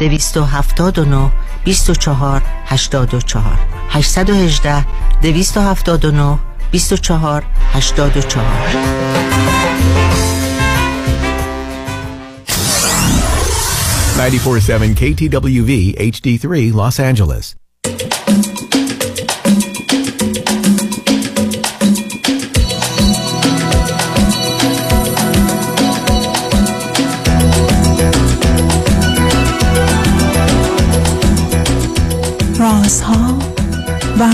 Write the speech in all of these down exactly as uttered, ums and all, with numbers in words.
دویست و هفتاد و نه بیست و چهار هشتاد و چهار هشتصد و هجده دویست و هفتاد و نه بیست و چهار هشتاد و چهار. نه چهار هفت کی تی دبلیو وی اچ دی تری Los Angeles. رازها و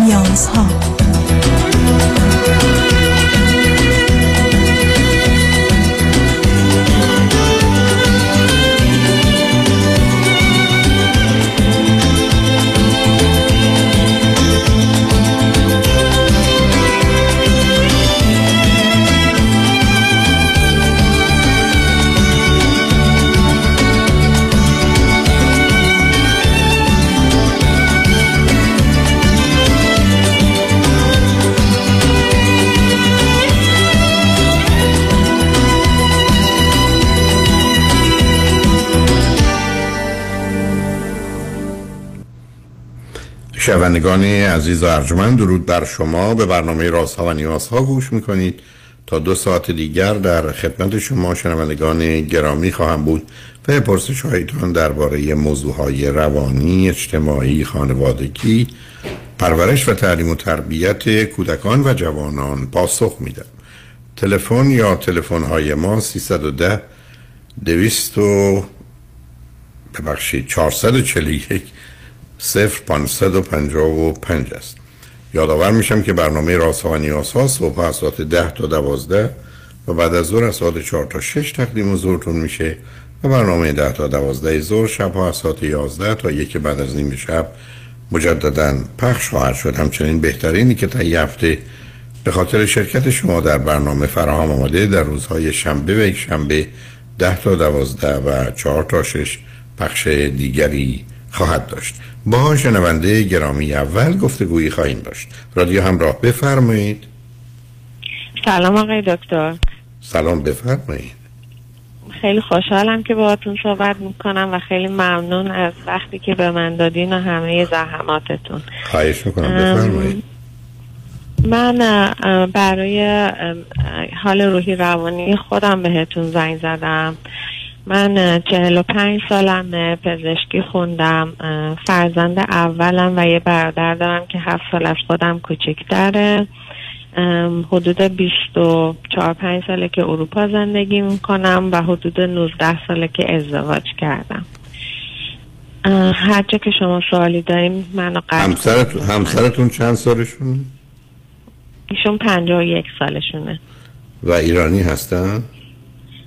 نیازها. شنوندگان عزیز و ارجمند، درود بر شما. به برنامه رازها و نیازها گوش میکنید. تا دو ساعت دیگر در خدمت شما شنوندگان گرامی خواهم بود و پرسش هایتان درباره موضوعهای روانی، اجتماعی، خانوادگی، پرورش و تعلیم و تربیت کودکان و جوانان پاسخ میدم. تلفن یا تلفن‌های ما سیصد و ده دویست ببخشید چهارصد و چهل و یک صفر پانصد و پنجاه و پنج است. یادآور میشم که برنامه رازها و نیازها صبح از ساعت ده تا دوازده و بعد از ظهر از ساعت چهار تا شش تقدیم حضورتون میشه و برنامه ده تا دوازده ظهر شبها از ساعت یازده تا یک بعد از نیم شب مجددا پخش خواهد شد. همچنین بهترینی که تا یه هفته به خاطر شرکت شما در برنامه فراهم آمده در روزهای شنبه و یک شنبه ده تا دوازده و چهار تا شش پخش دیگری خواهد داشت. با شنونده گرامی اول گفتگویی خواهیم داشت. رادیو همراه، بفرمایید. سلام آقای دکتر. سلام، بفرمایید. خیلی خوشحالم که باهاتون صحبت میکنم و خیلی ممنون از وقتی که به من دادین و همه زحماتتون. خواهش میکنم، بفرمایید. من برای حال روحی روانی خودم بهتون زنگ زدم. من چهل و پنج سالمه، پزشکی خوندم، فرزند اولم و یه برادر دارم که هفت سال از خودم کوچکتره. حدود بیست و چهار پنج ساله که اروپا زندگی میکنم و حدود نوزده ساله که ازدواج کردم. هرچه که شما سوالی داریم منو قطع کنید. همسرتون چند سالشون؟ ایشون پنجاه و یک سالشونه. و ایرانی هستن؟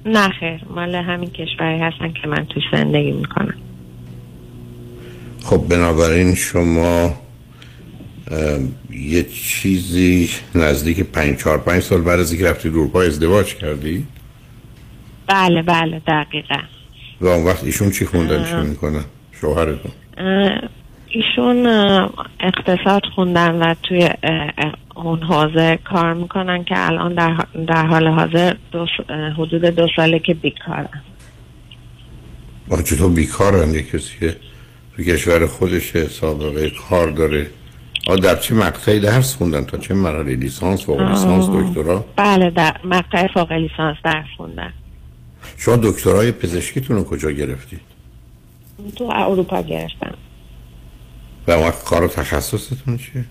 نه خیر، مال همین کشوری هستن که من توش زندگی میکنم. خب بنابراین شما یه چیزی نزدیک پنج چهار پنج سال بعد از اینکه رفتی اروپا ازدواج کردی؟ بله بله دقیقا. و اون وقت ایشون چی خوندن شون میکنن؟ شوهرتون؟ ایشون اقتصاد خوندن و توی اون حوزه کار میکنن که الان در, در حال حاضر دو حدود دو ساله که بیکارن. با چطور بیکارن؟ یک کسی که تو کشور خودش سابقه کار داره. آه در چه مقطعی درس خوندن؟ تا چه مرحله؟ لیسانس، فوق لیسانس، دکترا؟ بله در مقطع فوق لیسانس درس خوندن. شما دکترای پزشکیتون رو کجا گرفتید؟ تو اروپا گرفتم. و اون کار و تخصصتون چیه؟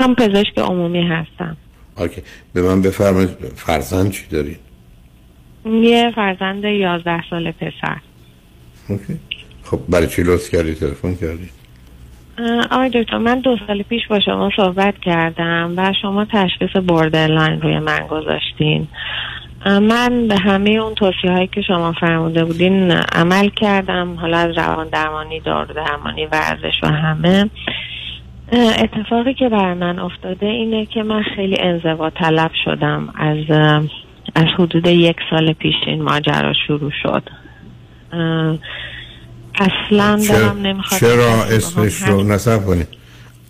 هم پزشک عمومی هستم. آکی. به من بفرمایید فرزند چی دارین؟ یه فرزند یازده ساله پسر. اوکی. خب برای چی لطف کردی تلفن کردی؟ آقای دکتر من دو سال پیش با شما صحبت کردم و شما تشخیص بوردرلاین روی من گذاشتین. من به همه اون توصیه هایی که شما فرموده بودین عمل کردم، حالا از روان درمانی، دارو درمانی، ورزش و همه. اتفاقی که بر من افتاده اینه که من خیلی انزوا طلب شدم. از از حدود یک سال پیش این ماجرا شروع شد. اصلا دارم نمیخواد. چرا اسمش رو نصب کنید؟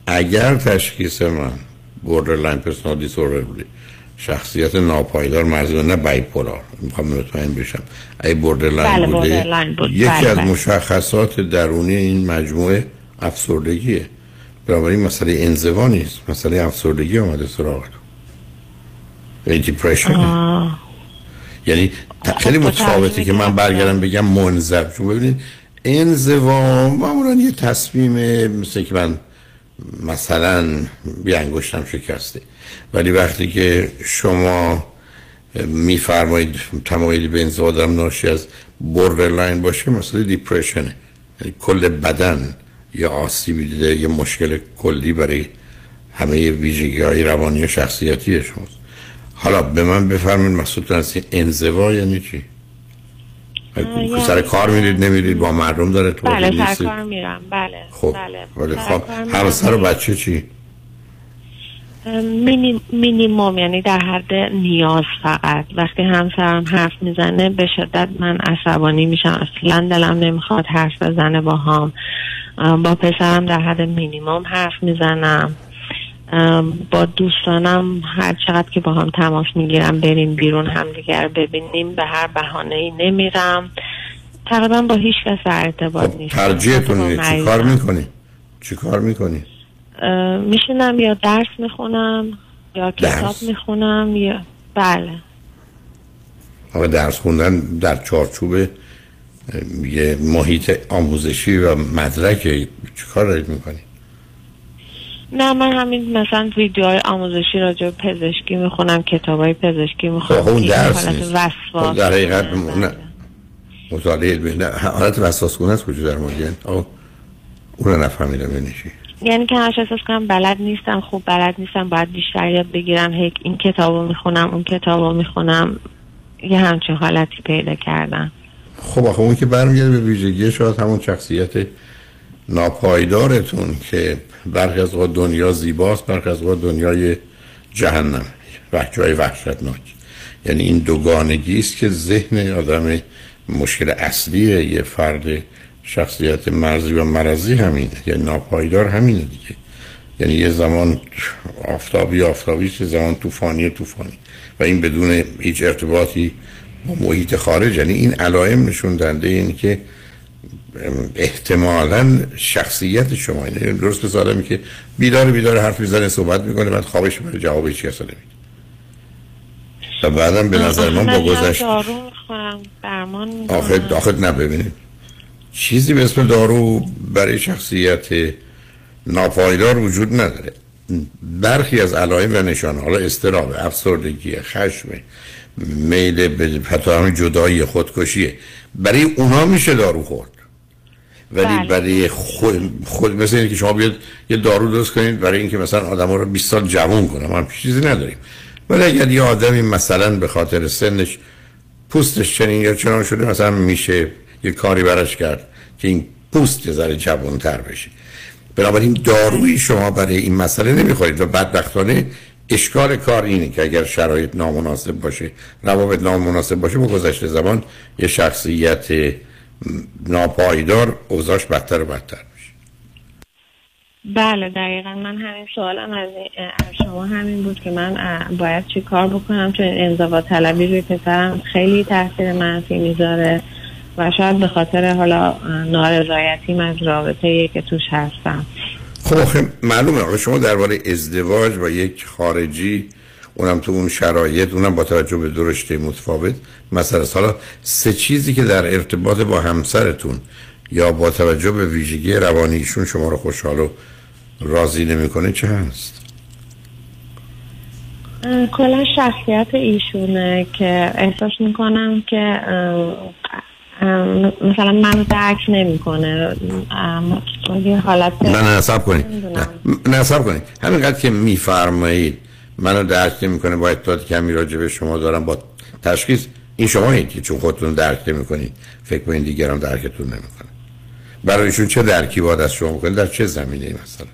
اگر تشخیص من borderline personality disorder شخصیت ناپایدار منظور نه بایپولار، میخوام مطمئن بشم. ای بوردرلاین بوده. بوردرلاین بود. یکی بله از بله. مشخصات درونی این مجموعه افسردگیه. بنابراین مسئله انزوا نیست، مسئله افسردگی اومده سراغتون. یعنی دیپرشن. یعنی خیلی متفاوته که من برگردم بگم منزوی، چون ببینید انزوا معمولاً یه تصمیم مثل که من مثلا یه انگشتم شکسته، ولی وقتی که شما میفرمایید تمایلی به انزوا دارم ناشی از بوردرلاین باشه، مثلا دیپرشنه، یعنی کل بدن یا آسیبی دیده، یه مشکل کلی برای همه ویژگی‌های روانی و شخصیتی شماست. حالا به من بفرمین مقصودتون از این انزوا یعنی چی؟ سر کار میرید نمیرید، با مردم داره تو بله نیستی؟ سر کار میرم بله. خب ولی خب همسر و بچه چی؟ مینی... مینیموم، یعنی در حد نیاز فقط. وقتی همسرم حرف میزنه به شدت من عصبانی میشم، اصلا دلم نمیخواد حرف بزنه با هم. با پسرم در حد مینیموم حرف میزنم، با دوستانم هر چقدر که با هم تماس میگیرم بریم بیرون همدیگر ببینیم به هر بهانه‌ای نمیرم، تقریبا با هیچ کس در ارتباط نیستم. ترجیحتون چی کار میکنی؟ چی کار میکنی؟ میشینم یا درس میخونم یا درس. کتاب میخونم یا بله. آقا درس خوندن در چارچوب یه محیط آموزشی و مدرکه، چی کار دارید میکنی؟ نه من همین مثلا ویدیوهای آموزشی راجع به پزشکی میخونم، کتابای پزشکی میخونم. اون درس نیست. وسواس در حقیقت نه. مطالعه علمی حالت وسواس گونه است کجا در موردن؟ او اون نفهمیدم یعنی چی. یعنی که هرش احساس کنم بلد نیستم، خوب بلد نیستم، باید بیشتر یاد بگیرم، هیک این کتابو میخونم، اون کتابو میخونم، یه همچین حالتی پیدا کردم. خب آخه اون که برمیگرده به ویژگی شاید همون شخصیت ناپایدارتون که برخی از اوقات دنیا زیباست، برخی از اوقات دنیای جهنم، جای وحشتناک. یعنی این دوگانگی است که ذهن آدم مشکل اصلیه یه فرد شخصیت مرزی و مرزی همینه، یعنی ناپایدار همینه دیگه. یعنی یه زمان آفتابی آفتابی، یه زمان طوفانی طوفانی، و این بدون هیچ ارتباطی با محیط خارج. یعنی این علائم نشون دهنده اینه که احتمالاً شخصیت شما اینه. درست مثل آدمی که بیدار بیدار حرف میزنه، صحبت میکنه، بعد خوابش میبره، جواب هیچ کس نمیده. تا بعدم به نظر من با گذشت دارو میخورم، درمان میکنم. آخه آخه نه ببینید، چیزی به اسم دارو برای شخصیت ناپایدار وجود نداره. برخی از علائم و نشانه، حالا اضطراب، افسردگی، خشم، میل به پتوهم جدایی، خودکشیه، برای اونها میشه دارو خورد، ولی بله. برای خود, خود مثل اینکه شما بیاد یه دارو درست کنید برای اینکه مثلا آدم‌ها رو بیست سال جوان کنه، ما چیزی نداریم. ولی اگر یه آدمی مثلا به خاطر سنش پوستش چنین یا چنان شده، مثلا میشه یه کاری براش کرد که این پوست یه ذره جوان‌تر بشه. بنابراین دارویی شما برای این مسئله نمیخورید. و بدبختانه اشکال کار اینه که اگر شرایط نامناسب باشه، روابط نامناسب باشه، با گذشت زمان یه شخصیت ناپایدار اوضاعش بدتر و بدتر میشه. بله دقیقا من همین سوالم از شما همین بود که من باید چی کار بکنم، چون انزوا طلبی روی پسرم خیلی تاثیر منفی میذاره و شاید به خاطر حالا نارضایتیم از رابطه‌ای که توش هستم. خب معلومه شما درباره ازدواج با یک خارجی، اونم تو اون شرایط، اونم با توجه به درشته متفاوت مثلا، حالا سه چیزی که در ارتباط با همسرتون یا با توجه به ویژگی روانیشون شما رو خوشحال و راضی نمی‌کنه چه هست؟ کلا شخصیت ایشونه که احساس می‌کنم که مثلا منو درک نمی‌کنه. یه حالت نه نه صبر کنید نه صبر کنید همینقدر که می‌فرمایید منو درک نمی‌کنه، با اطلاعاتی که من راجع به شما دارم با تشخیص این شما هستید، چون خودتون درک نمی‌کنید فکر کنید دیگران درکتون نمی‌کنه. برایشون چه درکی باید از شما بکنید؟ در چه زمینه‌ای مثلا؟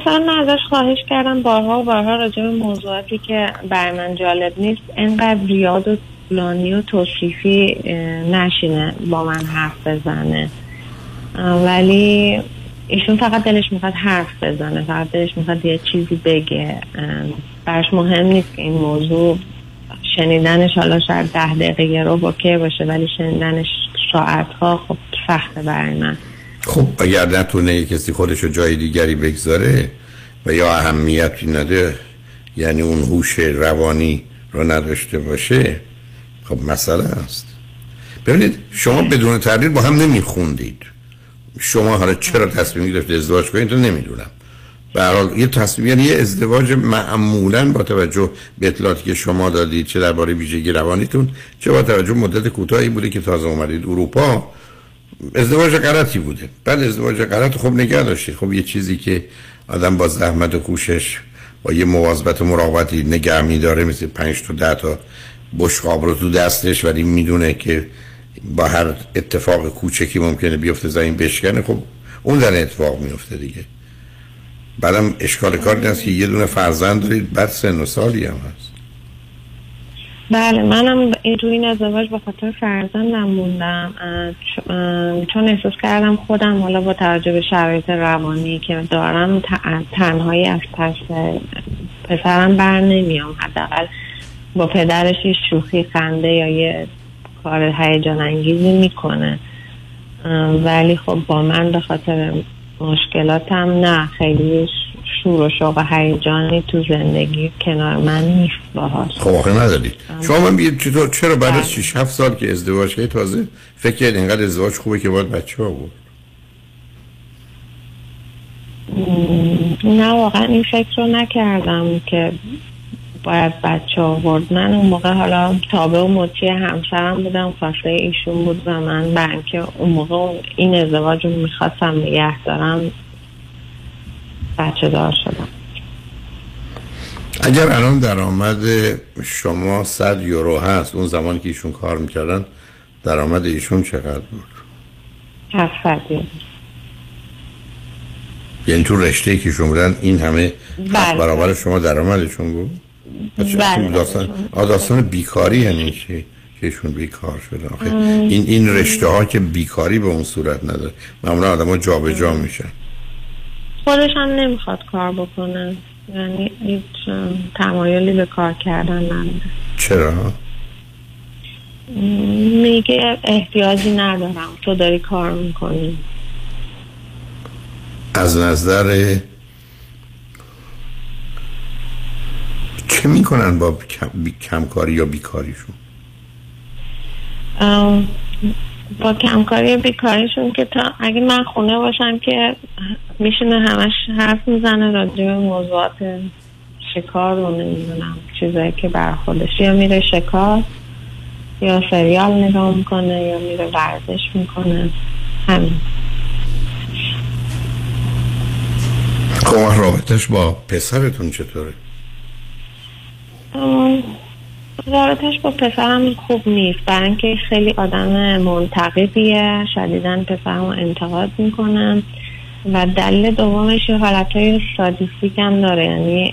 مثلا من ازش خواهش کردم بارها و بارها راجع به موضوعاتی که برای من جالب نیست اینقدر زیاد و طولانی و توصیفی نشینه با من حرف بزنه، ولی ایشون فقط دلش میخواد حرف بزنه، فقط دلش میخواد یه چیزی بگه، برش مهم نیست که این موضوع شنیدنش حالا شاید ده دقیقه رو اوکی باشه، ولی شنیدنش ساعتها خب سخته برای من. خب اگر نتونه کسی خودش رو جای دیگری بگذاره و یا اهمیتی نده، یعنی اون هوش روانی رو نداشته باشه، خب مسئله است. ببینید شما بدون تردید با هم نمیخوندید. شما حالا چرا تصمیم گرفتید ازدواج کنید تو نمیدونم. به هر حال یه تصمیم، یعنی یه ازدواج معمولاً با توجه به اطلاعاتی که شما دادید، چه درباره ویژگی روانیتون، چه با توجه مدت کوتاهی بوده که تازه اومدید اروپا، ازدواج غلطی بوده. بعد ازدواج غلط خب نگه داشتید. خب یه چیزی که آدم با زحمت و کوشش و یه مواظبت و مراقبتی نگه می‌داره، مثل پنج تا ده تا بشقاب رو تو دستش، ولی میدونه که با هر اتفاق کوچکی ممکنه بیفته زمین بشکنه، خب اون در اتفاق میفته دیگه. بعدم اشکال کار این است که یه دونه فرزند دارید، بعد سن و سالی هم هست. بله، منم تو این ازدواج به خاطر فرزندم موندم، چون احساس کردم خودم حالا با توجه به شرایط روانی که دارم تنهایی از پس پسرم بر نمیام. حداقل با پدرش یه شوخی خنده یا یه کار هیجان انگیزی میکنه، ولی خب با من به خاطر مشکلاتم نه، خیلی شور و شوق و هیجانی تو زندگی کنار من نیست باهاش. خب آخه نداری شما. من بگید چطور چرا بعد از شش هفت سال که ازدواج کردی تازه فکر کردید اینقدر ازدواج خوبه که باید بچه ها بود؟ نه واقعا این فکر رو نکردم که باید بچه آورد. من اون موقع حالا تابع و مطیع همسرم بودم، خواسته ایشون بود و من برم که اون موقع این ازدواج رو میخواستم نگه دارم، بچه دار شدم. اگر الان درآمد شما صد یورو هست، اون زمان که ایشون کار میکردن درآمد ایشون چقدر بود؟ هفتصد یورو. یعنی تو رشته که شما بودن این همه برابر شما درآمدشون بود؟ بله. داستان داستان بیکاری یعنی چی کهشون بیکار شدن؟ آخه این این رشته ها که بیکاری به اون صورت نداره، معمولا آدم‌ها جابجا میشن، خودش هم نمیخواد کار بکنه، یعنی هیچ تمایلی به کار کردن نداره. چرا؟ میگه احتیاجی ندارم، تو داری کار میکنی. از نظر چه میکنن با کم، بی... کمکاری یا بیکاریشون؟ با کمکاری یا بیکاریشون که تا اگه من خونه باشم که میشونه همش حرف میزنه راجع به موضوعات شکار رو، نمیدونم چیزایی که بر خودش، یا میره شکار یا سریال نگاه میکنه یا میره ورزش میکنه، همین. خب رابطش با پسرتون چطوره؟ رابطش با پسرم خوب نیست، برای اینکه خیلی آدم منتقدیه، شدیداً پسرم رو انتقاد میکنم و دلیل دومش یه حالتهای سادیستیک هم داره، یعنی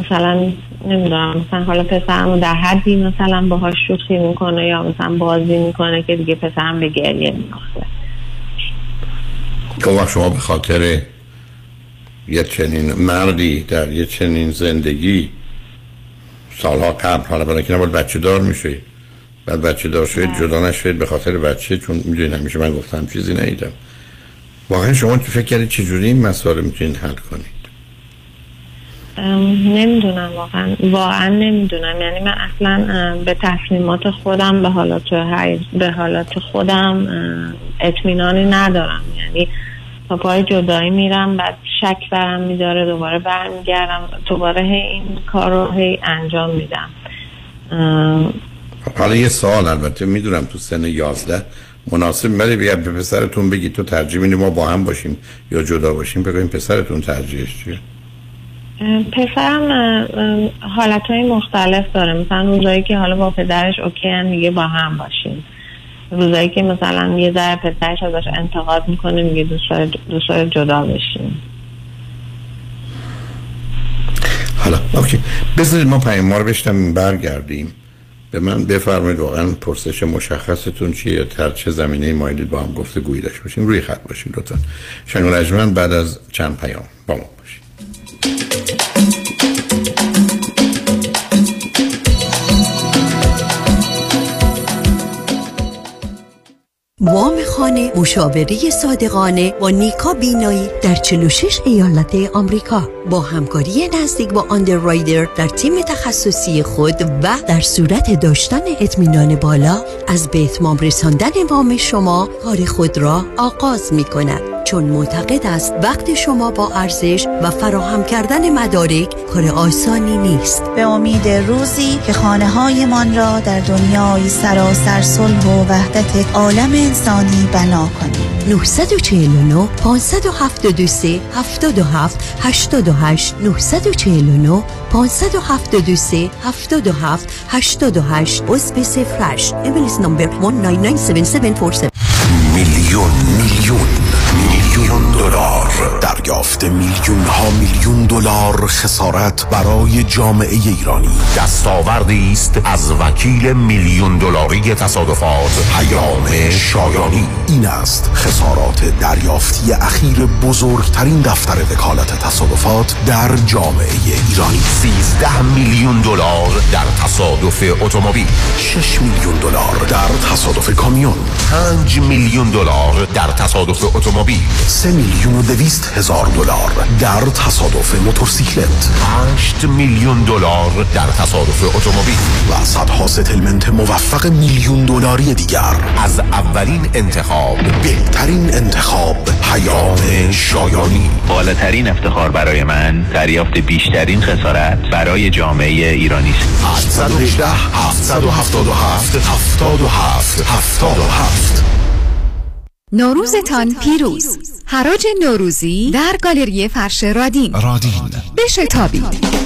مثلا نمیدونم، مثلا حالا پسرم رو در حدی مثلا باهاش شوخی میکنه یا مثلا بازی میکنه که دیگه پسرم به گریه میفته. خب شما به خاطر یه چنین مردی در یه چنین زندگی سالها قبل، حالا برای که نباید بچه دار میشه، بعد بچه دار شد جدا نشد به خاطر بچه، چون میدونی همیشه من گفتم چیزی نیدم. واقعا شما فکر کردید چجوری این مسائل میتونید حل کنید؟ نمیدونم واقعا واقعا نمیدونم، یعنی من اصلا به تصمیمات خودم، به حالات هر... به حالات خودم اطمینانی ندارم، یعنی تا پای جدایی میرم، بعد شک برم میداره، دوباره برمیگردم، دوباره هی این کار رو هی انجام میدم. حالا یه سوال، البته میدونم تو سن یازده مناسب مره بیاد به پسرتون بگی تو ترجیح میدی ما با هم باشیم یا جدا باشیم؟ بگویم پسرتون ترجیحش چیه؟ پسرم حالتهای مختلف داره، مثلا روزایی که حالا با پدرش اوکی هم میگه با هم باشیم، روزایی که مثلا یه ذره پسرش ازش انتقاد میکنه میگه دوست داره جدا بشیم. حالا اوکی، بذارید ما پیام رو بشتم برگردیم. به من بفرمایید واقعا پرسش مشخصتون چیه یا در چه زمینه‌ای مایلید با هم گفتگویی داشته باشیم. روی خط باشید لطفا. شنونده عزیزم بعد از چند پیام با ما باشید. وام خانه مشاوره صادقانه با نیکا بینایی در چهل و شش ایالت آمریکا با همکاری نزدیک با آندررایدر در تیم تخصصی خود و در صورت داشتن اطمینان بالا از به اتمام رساندن وام شما کار خود را آغاز می کند، چون معتقد است وقت شما با ارزش و فراهم کردن مدارک کار آسانی نیست. به امید روزی که خانه‌هایمان را در دنیای سراسر صلح و وحدت عالم انسانی بنا کنیم. نه چهار نه پانصد هفتاد و سه هفتاد و هفت هشتاد و هشت نه چهار نه پانصد هفتاد و سه هفتاد و هفت هشتاد و هشت عضو صفر هشت ایمیلز نمبر یک نه نه هفت هفت چهار هفت. میلیون میلیون میلیون دلار دریافت، میلیون ها میلیون دلار خسارت برای جامعه ایرانی. دستاوردی است از وکیل میلیون دلاری تصادفات پیام شایانی. این است خسارات دریافتی اخیر بزرگترین دفتر وکالت تصادفات در جامعه ایرانی. سیزده میلیون دلار در تصادف اتومبیل، شش میلیون دلار در تصادف کامیون، پنج میلیون دلار در تصادف اتومبیل، سه میلیون و دویست هزار دلار در تصادف موتورسیکلت، هشت میلیون دلار در تصادف اتومبیل و صدها ستلمنت موفق میلیون دلاری دیگر. از اولین انتخاب، بهترین انتخاب، پیام شایانی. بالاترین افتخار برای من دریافت بیشترین خسارت برای جامعه ایرانی است. هشت یک هشت هفت هفت هفت هفت هفت هفت هفت. نوروزتان پیروز. حراج نوروزی در گالری فرش رادین. رادین بشتابید.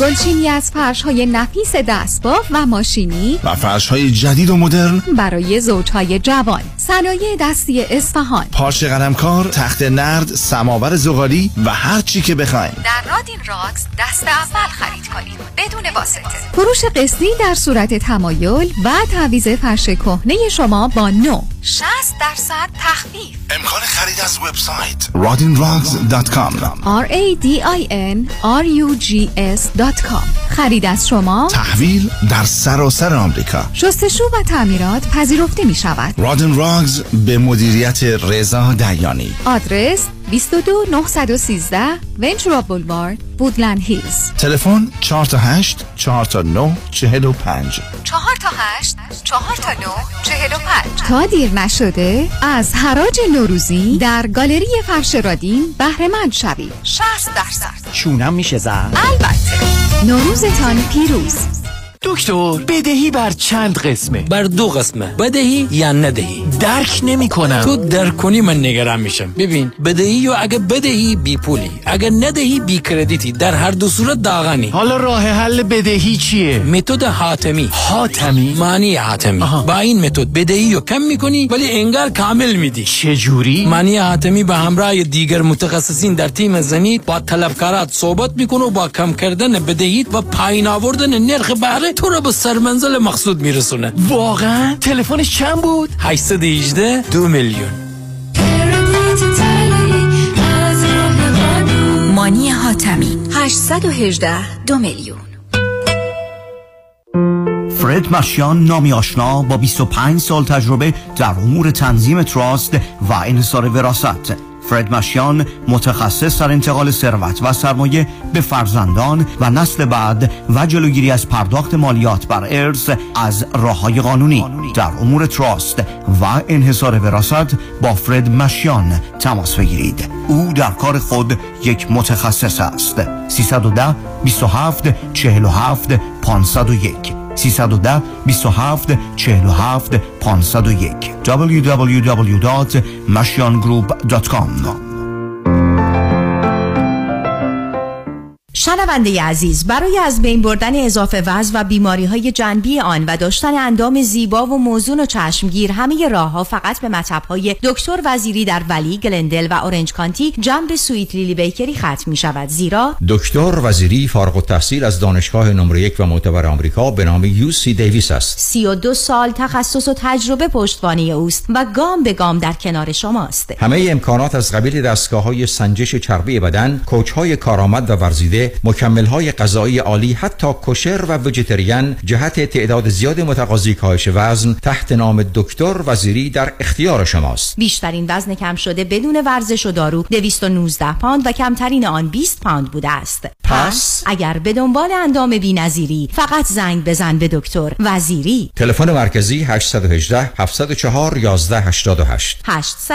گلچینی از فرش‌های نفیس دستباف و ماشینی و فرش‌های جدید و مدرن برای زوج‌های جوان. صنایع دستی اصفهان، پارچ قلمکار، تخت نرد، سماور زغالی و هر چی که بخواید. در رادین راکس دست اول خرید کنید بدون واسطه. فروش قسطی در صورت تمایل و تعویض فرش کهنه شما با نو شصت درصد تخفیف. امکان خرید از وبسایت رادین راکس دات کام آر ای دی آی ان آر یو جی اس دات کام. خرید از شما تحویل در سراسر آمریکا. شستشو و تعمیرات پذیرفته می شود. رادین راگز به مدیریت رضا دیانی. آدرس بیست و دو هزار نهصد و سیزده ونچورا بولوارد، وودلند هیلز. تلفن چهار تا هشت چهار تا نه چهل و پنج. چهار تا هشت چهار تا نه چهل و پنج. تا دیر نشده از حراج نوروزی در گالری فرش رادین بهره مند شوید. شصت درصد. چونم میشه زن؟ البته. نوروزتان پیروز. دکتر، بدهی بر چند قسمه؟ بر دو قسمه، بدهی یا ندهی. درک نمی کنم. تو درک کنی من نگران میشم. ببین، بدهی و اگه بدهی بی پولی، اگه ندهی بی کردیتی، در هر دو صورت داغانی. حالا راه حل بدهی چیه؟ متد حاتمی. حاتمی معنی حاتمی. آها. با این متد بدهی رو کم میکنی ولی انگار کامل میدی. چه جوری؟ معنی حاتمی به همراه دیگر متخصصین در تیم زنی با طلبکارات صحبت میکنه و با کم کردن بدهی و پایین آوردن نرخ بهره تو را به سرمنزل مقصود میرسونه. واقعا؟ تلفنش چند بود؟ هشتصد و هجده. دو میلیون. مانی حاتمی. هشتصد و هجده دو میلیون. فرد مشیان، نامی آشنا با بیست و پنج سال تجربه در امور تنظیم تراست و انحصار وراثت. فرد مشیان متخصص در انتقال ثروت و سرمایه به فرزندان و نسل بعد و جلوگیری از پرداخت مالیات بر ارث از راه‌های قانونی. در امور تراست و انحصار وراثت با فرد مشیان تماس بگیرید. او در کار خود یک متخصص است. سیصد و ده بیست و هفت چهل و هفت پانصد و یک سیصد و ده بیست و هفت چهل و هفت پانصد و یک دبلیو دبلیو دبلیو دات مشیان گروپ دات کام. شنونده عزیز، برای از بین بردن اضافه وزن و بیماری‌های جانبی آن و داشتن اندام زیبا و موزون و چشمگیر، همه راه‌ها فقط به مطب‌های دکتر وزیری در ولی، گلندل و اورنج کانتی جنب سویت لیلی بیکری ختم می‌شود، زیرا دکتر وزیری فارغ التحصیل از دانشگاه نمره یک و معتبر آمریکا به نام یو سی دیویس است. سی و دو سال تخصص و تجربه پشتوانه اوست و گام به گام در کنار شماست. همه امکانات از قبیل دستگاه‌های سنجش چربی بدن، کوچ‌های کارآمد و ورزیده، مکمل‌های غذایی عالی حتی کوشر و ویجیتریان جهت تعداد زیاد متقاضی کاهش وزن تحت نام دکتر وزیری در اختیار شماست. بیشترین وزن کم شده بدون ورزش و دارو دویست و نوزده پوند و کمترین آن بیست پوند بوده است. پس اگر به دنبال اندام بی‌نظیری فقط زنگ بزن به دکتر وزیری. تلفن مرکزی هشت یک هشت هفت صفر چهار یک یک هشت هشت هشت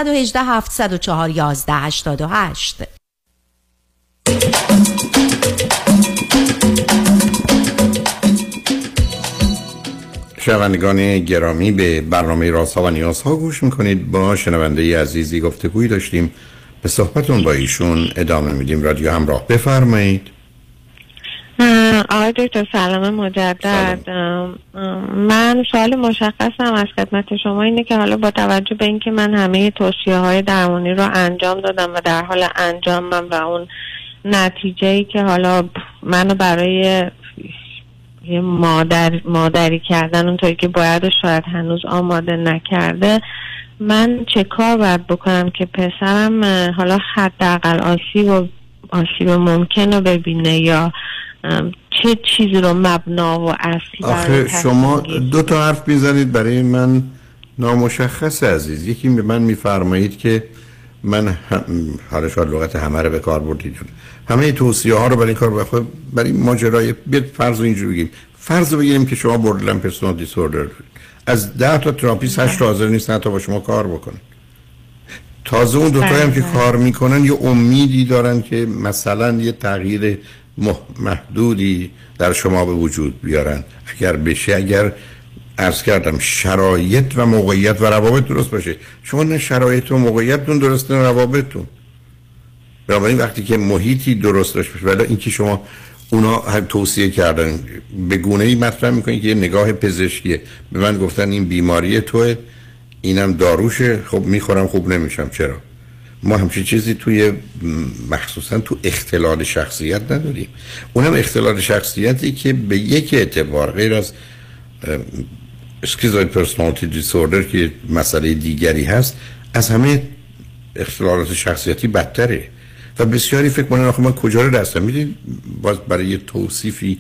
یک هشت هفت صفر چهار یک یک هشت هشت. شنوندگان گرامی، به برنامه رازها و نیازها گوش میکنید. با شنونده عزیزی گفتگوی داشتیم، به صحبتون با ایشون ادامه میدیم. رادیو همراه، بفرمایید. آقای دکتر سلام مجدد. سلام. من سوال مشخصم از خدمت شما اینه که حالا با توجه به اینکه من همه توصیه های درمانی رو انجام دادم و در حال انجامم و اون نتیجه‌ای که حالا منو برای یه مادر مادری کردن اونطوری که باید و شاید هنوز آماده نکرده، من چه کار باید بکنم که پسرم حالا حداقل آسیب و آسیب ممکن رو ببینه، یا چه چیزی رو مبنا و اصلی؟ آخه شما دو تا حرف میزنید برای من نامشخص عزیز. یکی به من میفرمایید که من هم... حالا شاید لغت همه رو به کار بردید، همه توصیه ها رو برای این کار بخواه برای ماجرای بیت فرض رو اینجور بگیم فرض رو بگیریم که شما borderline personality disorder از ده تا تراپیست هشت تا حاضر نیستن تا با شما کار بکنن. تازه اون دوتایی هم که کار میکنن یه امیدی دارن که مثلا یه تغییر مح... محدودی در شما به وجود بیارن، اگر بشه، اگر عرض کردم شرایط و موقعیت و روابط درست باشه. شما نه شرایط و موقعیتتون درست، نه روابطتون. بنابراین وقتی که محیطی درست داشته باشه، ولی اینکه شما اونا هم توصیه کردن به گونه‌ای مطرح می‌کنید که یه نگاه پزشکیه. به من گفتن این بیماری توه، اینم داروشه، خب میخورم خوب نمیشم. چرا؟ ما همچین چیزی توی مخصوصا تو اختلال شخصیت نداریم. اونم اختلال شخصیتی که به یک اعتبار غیر از اسکیزوئید پرسونالیتی دیسوردر که مسئله دیگری هست، از همه اختلالات شخصیتی بدتره و بسیاری فکر می‌کنن آخه من کجا رو رسیدم. می‌دونید باز برای یه توصیفی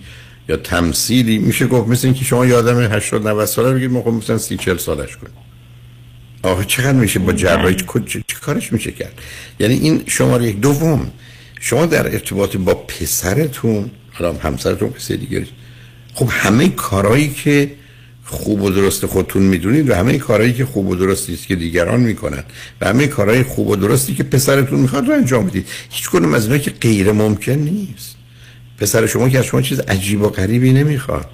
یا تمثیلی میشه گفت مثل اینکه شما یادم هشتاد نود ساله بگید ما مثلا سی چهل سالش کنیم. آخه چقدر میشه با جراحی چه کارش میشه کرد؟ یعنی این شماره یک. دوم، شما در ارتباط با پسرتون، حالا همسرتون پسر دیگه، خب همه کارهایی که خوب و درست خودتون میدونید و همه کارهایی که خوب و درستی است که دیگران میکنن و همه کارهای خوب و درستی که پسرتون میخواد رو انجام بدید، هیچ کدوم از اینا که غیر ممکن نیست. پسر شما که از شما چیز عجیب و غریبی نمیخواد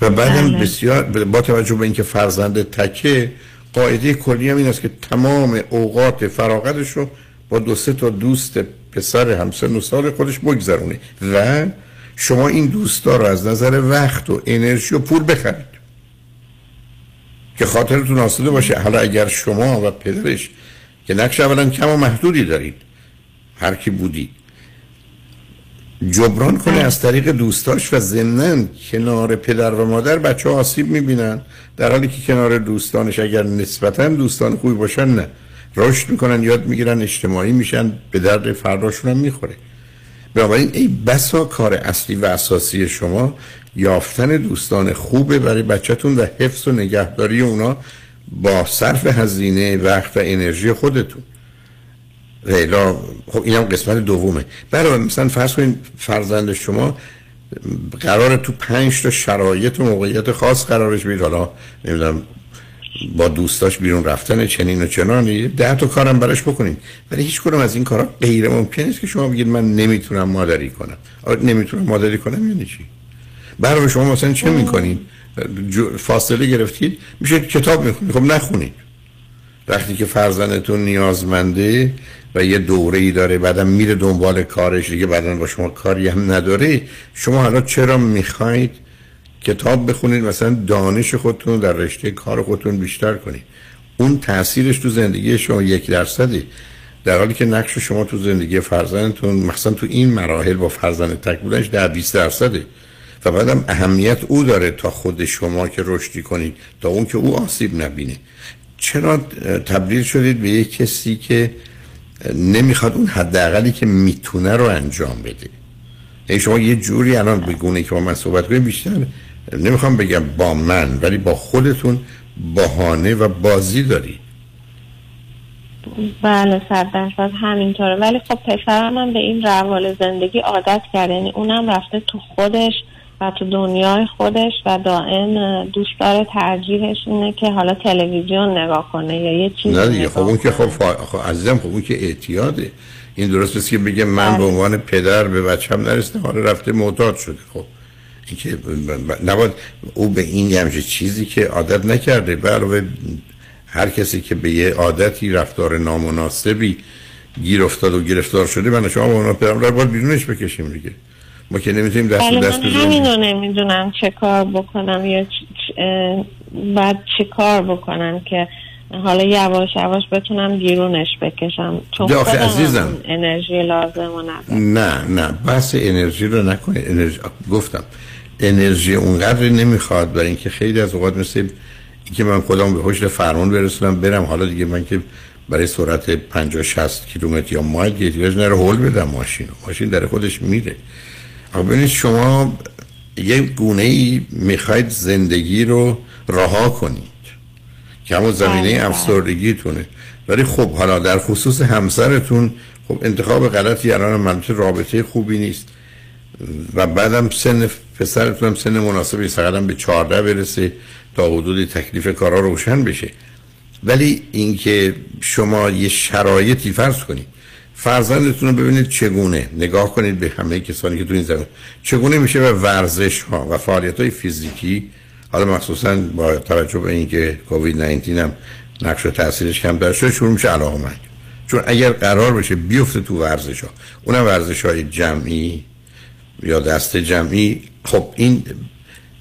و بعدم بله. بسیار با توجه به اینکه فرزند تکه، قاعده کلی هم این است که تمام اوقات فراغتش رو با دو سه تا دوست پسر همسن و سال خودش بگذرونه و شما این دوستا رو از نظر وقت و انرژی و پول بخرید که خاطرتون آسوده باشه. حالا اگر شما و پدرش که نقش اولا کم و محدودی دارید، هر کی بودی جبران کنه از طریق دوستاش و ضمناً کنار پدر و مادر بچه ها آسیب میبینن، در حالی که کنار دوستانش اگر نسبتاً دوستان خوبی باشن نه، رشد میکنن، یاد میگیرن، اجتماعی میشن، به درد فرداشون هم میخوره. بنابراین ای بسا کار اصلی و اساسی شما یافتن دوستان خوبه برای بچه‌تون و حفظ و نگهداری اونا با صرف هزینه وقت و انرژی خودتون. لیلا خب اینم قسمت دومه. برای مثلا فرض کنید فرزند شما قراره تو پنج تا شرایط و موقعیت خاص قرارش بید، حالا نمیدونم با دوستاش بیرون رفتن چنین و چنانی، ده تا کارم براش بکنین، ولی هیچ کدوم از این کارا غیر ممکن است که شما بگید من نمیتونم مادری کنم. آره نمیتونم مادری کنم یعنی چی؟ برای شما مثلا چه میکنین؟ فاصله گرفتید، میشه کتاب میخونید، خب نخونید. وقتی که فرزندتون نیازمنده و یه دوره‌ای داره، بعدم میره دنبال کارش دیگه، بعدن با شما کاری هم نداره، شما حالا چرا میخواید کتاب بخونید؟ مثلا دانش خودتون در رشته کار خودتون بیشتر کنید. اون تاثیرش تو زندگی شما یک درصده، در حالی که نقش شما تو زندگی فرزندتون مثلا تو این مراحل با فرزند تک بودنش در بیست درصده و بعدم اهمیت او داره تا خود شما که رشدی کنید، تا اون که او آسیب نبینه. چرا تبدیل شدید به یک کسی که نمیخواد اون حداقلی که میتونه رو انجام بده؟ شما یه جوری الان بگونه که با من صحبت کنید بیشتر نمیخوام بگم با من، ولی با خودتون بهانه و بازی دارید. بله سردرصد همینطوره، ولی خب پسرم هم به این روال زندگی عادت کرده، یعنی اونم رفته تو خودش و تو دنیای خودش و دائم دوست داره ترجیحش اینه که حالا تلویزیون نگاه کنه یا یه چیزی نه دیگه. خب اون که خب فا... عزیزم خب اون که اعتیاده. این درست است که بگه من به عنوان پدر به بچه‌م نرسیدم حالا رفته معتاد شده. خب این که نباید او به این همچه چیزی که عادت نکرده، به علاوه هر کسی که به یه عادتی رفتار نامناسبی گیر افتاد و گرفتار شده من شما با اونا پدرم را باید بیرونش بکشیم دیگه. ما که نمیتونیم دست به دست بزنیم. همینو نمیدونم چه کار بکنم یا بعد چه کار بکنم که حالا یواش یواش بتونم بیرونش بکشم، چون خودم عزیزم انرژی لازم رو ندارم. نه نه بس انرژی رو نکنید. انرژی گفتم انرژی اونقدر نمیخواد، برای اینکه خیلی از اوقات مثل اینکه من خودم به حشد فرمان برسونم برم، حالا دیگه من که برای سرعت پنجاه شصت کیلومتر یا مایل احتیاج نره هول بدم ماشین ماشین در خودش میره. ببینید شما یه گونه‌ای میخواید زندگی رو رها کنید که همون زمینه افسردگیتونه، ولی خب حالا در خصوص همسرتون خب انتخاب غلطی الان منطقه رابطه خوبی نیست و بعدم سن پسرتون هم سن مناسبی سقدم به چهارده برسه تا حدودی تکلیف کارا روشن بشه. ولی اینکه شما یه شرایطی فرض کنید فرزندتون رو ببینید چگونه نگاه کنید به همه کسانی که تو این زمین چگونه میشه به ورزش ها و فعالیت های فیزیکی، حالا مخصوصا با توجه به اینکه کووید نوزده هم نقش و تاثیرش کم داره شد شروع میشه علاقمند، چون اگر قرار بشه بیفته تو ورزش ها اونم ورزش های جمعی یا دست جمعی، خب این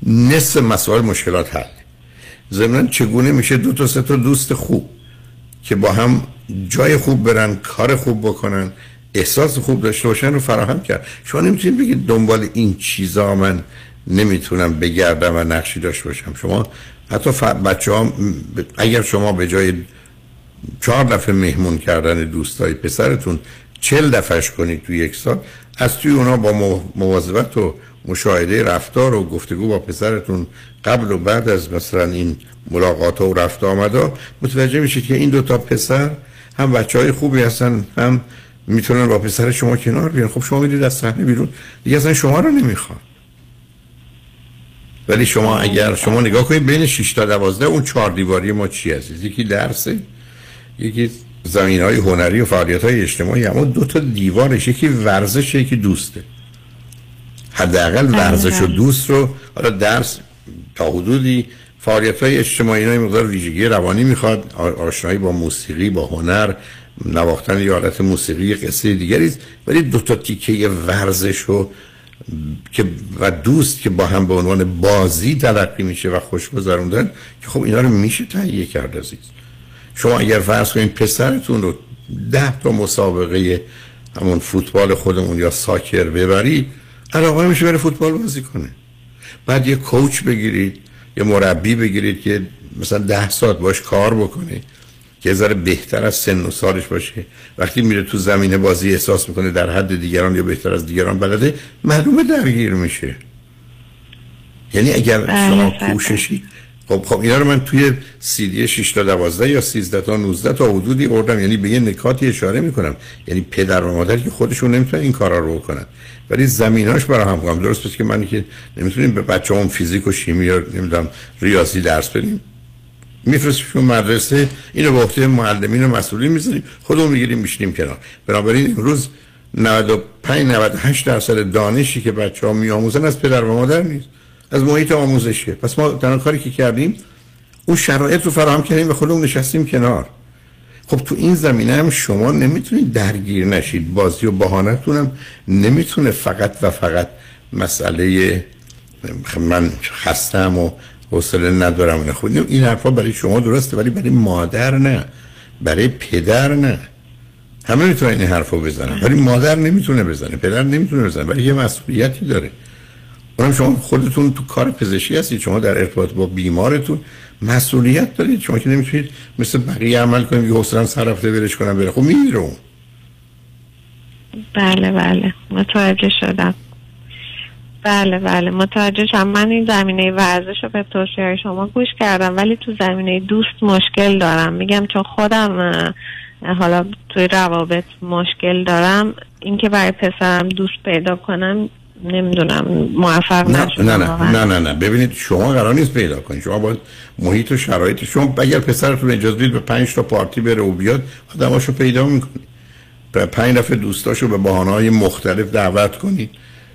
نصف مسائل مشکلات حل. ضمن چگونه میشه دو تا سه تا دوست خوب که با هم جای خوب برن، کار خوب بکنن، احساس خوب داشته باشن رو فراهم کرد. شما نمیتونید بگید دنبال این چیزا من نمیتونم بگردم و نقشی داشته باشم. شما حتی بچه‌ها اگر شما به جای چهار دفعه مهمون کردن دوستای پسرتون چهل دفعهش کنید توی یک سال، از توی اونا با مواظبت و مشاهده رفتار و گفتگو با پسرتون قبل و بعد از مثلا این ملاقات و رفت آمدا متوجه میشید که این دوتا پسر هم بچه‌های خوبی هستن هم میتونن با پسر شما کنار بیان. خب شما میرید از صحنه بیرون دیگه اصلا شما رو نمیخوان. ولی شما اگر شما نگاه کنید بین شش تا دوازده اون چهار دیواری ما چی عزیز؟ یکی درسه، یکی زمینهای هنری و فعالیت‌های اجتماعی، اما دو تا دیوارش یکی ورزشه یکی دوسته. حداقل ورزش و دوست رو، حالا درس تا حدودی فعالیت‌های اجتماعی اینا مقدار ویژگی روانی میخواد، آشنایی با موسیقی با هنر نواختن یه حالت موسیقی قصه دیگری است، ولی دو تا تیکه ورزش و که و دوست که با هم به عنوان بازی تلقی میشه و خوشگذروندن که خب اینا رو میشه تهیه کرد. عزیز شما اگر فرض کنید پسرتون رو ده تا مسابقه همون فوتبال خودمون یا ساکر ببرید علاقه میشه بره فوتبال بازی کنه، بعد یه کوچ بگیرید یه مربی بگیرید که مثلا ده ساعت باش کار بکنه که یه ذره بهتر از سن و سالش باشه، وقتی میره تو زمین بازی احساس میکنه در حد دیگران یا بهتر از دیگران بلده، معلومه درگیر میشه. یعنی اگر شما کوششی خب خب اینا رو من توی سی دی شش تا دوازده یا سیزده تا نوزده تا حدودی آوردم، یعنی به یه نکاتی اشاره میکنم، یعنی پدر و مادر که خودشون نمیتونن این کارا رو بکنن ولی زمیناش برای هم کام درست است که من که نمیتونیم به بچه‌ام فیزیک و شیمی یا نمیدونم ریاضی درس بدیم میفرستیم مدرسه، اینو به عهده معلمین و مسئولین میذاریم خودمون میگیریم میشینیم کنار. بنابراین امروز نود و پنج نود و هشت درصد دانشی که بچه‌ها میآموزن از پدر و مادر نیست، از محیط آموزشه. پس ما تنها کاری که کردیم اون شرایط رو فراهم کردیم و خودمون نشستیم کنار. خب تو این زمینه هم شما نمیتونید درگیر نشید، بازی و بهانه‌تون هم نمیتونه فقط و فقط مسئله من خستم و حوصله ندارم. خود این حرفا برای شما درسته ولی برای مادر نه، برای پدر نه. همه میتونن این حرفو بزنن ولی مادر نمیتونه بزنه، پدر نمیتونه بزنه، ولی یه مسئولیتی داره. اونم شما خودتون تو کار پزشکی هستید، شما در ارتباط با بیمارتون مسئولیت دارید، شما که نمیتونید مثل بقیه عمل کنید یه حوصله‌ام سر رفته ولش کنم بره خب میمیرم. بله بله متوجه شدم. بله بله متوجه شدم. من این زمینه ورزش رو به توصیه شما گوش کردم ولی تو زمینه دوست مشکل دارم. میگم چون خودم حالا توی روابط مشکل دارم، اینکه برای پسرم دوست پیدا کنم نمیدونم موفق نشدم. نه نه نه نه نه ببینید شما قرار نیست پیدا کنید، شما باید محیط و شرایط شما، اگر پسرتون اجازه بدید به پنج تا پارتی بره و بیاد آدماشو پیدا میکنید، به پنج دفعه دوستاشو به بهانه‌های مختلف دعوت کنید،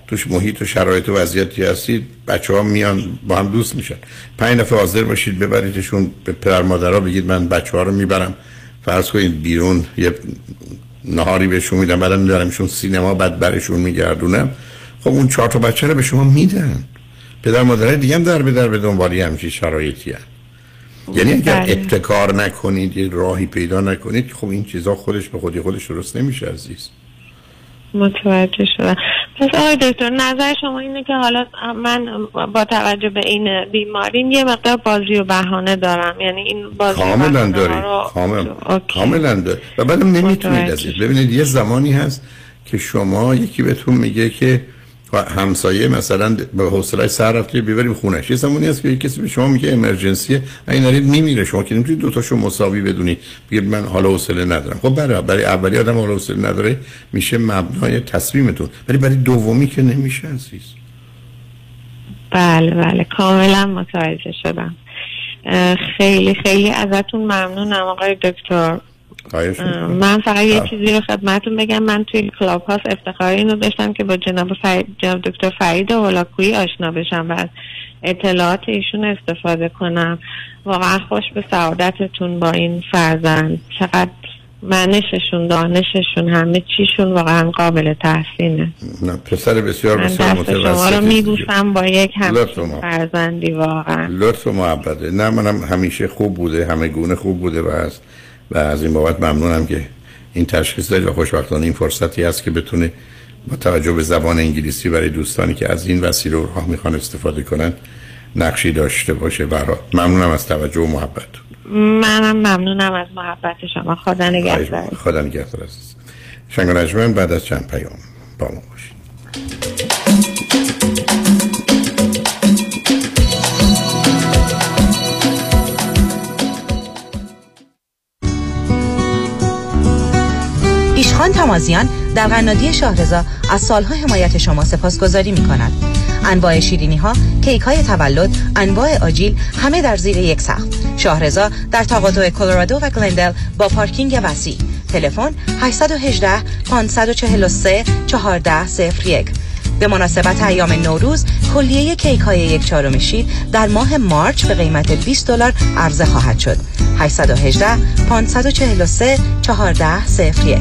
توش محیط و شرایط و وضعیتی هستید بچه‌ها میان با هم دوست میشن. پنج دفعه حاضر باشید ببریدشون به پدر مادرها بگید من بچه‌ها رو میبرم فرض کنید بیرون یه نهاری بهشون میدم، بعدم می‌برمشون سینما، بعد برشون میگردونم، خب اون چهار تا بچه رو به شما میدن. پدر مادرای دیگه هم در به در به دنبالی همچین شرایطی هست. یعنی اگر ابتکار نکنید، یه راهی پیدا نکنید، خب این چیزا خودش به خودی خودش درست نمیشه عزیز. متوجه شدم. پس آقای دکتر نظر شما اینه که حالا من با توجه به این بیماریم یه مقدار بازی و بهانه دارم، یعنی این بازی کاملا دارید، کاملا دارید و بعدم نمیتونید عزیز. ببینید یه زمانی هست که شما یکی بهتون میگه که همسایه مثلا به حوصله سر رفته بیبریم خونش، یه زمانی هست که کسی به شما میگه امرجنسیه این دارید میمیره، شما که نمیتونید دو تاشو مساوی بدونید بگید من حالا حوصله ندارم. خب برای برای اولی آدم حالا حوصله نداره میشه مبنای تصمیمتون، ولی برای دومی که نمیشه عزیز. بله بله کاملا متوجه شدم. خیلی خیلی ازتون ممنونم آقای دکتر. من فقط یه آه. چیزی رو خدمتتون بگم، من توی کلاب هاست افتخار اینو داشتم که با جناب فرید، جناب دکتر فرید هولاکویی آشنا بشم و از اطلاعات ایشون استفاده کنم. واقعا خوش به سعادتتون با این فرزند، چقدر منششون، دانششون، همه چیشون واقعا قابل تحسینه. نه پسر بسیار بسیار متوسطی. من شما رو میبوسم با یک همچین فرزندی واقعا. لطف و محبت. نه منم همیشه خوب بوده، همه گونه خوب بوده و هست و از این بابت ممنونم که این تشخیص دارید و خوشبختانه این فرصتی هست که بتونه با توجه به زبان انگلیسی برای دوستانی که از این وسیله راه میخوان استفاده کنن نقشی داشته باشه. برای ممنونم از توجه و محبت. منم ممنونم از محبت شما. خدا نگهدار. خدا نگهدار عزیز. شنگ و نجمن بعد از چند پیام با ما باشید. ایشخان تمازیان در قنادی شاهرضا از سالها حمایت شما سپاسگزاری می کند. انواع شیرینی ها، کیک های تولد، انواع آجیل همه در زیر یک سقف. شاهرضا در تاقاتوع کلرادو و گلندل با پارکینگ وسیع. تلفن هشت یک هشت پانصد و چهل و سه چهارده صفر یک. به مناسبت ایام نوروز کلیه کیک های یک چهارم شیر در ماه مارچ به قیمت بیست دلار عرضه خواهد شد. هشت یک هشت پانصد و چهل و سه چهارده صفر یک.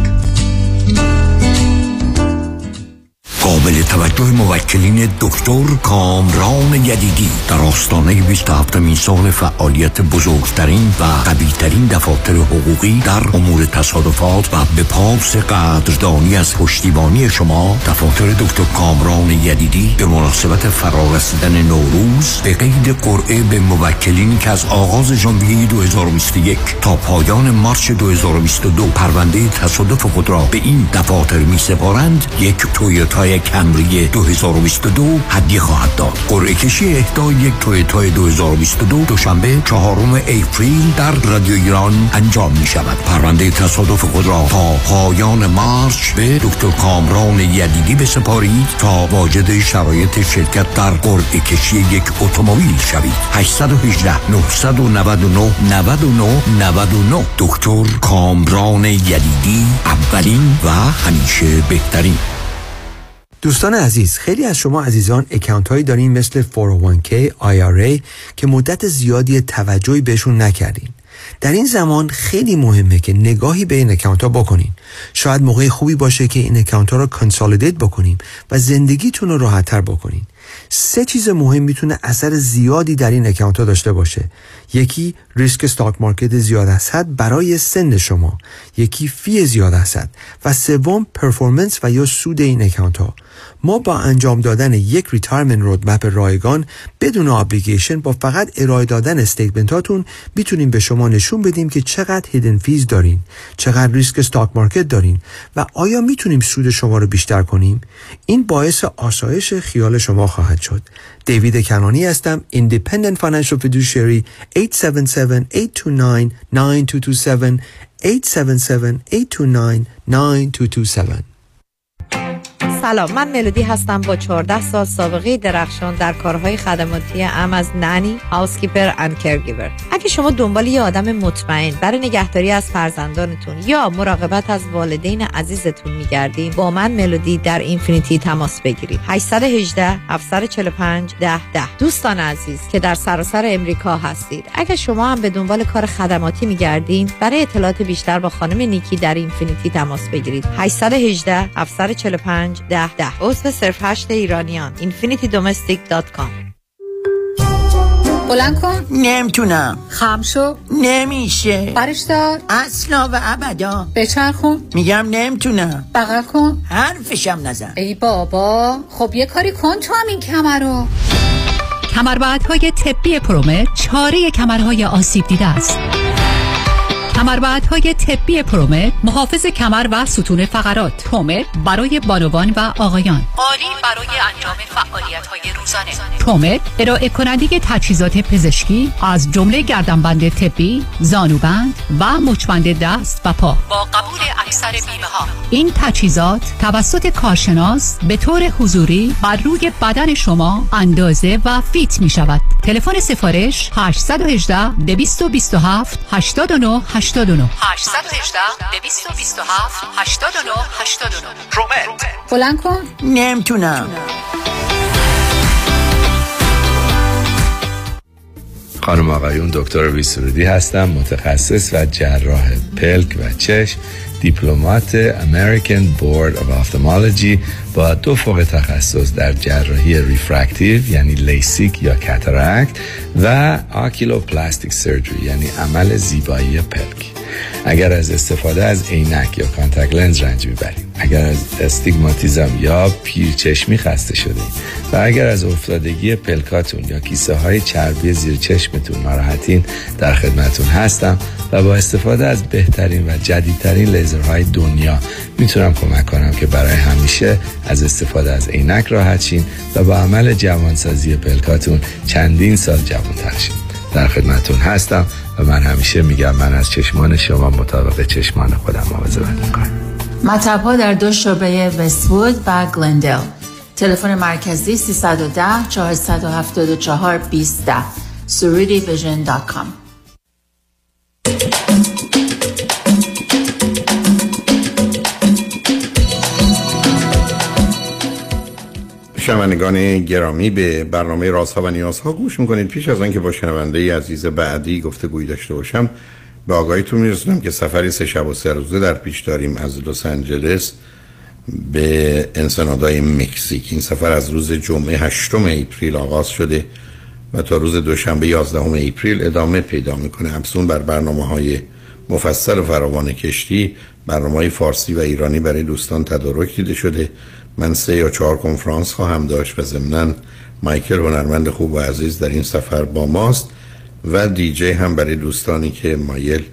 قابل توجه موکلین دکتر کامران یدیدی در آستانه بیست و هفتمین سال فعالیت بزرگترین و قویترین دفاتر حقوقی در امور تصادفات و به پاس قدردانی از پشتیبانی شما، دفاتر دکتر کامران یدیدی به مناسبت فرارسیدن نوروز به قید قرعه به موکلین که از آغاز ژانویه دو هزار و بیست و یک تا پایان مارس دو هزار و بیست و دو پرونده تصادف خود را به این دفاتر می سپارند یک تویوتا کمری دو هزار و بیست و دو هدیه خواهد داد. قرعه کشی اهدای یک تویوتا دو هزار و بیست و دو دوشنبه چهارم اپریل در رادیو ایران انجام می شود. پرونده تصادف خود را تا پایان مارس به دکتر کامران یدیدی بسپارید تا واجد شرایط شرکت در قرعه کشی یک اتومبیل شوید. هشت یک هشت نه نه نه نه نه نه نه نه دکتر کامران یدیدی، اولین و همیشه بهترین. دوستان عزیز، خیلی از شما عزیزان اکانت هایی دارین مثل چهار صفر یک کی، آی آر ای که مدت زیادی توجهی بهشون نکردین. در این زمان خیلی مهمه که نگاهی به این اکانت ها بکنین. شاید موقع خوبی باشه که این اکانت ها رو کنسالیدیت بکنیم و زندگیتون رو راحت تر بکنین. سه چیز مهم میتونه اثر زیادی در این اکانت ها داشته باشه. یکی ریسک استاک مارکت زیاد است برای سن شما، یکی فی زیاد است و سوم پرفورمنس و یا سود این اکانت ها. ما با انجام دادن یک ریتایرمنت رودمپ رایگان بدون ابلیگیشن با فقط ارائه دادن استیتمنت هاتون میتونیم به شما نشون بدیم که چقدر هیدن فیز دارین، چقدر ریسک استاک مارکت دارین و آیا میتونیم سود شما رو بیشتر کنیم. این باعث آسایش خیال شما خواهد شد. دیوید کنانی هستم. Independent Financial Fiduciary هشت هفت هفت، هشت دو نه، نه دو دو هفت هشت هفت هفت، هشت دو نه، نه دو دو هفت. سلام، من ملودی هستم با چهارده سال سابقه درخشان در کارهای خدماتی ام از نانی، هاوسکیپر اند کرگیور. اگه شما دنبال یه آدم مطمئن برای نگهداری از فرزندانتون یا مراقبت از والدین عزیزتون می‌گردید، با من ملودی در اینفینیتی تماس بگیرید. هشت یک هشت، هفت چهار پنج، ده ده. دوستان عزیز که در سراسر امریکا هستید، اگه شما هم به دنبال کار خدماتی می‌گردید، برای اطلاعات بیشتر با خانم نیکی در اینفینیتی تماس بگیرید. هشت یک هشت، هفت چهار پنج، ده ده. اوست صرف هشت ایرانیان. infinity domestic dot com. بلند کن. نمیتونم. خم شو. نمیشه. برش دار. اصلا و ابدا. بچرخون. میگم نمیتونم. بغل کن. حرفشم نزن. ای بابا، خب یه کاری کن تو هم این کمر رو. کمربندهای طبی پرومت چاره کمرهای آسیب دیده است. کمربندهای طبی پرومت محافظ کمر و ستون فقرات، پرومت برای بانوان و آقایان، عالی برای انجام فعالیت‌های روزانه. پرومت ارائه کننده تجهیزات پزشکی از جمله گردنبند طبی، زانوبند و مچبند دست و پا با قبول اکثر بیمه‌ها. این تجهیزات توسط کارشناس به طور حضوری بر روی بدن شما اندازه و فیت می‌شود. تلفن سفارش هشت یک هشت، دو دو هفت، هشت نه هشت دو نه. هشت یک هشت، دو دو هفت، هشت نه هشت دو نه. پرومت. بلند کن. نمیتونم. خانم آقایون، دکتر ویسرودی هستم، متخصص و جراح پلک و چشم، دیپلمات American Board of Ophthalmology با دو فوق تخصص در جراحی ریفرکتیو یعنی لیسیک یا کاتاراکت و آکیلوپلاستیک سرجری یعنی عمل زیبایی پلک. اگر از استفاده از عینک یا کانتاکت لنز رنج میبرید، اگر از استیگماتیزم یا پیرچشمی خسته شده و اگر از افتادگی پلکاتون یا کیسه های چربی زیر چشمتون ناراحتین، در خدمتون هستم و با استفاده از بهترین و جدیدترین لیزرهای دنیا میتونم کمک کنم که برای همیشه از استفاده از عینک راحت شین و با عمل جوانسازی پلکاتون چندین سال جوانتر شین. در خدمتون هستم و من همیشه میگم من از چشمان شما مطابق چشمان خودم مواظبت میکنم. مطب ها در دو شعبه وست‌وود و گلندل. تلفن مرکزی سه یک صفر، چهار هفت چهار، دو صفر یک صفر. سرودی ویژن دات کام. شنوندگان گرامی، به برنامه رازها و نیازها گوش میکنید. پیش از آنکه با شنونده عزیز بعدی گفتگویی داشته باشم، به آگاهیتون میرسونم که سفری سه شب و سه روزه در پیش داریم از لس آنجلس به انسنادای مکزیک. این سفر از روز جمعه هشتم اپریل آغاز شده و تا روز دوشنبه یازدهم اپریل ادامه پیدا میکنه. همسون بر برنامه‌های مفصل و فراوان کشتی، برنامه‌های فارسی و ایرانی برای دوستان تدارک دیده شده. من سه یا چهار کنفرانس خواهم داشت و ضمناً مایکل هنرمند خوب و عزیز در این سفر با ماست و دیجی هم برای دوستانی که مایل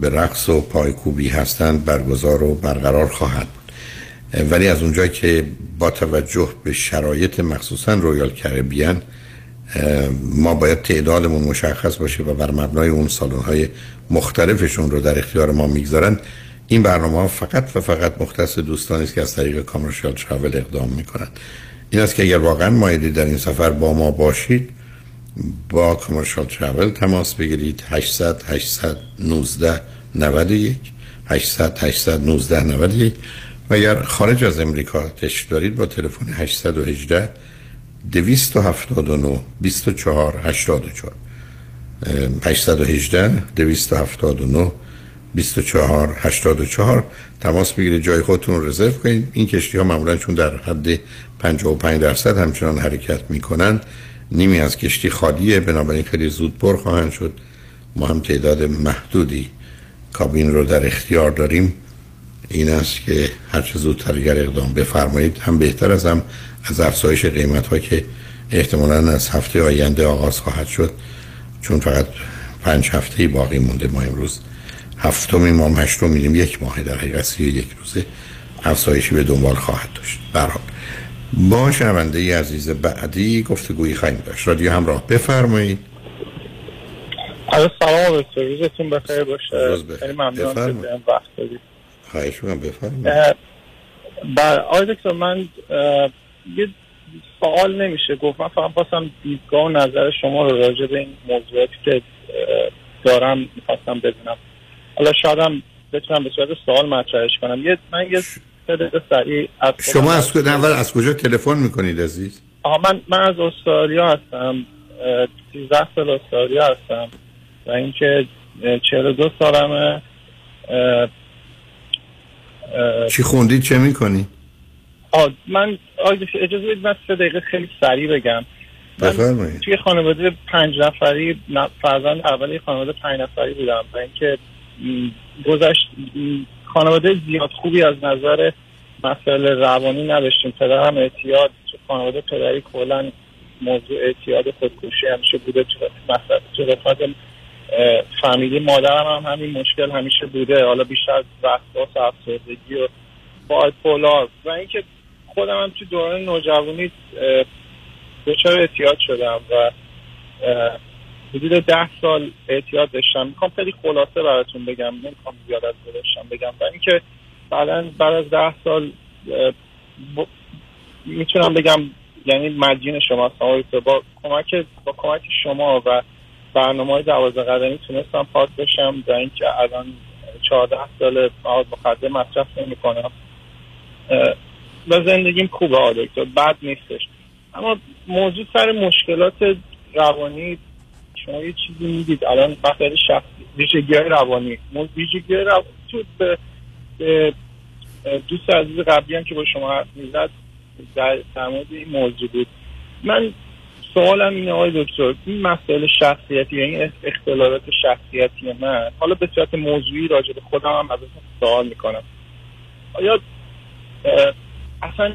به رقص و پایکوبی هستند برگزار و برقرار خواهد بود. ولی از اونجا که با توجه به شرایط مخصوصاً رویال کربیان ما باید تعدادمون مشخص باشه و بر مبنای اون سالن‌های مختلفشون رو در اختیار ما میگذارن، این برنامه فقط و فقط مختص دوستانی است که از طریق کامرشال ترافل اقدام میکنند. این است که اگر واقعا مایلی در این سفر با ما باشید، با کامرشال ترافل تماس بگیرید. هشت صفر صفر، هشت یک نه، نه یک، هشت صفر صفر، هشت یک نه، نه یک. و اگر خارج از امریکا تشریف دارید با تلفن هشت یک هشت، دو هفت نه، دو چهار هشت چهار. هشت یک هشت، دو هفت نه، دو چهار هشت چهار تماس بگیرید، جای خودتون رو رزرو کنید. این کشتی ها معمولا چون در حد پنجاه و پنج درصد همچنان حرکت میکنن، نیمی از کشتی خالیه، بنابراین خیلی زود پر خواهند شد. ما هم تعداد محدودی کابین رو در اختیار داریم. این است که هر چه زودتر اقدام بفرمایید هم بهتر، از هم از افزایش قیمت ها که احتمالاً از هفته آینده آغاز خواهد شد، چون فقط پنج هفته باقی مونده. ما امروز هفتم، ما هم هشتم، میریم یک ماه در حقیقت یک روزه افزایشی به دنبال خواهد داشت. به هر حال با شنونده عزیز بعدی گفتگویی خواهیم داشت. رادیو همراه، بفرمایید. سلام دکتر، روزتون بخیر باشه. خیلی ممنون که بهم وقت دادید. خواهش می‌کنم، بفرمایید. آقای دکتر، من یه سوال نمیشه گفت، من فقط خواستم دیدگاه و نظر شما رو راجع به این موضوعاتی که دارم می‌خواستم بدونم. حالا شاید هم بتونم به صورت سوال مطرحش کنم. یه من یه از شما از کجا اول از کجا تلفن میکنید عزیز؟ آها من من از استرالیا هستم، سیزده سال استرالیا هستم و اینکه چهل و دو سالمه. اه اه چی خوندید، چه میکنی؟ آه من اجازه بدید من سه دقیقه خیلی سریع بگم. بفرمایید. توی خانواده پنج نفری، فرزند اولی خانواده پنج نفری بودم و اینکه گذشت خانواده زیاد خوبی از نظر مسائل روانی نداشتیم. پدرم اعتیاد، خانواده پدری کلا موضوع اعتیاد خودکشی همیشه بوده، تو رفات فامیلی مادرم هم همین مشکل همیشه بوده، حالا بیشتر وسواس افسردگی و بایپولار و اینکه خودم هم تو دوران نوجوانی دچار اعتیاد شدم و حدود ده سال اعتیاد داشتم. میخوام خیلی خلاصه براتون بگم، نمیخوام زیاد از گذشتم بگم. و اینکه بعدا بعد از ده سال ب... میتونم بگم یعنی مدیون شما هستم، با کمک با کمک شما و برنامه‌های دوازده قدمی تونستم پاک بشم و اینکه الان چهارده سال مواد مخدر مصرف نمی‌کنم و زندگیم خوبه آدکتور، بد نیستش. اما موضوع سر مشکلات روانی شما یه چیزی میدید الان بخیر شخص ویژگی‌های روانی ویژگی‌های روانی تو دوست عزیز قبلی هم که با شما حرف می‌زد در مورد این موضوع بود. من سوالم اینه آقای دکتر، این مسائل شخصیتی، یعنی اختلالات شخصیتی من، حالا به صورت موضوعی راجع به خودم هم ازتون سوال می‌کنم. آیا اصلا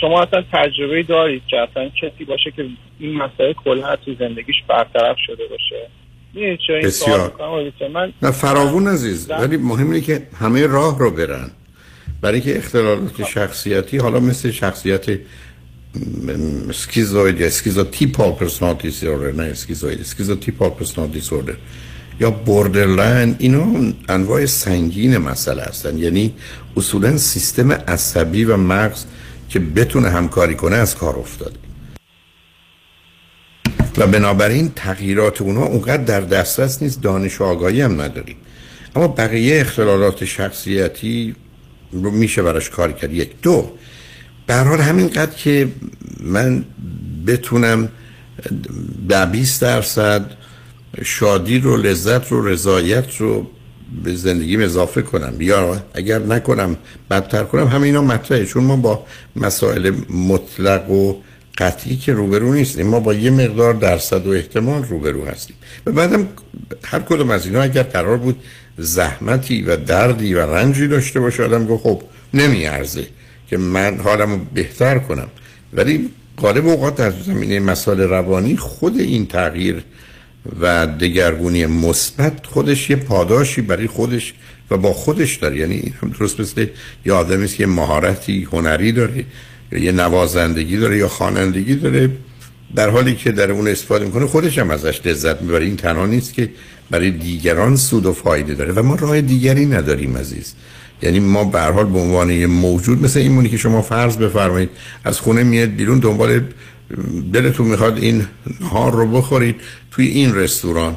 شما اصلا تجربه دارید که اصلا کسی باشه که این مسائل کلا تو زندگیش برطرف شده باشه؟ می‌دونید چه این سوال می‌کنم من نه فراوون عزیز، ولی مهمه که همه راه رو برن، برای که اختلالات شخصیتی حالا مثل شخصیت اسکیزوید یا اسکیزوتیپال پرسونالیتی دیسوردر، نه اسکیزوید، اسکیزوتیپال پرسونالیتی دیسوردر یا بوردرلاین، اینا انواع سنگین مسئله هستن. یعنی اصولاً سیستم عصبی و مغز که بتونه همکاری کنه از کار افتاده و بنابراین تغییرات اونا اونقدر در دسترس نیست، دانش و آگاهی هم نداریم. اما بقیه اختلالات شخصیتی رو میشه براش کار کرد. یک دو به هر حال همینقدر که من بتونم به بیست درصد شادی رو، لذت رو، رضایت رو به زندگیم اضافه کنم یا اگر نکنم بدتر کنم، همه اینا مطرحه، چون ما با مسائل مطلق و قطعی که روبرو نیستیم، ما با یه مقدار درصد و احتمال روبرو هستیم و بعدم هر کدوم از اینا اگر قرار بود زحمتی و دردی و رنجی داشته باشه آدم گفت خب نمیارزه که من حالمو بهتر کنم. ولی غالب اوقات در زمینه مسائل روانی خود این تغییر و دگرگونی مثبت خودش یه پاداشی برای خودش و با خودش داره. یعنی درست مثل یه آدمی است که مهارتی هنری داره یا یه نوازندگی داره یا خوانندگی داره، در حالی که در اون استفاده میکنه خودش هم ازش لذت میبره. این تنها نیست که برای دیگران سود و فایده داره و ما راه دیگری نداریم عزیز. یعنی ما به هر حال به عنوان یه موجود مثل اینمونی که شما فرض بفرمایید از خونه میاد بیرون، دنبال دلتون میخواد این نهار رو بخورید توی این رستوران،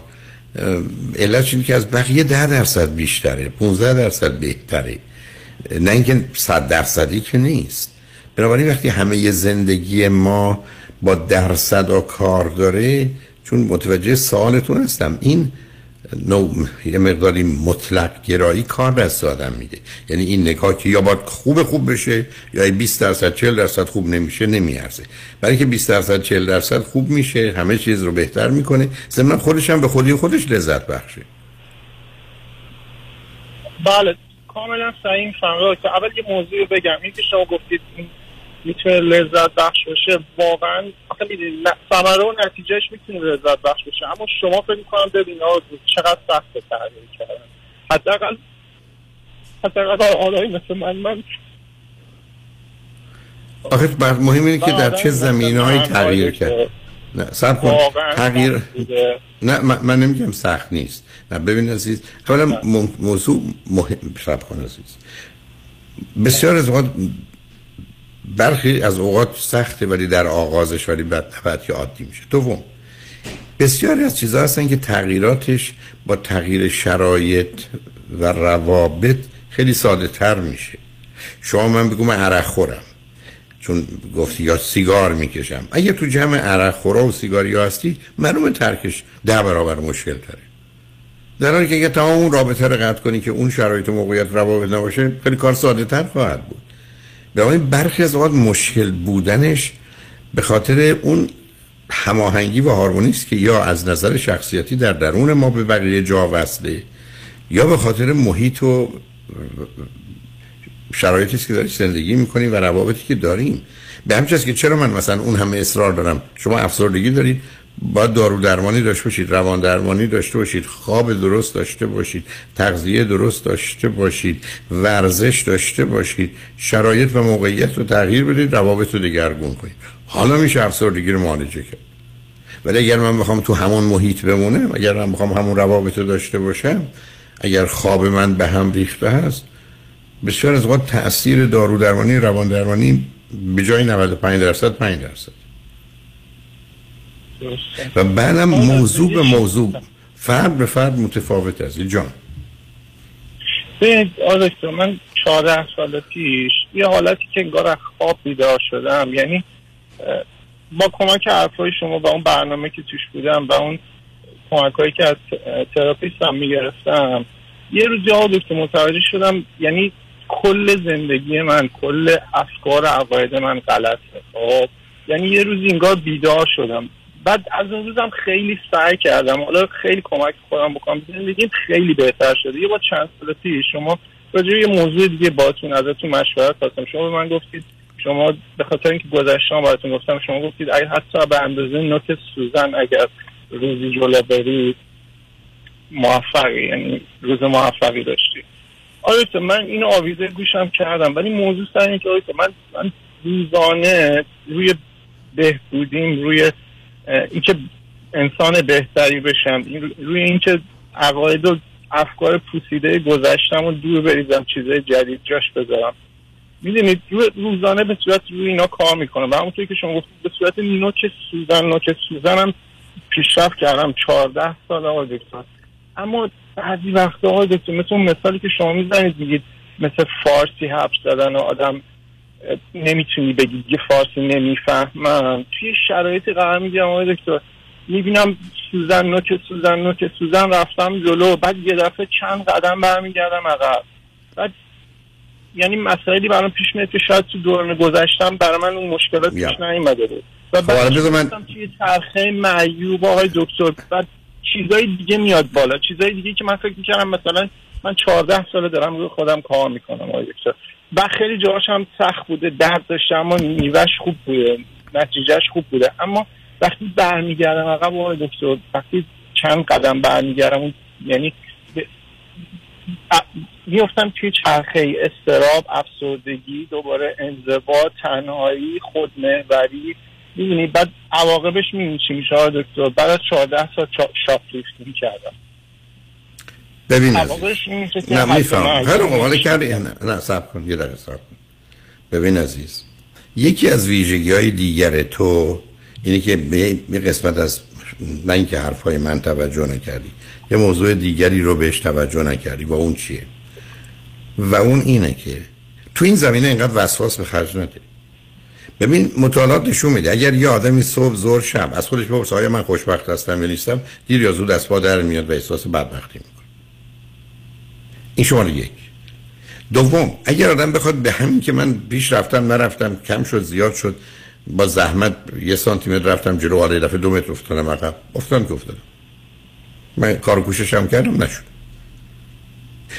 علتش اینه که از بقیه ده درصد بیشتره، پونزده درصد بهتره، نه اینکه صد درصدی که نیست. بنابراین وقتی همه زندگی ما با درصد و کار داره، چون متوجه سوالتون هستم، این نوع یه مقداری مطلق گرایی کار دست آدم میده. یعنی این نگاه که یا باید خوب خوب بشه یا بیست درصد چهل درصد خوب نمیشه نمیارزه، برای که بیست درصد چهل درصد خوب میشه، همه چیز رو بهتر میکنه، ضمن خودش هم به خودی خودش لذت بخشه. بله کاملا صحیح فهمیدم. اول یه موضوع بگم، این که شما گفتید میتونه لذت بخش باشه، واقعا آخه میدونید ثمره و نتیجهش میتونه لذت بخش باشه، اما شما فکر میکنم ببینید چقدر سخته تغییر کردن. حداقل حداقل آدمی مثل من من آخه مهم اینه که در چه زمینه‌ای تغییر کرد. نه صبر کن تغییر نه من, من نمیگم سخت نیست. نه ببین عزیز، اولا موضوع مهم صبر کن عزیز. بسیار از اوقات برخی از اوقات سخته ولی در آغازش ولی بعد بعد که عادی میشه. دوم بسیاری از چیزها هستن که تغییراتش با تغییر شرایط و روابط خیلی ساده تر میشه. شما من بگم من عرق خورم چون گفتی یا سیگار میکشم، اگه تو جمع عرق خورا و سیگاری هستی معلومه ترکش ده برابر مشکل تره، در حالی که اگه تمام اون رابطه رو قطع کنی که اون شرایط و موقعیت روابط نباشه خیلی کار ساده تر خواهد بود. برای برخی از اوقات مشکل بودنش به خاطر اون هماهنگی و هارمونی است که یا از نظر شخصیتی در درون ما به بقیه جا وصله یا به خاطر محیط و شرایطی است که داریم زندگی میکنیم و روابطی که داریم. به همین که چرا من مثلا اون همه اصرار دارم شما افسردگی دارید باید دارو درمانی داشته باشید، روان درمانی داشته باشید، خواب درست داشته باشید، تغذیه درست داشته باشید، ورزش داشته باشید، شرایط و موقعیت رو تغییر بدید، روابط رو دگرگون کنید، حالا میشه افسردگی رو معالجه کرد. ولی اگر من بخوام تو همون محیط بمونم، اگر من بخوام همون روابط رو داشته باشم، اگر خواب من به هم ریخته هست، بسیار از اوقات تأثیر دارو درمانی روان درمانی به جای نود و پنج درصد پنج درصد. و بعدم موضوع به موضوع فرد به فرد متفاوت است. جان ببینید آزاکتر، من چهارده سال پیش یه حالتی که انگار خواب بیدار شدم، یعنی با کمک حرفای شما و اون برنامه که توش بودم و اون کمکایی که از تراپیستم میگرفتم، یه روزی ها دکتر متوجه شدم یعنی کل زندگی من، کل افکار و عقاید من غلطه. خب یعنی یه روزی انگار بیدار شدم، بعد از اون روزم خیلی سعی کردم حالا خیلی کمک خودم بکنم، زندگیم خیلی بهتر شده. یه با چند سال پیش شما راجع به یه موضوع دیگه باهاتون ازتون مشورت خواستم، شما به من گفتید شما به خاطر اینکه گذشته‌ام براتون گفتم، شما گفتید اگه حتی به اندازه نوک سوزن اگر روزی جلو بری موفقی، یعنی روز موفقی داشتی. آره من این آویزه گوشم کردم، ولی موضوع سر اینه که آره من من روزانه روی بهبودیم، روی اینکه انسان بهتری بشم، روی اینکه عقاید و افکار پوسیده گذشتم و دور بریزم، چیزای جدید جاش بذارم، میدونید روزانه به صورت روی اینا کار میکنم و همونطوری که شما گفتید به صورت نوک سوزن نوک سوزنم پیشرفت کردم. چهارده سال آقای دکتر، اما بعضی وقتا آقای دکتر مثل مثالی که شما میزنید میگید مثل فارسی حبس دادن و آدم نمیتونی بگید یه فارسی نمیفهمم، توی شرایطی قرار میگیرم آقای دکتر، میبینم سوزن نوک سوزن نوک سوزن رفتم جلو، بعد یه دفعه چند قدم برمیگردم عقب، بعد یعنی مسائلی برام پیش میاد که شاید تو دوران گذشتم برای من اون مشکلات پیش نیومده بود و بعد من توی چرخه معیوب آقای دکتر، بعد چیزای دیگه میاد بالا، چیزای دیگه که من فکر می‌کردم مثلا من چهارده ساله دارم روی خودم کار میکنم آقای دکتر و خیلی جاهاش هم سخت بوده، درد داشته اما نیوش خوب بوده، نتیجهش خوب بوده، اما وقتی برمیگردم عقب آقای دکتر، وقتی چند قدم برمیگردم یعنی میفتم توی چرخه اضطراب، افسردگی، دوباره انزوا، تنهایی، خودمحوری، می‌بینی بعد عواقبش می‌بینی چی میشه آقای دکتر. بعد از چهارده سال شاپلیفتینگ کردم. ببین عواقبش این میشه که نه میفهم خیلی قبول کردی یا نه؟ نه صبر کن یه دقیقه صبر کن. ببین عزیز، یکی از ویژگی‌های دیگر تو اینه که به قسمت از نه اینکه حرفای من توجه نکردی، یه موضوع دیگری رو بهش توجه نکردی و اون چیه؟ و اون اینه که تو این زمینه اینقدر وسواس به خرج نده. ببین مطالعات نشون میده اگر یه آدمی صبح زور شب از خودش بپرسه آیا من خوشبخت هستم یا نیستم، دیر یا زود از پا در میاد و احساس بدبختی میکنه. این شماره یک. دوم، اگر آدم بخواد به همین که من پیش رفتم نرفتم، کم شد زیاد شد، با زحمت یه سانتی متر رفتم جلو، آره دفعه دو متر افتادم عقب، افتادم که افتادم، من کار کوششم کردم نشد.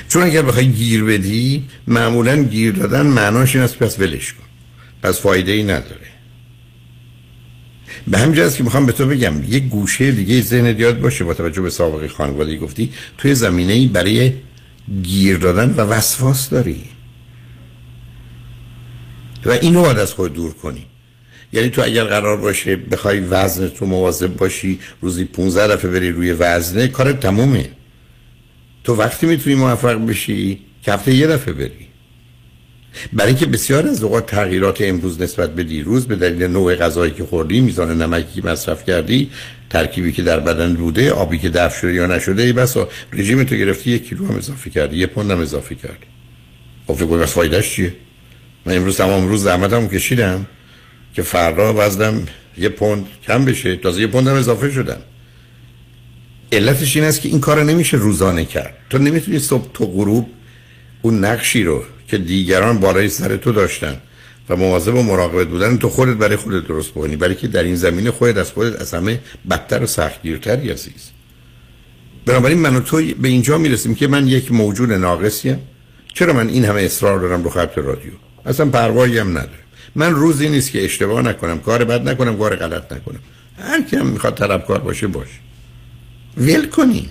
چون اگر بخوای گیر بدی معمولا گیر دادن معناش این است پس ولش کن، پس فایده ای نداره. به همین جاست که میخوام به تو بگم یه گوشه دیگه ذهنت یاد باشه با توجه به سابقه خانوادگی گفتی توی زمینه‌ای برای گیر دادن و وسواس داری. و اینو باید از خود دور کنی. یعنی تو اگر قرار باشه بخوای وزن تو مواظب باشی، روزی پانزده دفعه بری روی وزنه، کارت تمومه. تو وقتی میتونی موفق بشی که هفته یه دفعه بری، برای اینکه بسیار از اوقات تغییرات امروز نسبت به دیروز به دلیل نوع غذایی که خوردی، میزان نمکی که مصرف کردی، ترکیبی که در بدن بوده، آبی که دفع شده یا نشده، ای بسا رژیم تو گرفتی یک کیلو هم اضافه کردی، یک پوند هم اضافه کردی. خب فکر فایدهش چیه؟ من امروز تمام روز زحمتم کشیدم که فردا وزنم یک پوند کم بشه، تازه یک پوند هم اضافه شدم. علتش این است که این کارو نمیشه روزانه کرد. تو نمیتونی صبح تا غروب اون نقشی رو که دیگران بالای سر تو داشتن و مواظب و مراقبت بودن تو خودت برای خودت درست بکنی، برای که در این زمینه خودت از خودت از همه بدتر و سختگیرتری عزیز. بنابراین من و تو به اینجا میرسیم که من یک موجود ناقصیم. چرا من این همه اصرار دارم رو خط رادیو؟ اصلا پروایی هم نداره. من روزی نیست که اشتباه نکنم، کار بد نکنم، کار غلط نکنم. هر کی هم میخواد طلبکار باشه باشه، ول کنی.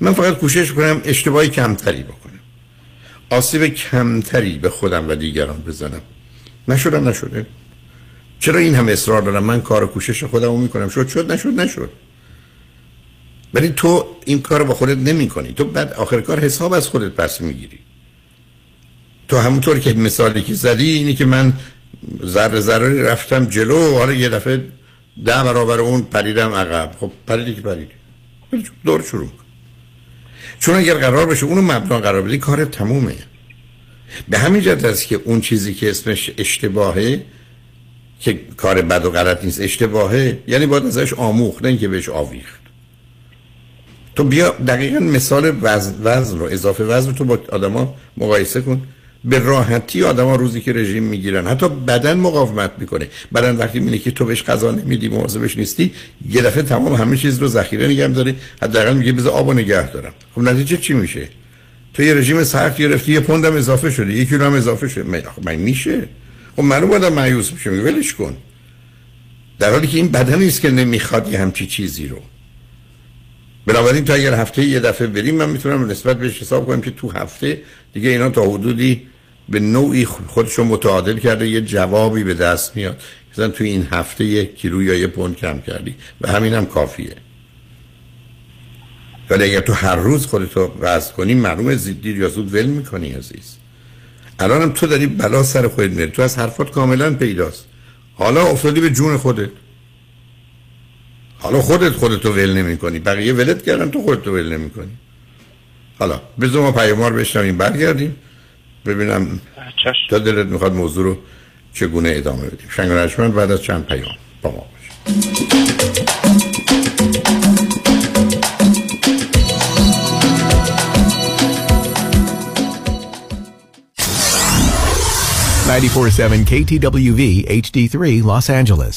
من فقط کوشش کنم اشتباهی کمتری بکنم، آسیب کمتری به خودم و دیگران بزنم. نشدم نشده. چرا این همه اصرار دارم؟ من کار و کوشش خودمو میکنم، شد شد، نشد نشد. ولی تو این کارو با خودت نمیکنی. تو بعد آخر کار حساب از خودت پس میگیری. تو همونطور که مثالی که زدی اینی که من ذره ذره رفتم جلو، حالا یه دفعه ده برابر اون پریدم عقب. خب پریدی که پریدی، دور شروع. چون اگر قرار بشه اونو مبنا قرار بدی کار تمومه. به همین جهت است که اون چیزی که اسمش اشتباهه، که کار بد و غلط نیست، اشتباهه، یعنی باید ازش آموخت، نه اینکه بهش آویخت. تو بیا دقیقاً مثال وزن, وزن رو، اضافه وزن تو با آدما مقایسه کن. به راحتی آدما روزی که رژیم میگیرن، حتی بدن مقاومت میکنه. بدن وقتی میبینه که تو بهش غذا نمیدی، مواظبش نیستی، یه دفعه تمام همه چیز رو ذخیره نگه داره، حداقل میگه بذار آبو نگه دارم. خب نتیجه چی میشه؟ تو یه رژیم سخت گرفتی، یه پوند هم اضافه شده، یک کیلو هم اضافه شده. خب من میشه. خب معلومه آدم مایوس میشه، میگه ولش کن. در حالی که این بدن نیست که نمیخواد همچی چیزی رو. بنابراین تو اگر هفته یه دفعه بریم، من میتونم نسبت بهش حساب کنم که تو هفته دیگه اینا تا حدودی به نوعی خودشو متعادل کرده، یه جوابی به دست میاد. مثلا تو این هفته یک کیلو یا یه پوند کم کردی و همین هم کافیه. ولی اگر تو هر روز خودتو وزن کنی، معلومه زیدی یا زود ول میکنی عزیز. الان هم تو داری بلا سر خودت میاری، تو از حرفات کاملا پیداست. حالا افتادی به جون خودت، حالا خودت خودتو ول نمی کنی، بقیه ولت کردن، تو خودتو ول نمی کنی. حالا بذار ما پیامار بشنویم، برگردیم ببینم تا دلت میخواد موضوع رو چگونه ادامه بدیم. شنگرشمند بعد از چند پیام با ما باشه. نه چهار هفت کی تی دبلیو وی اچ دی سه Los Angeles.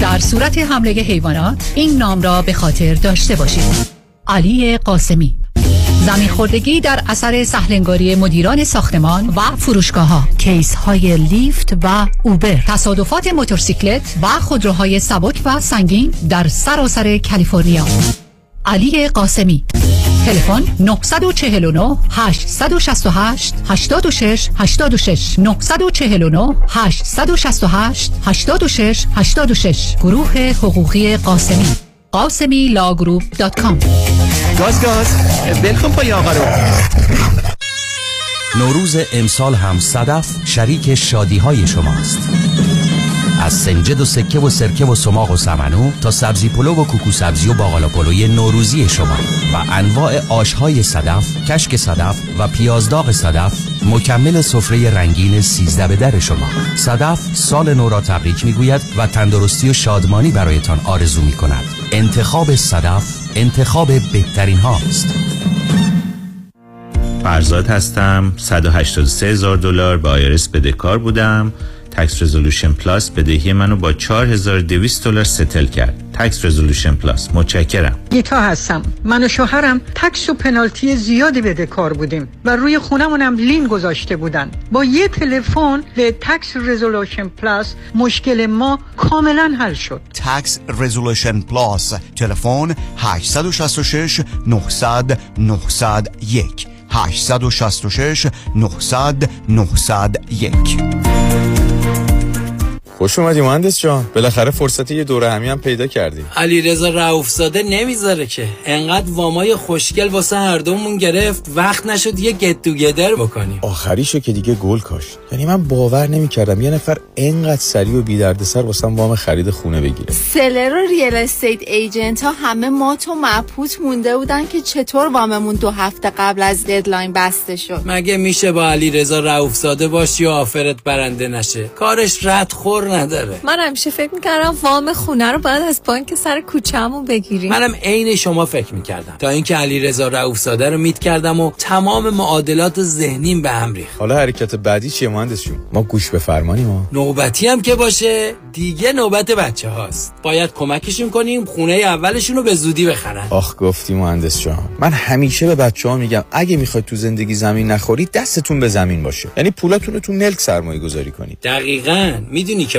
در صورت حمله حیوانات این نام را به خاطر داشته باشید. علی قاسمی. زمین خوردگی در اثر سهلنگاری مدیران ساختمان و فروشگاه‌ها، کیس های لیفت و اوبر، تصادفات موتورسیکلت و خودروهای سبک و سنگین در سراسر کالیفرنیا. علی قاسمی. تلفن نه چهار نه هشت شش هشت هشت شش هشت شش نه چهار نه هشت شش هشت هشت شش هشت شش. گروه حقوقی قاسمی، قاسمی لاگروپ دات کام. گاز گاز. بلکن پای آقا رو. نوروز امسال هم صدف شریک شادی های شماست. از سنجد و سکه و سرکه و سماق و سمنو تا سبزی پلو و کوکو سبزی و باقالا پلوی نوروزی شما و انواع آشهای صدف، کشک صدف و پیازداغ صدف، مکمل سفره رنگین سیزده به در شما. صدف سال نو را تبریک میگوید و تندرستی و شادمانی برایتان آرزو میکند. انتخاب صدف انتخاب بهترین هاست. فرزاد هستم. صد و هشتاد و سه هزار دلار با آیرس بدهکار بودم. تکس رزولوشن پلاس بدهی منو با چهار هزار و دویست دلار ستل کرد. تکس رزولوشن پلاس، متشکرم. گیتا هستم. من و شوهرم تکس و پنالتی زیادی بدهکار بودیم و روی خونمونم لین گذاشته بودن. با یه تلفن به تکس رزولوشن پلاس مشکل ما کاملا حل شد. تکس رزولوشن پلاس، تلفن هشت شش شش نه صفر صفر نه صفر یک، هشت شش شش نه صفر صفر نه صفر یک. خوش اومدی مهندس جان، بالاخره فرصت یه دوره همی هم پیدا کردیم. علیرضا رؤوفزاده نمیذاره که، انقدر وامای خوشگل واسه هر دومون گرفت وقت نشد یه گت توگیدر بکنیم. آخریشو که دیگه گل کاشت. یعنی من باور نمیکردم یه نفر انقدر سریع و بی دردسر واسم وام خرید خونه بگیره. سلر و ریل استیت ایجنت ها همه مات و مبهوت مونده بودن که چطور واممون دو هفته قبل از ددلاین بسته شد. مگه میشه با علیرضا رؤوفزاده باشی و آفرت برنده نشه؟ کارش رد خور نداره. من همیشه فکر میکردم وام خونه رو باید از بانک سر کوچه‌مون بگیریم. منم عین شما فکر میکردم، تا اینکه علیرضا رؤوفزاده رو میت کردم و تمام معادلات ذهنیم به هم ریخت. حالا حرکت بعدی چیه مهندس جون؟ ما گوش به فرمانی ما. نوبتی هم که باشه دیگه نوبت بچه هاست. باید کمکشون کنیم خونه اولشون رو به زودی بخرن. آخ گفتی مهندس جان. من همیشه به بچه‌ها میگم اگه میخواید تو زندگی زمین نخورید دستتون به زمین باشه. یعنی پولاتون رو تو ملک سرمایه‌گذاری کنید. دقیقاً. میدونی که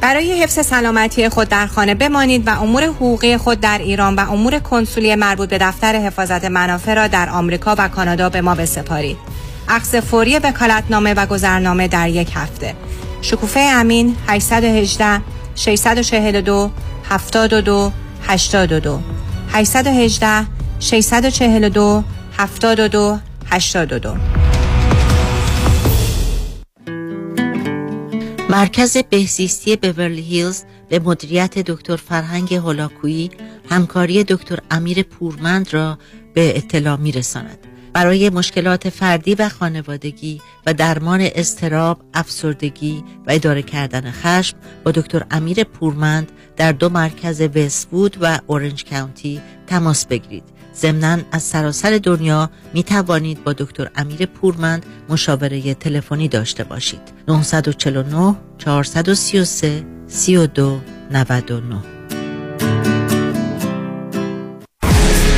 برای حفظ سلامتی خود در خانه بمانید و امور حقوقی خود در ایران و امور کنسولی مربوط به دفتر حفاظت منافع را در آمریکا و کانادا به ما بسپارید. عکس فوری وکالتنامه و گذرنامه در یک هفته. شکوفه امین، هشت یک هشت شش چهار دو هفت دو هشت دو، هشت یک هشت شش چهار دو هفت دو هشت دو. مرکز بهزیستی بیورلی هیلز به مدیریت دکتر فرهنگ هولاکویی همکاری دکتر امیر پورمند را به اطلاع می‌رساند. برای مشکلات فردی و خانوادگی و درمان اضطراب، افسردگی و اداره کردن خشم با دکتر امیر پورمند در دو مرکز وست‌وود و اورنج کانتی تماس بگیرید. ضمناً از سراسر دنیا می توانید با دکتر امیر پورمند مشاوره تلفنی داشته باشید. نه چهار نه چهار سه سه سی و دو نود و نه.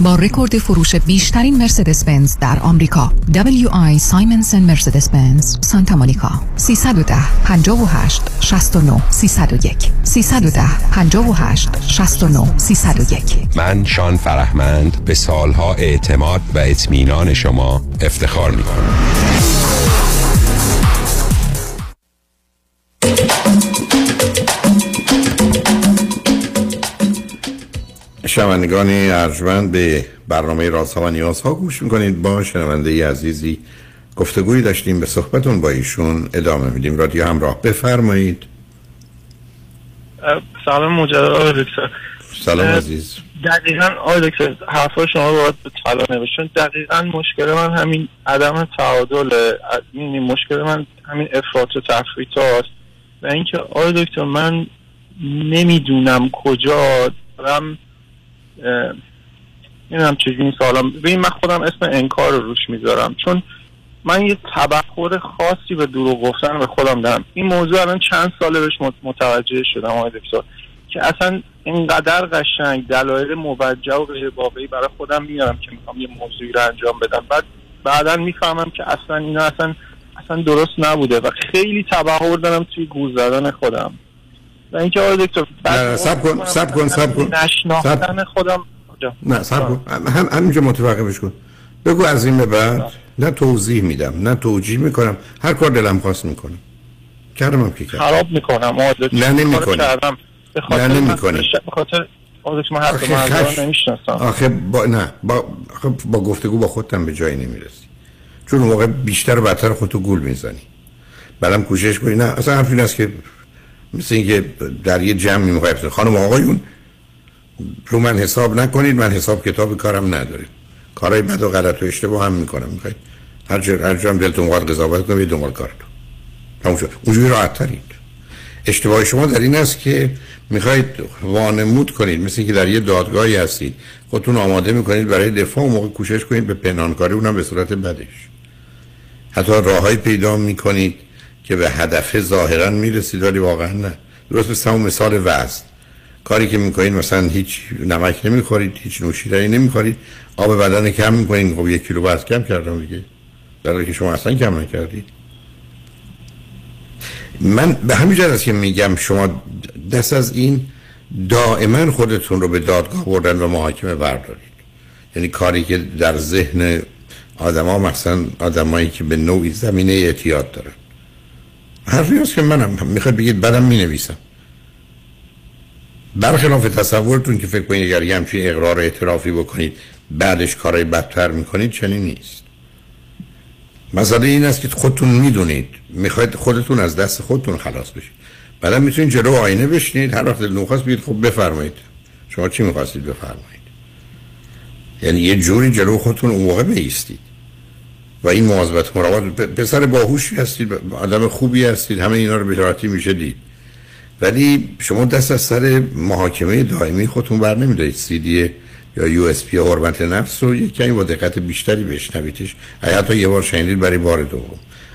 با رکورد فروش بیشترین مرسدس بنز در آمریکا، دبلیو آی سایمنسن مرسدس بنز سانتا مونیکا، سه یک صفر پنج هشت شش نه سه صفر یک، سه یک صفر پنج هشت شش نه سه صفر یک. من شان فرهمند به سالها اعتماد و اطمینان شما افتخار می‌کنم. شنوندگان ارجمند به برنامه رازها و نیازها گوش میکنید. با شنونده عزیزی گفتگویی داشتیم، به صحبتون با ایشون ادامه میدیم. رادیو همراه، بفرمایید. سلام مجدد آقای دکتر. سلام عزیز. دقیقاً آقای دکتر حرفا شما رو باید به طلا نوشتون. دقیقاً مشکل من همین عدم تعادله، این مشکل من همین افراط و تفریط هاست و اینکه آقای دکتر من نمیدونم کجا دارم، نمیدونم چجوری این سالم. ببین من خودم اسم انکار رو روش میذارم، چون من یه تبخور خاصی به دروغ گفتن به خودم دارم. این موضوع الان چند ساله بهش متوجه شدم آقای دکتر که اصلا اینقدر قشنگ دلایل موجه و غیر واقعی برای خودم میارم که میخوام یه موضوعی رو انجام بدم، بعد بعداً میفهمم که اصلا اینا اصلا اصلا درست نبوده و خیلی تبخور دارم توی گول زدن خودم. و اینکه آقای دکتر سب کن سب کن سب کن نشناختن خودم. نه سب کن، همینجا متوقفش کن. بگو از این به بعد نه توضیح میدم نه توجیه میکنم، هر کار دلم خواست میکنم، کردم که کردم، خراب میکنم، عادت نه نمیکنم، نه نمیکنم، به خاطر عادت ما هر دو ما نمیشناسم. آخه با نه با با گفتگو با خودتم به جایی نمیرسی، چون موقع بیشتر و بدتر خودتو گول میزنی. بعدم کوشش کنی نه اصلا حرفی نیست که مثل اینکه در یه جمع میخواید خانم آقایون رو من حساب نکنید، من حساب کتاب کارم ندارم، کارهای بد و غلط و اشتباه هم میکنم، میخواید هر جور هر جور دلتون میخواد قضاوت کنید دنبال کارتون، تموم شد. اونجوری راحت ترید. اشتباه شما در این است که میخواید وانمود کنید مثل اینکه در یه دادگاهی هستید، خودتون آماده میکنید برای دفاع، موقع کوشش کنید به پنهانکاری، اونم به صورت بدش. حتی راههای پیدا میکنید که به هدف ظاهرا میرسید ولی واقعا نه. درست مثل اون مثال وزن، کاری که میکنید مثلا هیچ نمک نمیخورید، هیچ نوشیدنی نمیخورید، آب بدن کم میکنید، خب یک کیلو وزن کم کردم دیگه، در حالی که شما اصلا کم نکردید. من به همین جهت که میگم شما دست از این دائما خودتون رو به دادگاه بردن و محاکمه بردارید، یعنی کاری که در ذهن آدما، مثلا آدمایی که به نوعی زمینه اعتیاد دارن، حرفی هست که منم میخواد بگید بدم مینویسم، برخلاف تصورتون که فکر کنید اگر یه همچین اقرار اعترافی بکنید بعدش کارهای بدتر میکنید، چنین نیست. مسئله این است که خودتون میدونید میخواید خودتون از دست خودتون خلاص بشید، بعدم میتونید جلو آینه بشینید هر وقت دلتون خواست بگید خب بفرمایید شما چی میخواستید بفرمایید، یعنی یه جوری جلو خودتون اون موقع بایستید و این مواظبت مراقبت. پسر باهوشی هستید، آدم خوبی هستید، همه اینا رو به راحتی میشه دید، ولی شما دست از سر محاکمه دائمی خودتون بر نمیدارید. سی دی یا یو اس پی حرمت نفس رو یکی با دقت بیشتری بشنویدش، حتی یه بار شنیدید برای بار دوم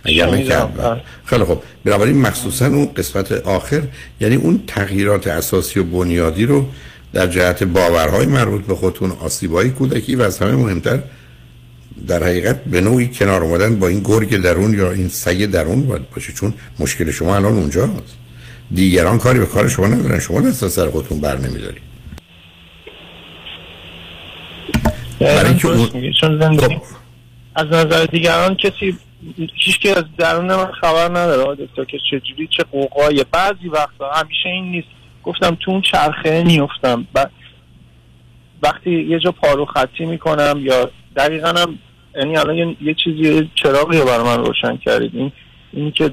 اگر نکرد. خیلی خوب، بنابراین مخصوصا اون قسمت آخر، یعنی اون تغییرات اساسی و بنیادی رو در جهت باورهای مربوط به خودتون، آسیب‌های کودکی و از همه مهمتر در حقیقت به نوعی کنار اومدن با این گرگ درون یا این سگ درون باید باشه، چون مشکل شما الان اونجاست. دیگران کاری به کار شما ندارن، شما دست از سر خودتون بر نمیدارید. برای که اون... چون از نظر دیگران کسی هیچ که از درون من خبر نداره دکتر که چجوری چه قوقای. بعضی وقتا همیشه این نیست، گفتم تو اون چرخه نیفتم، ب... وقتی یه جا پارو خطی میکنم یا دقیقا هم یعنی الان یه, یه چیزی چراغی رو برای من روشن کردید، این این که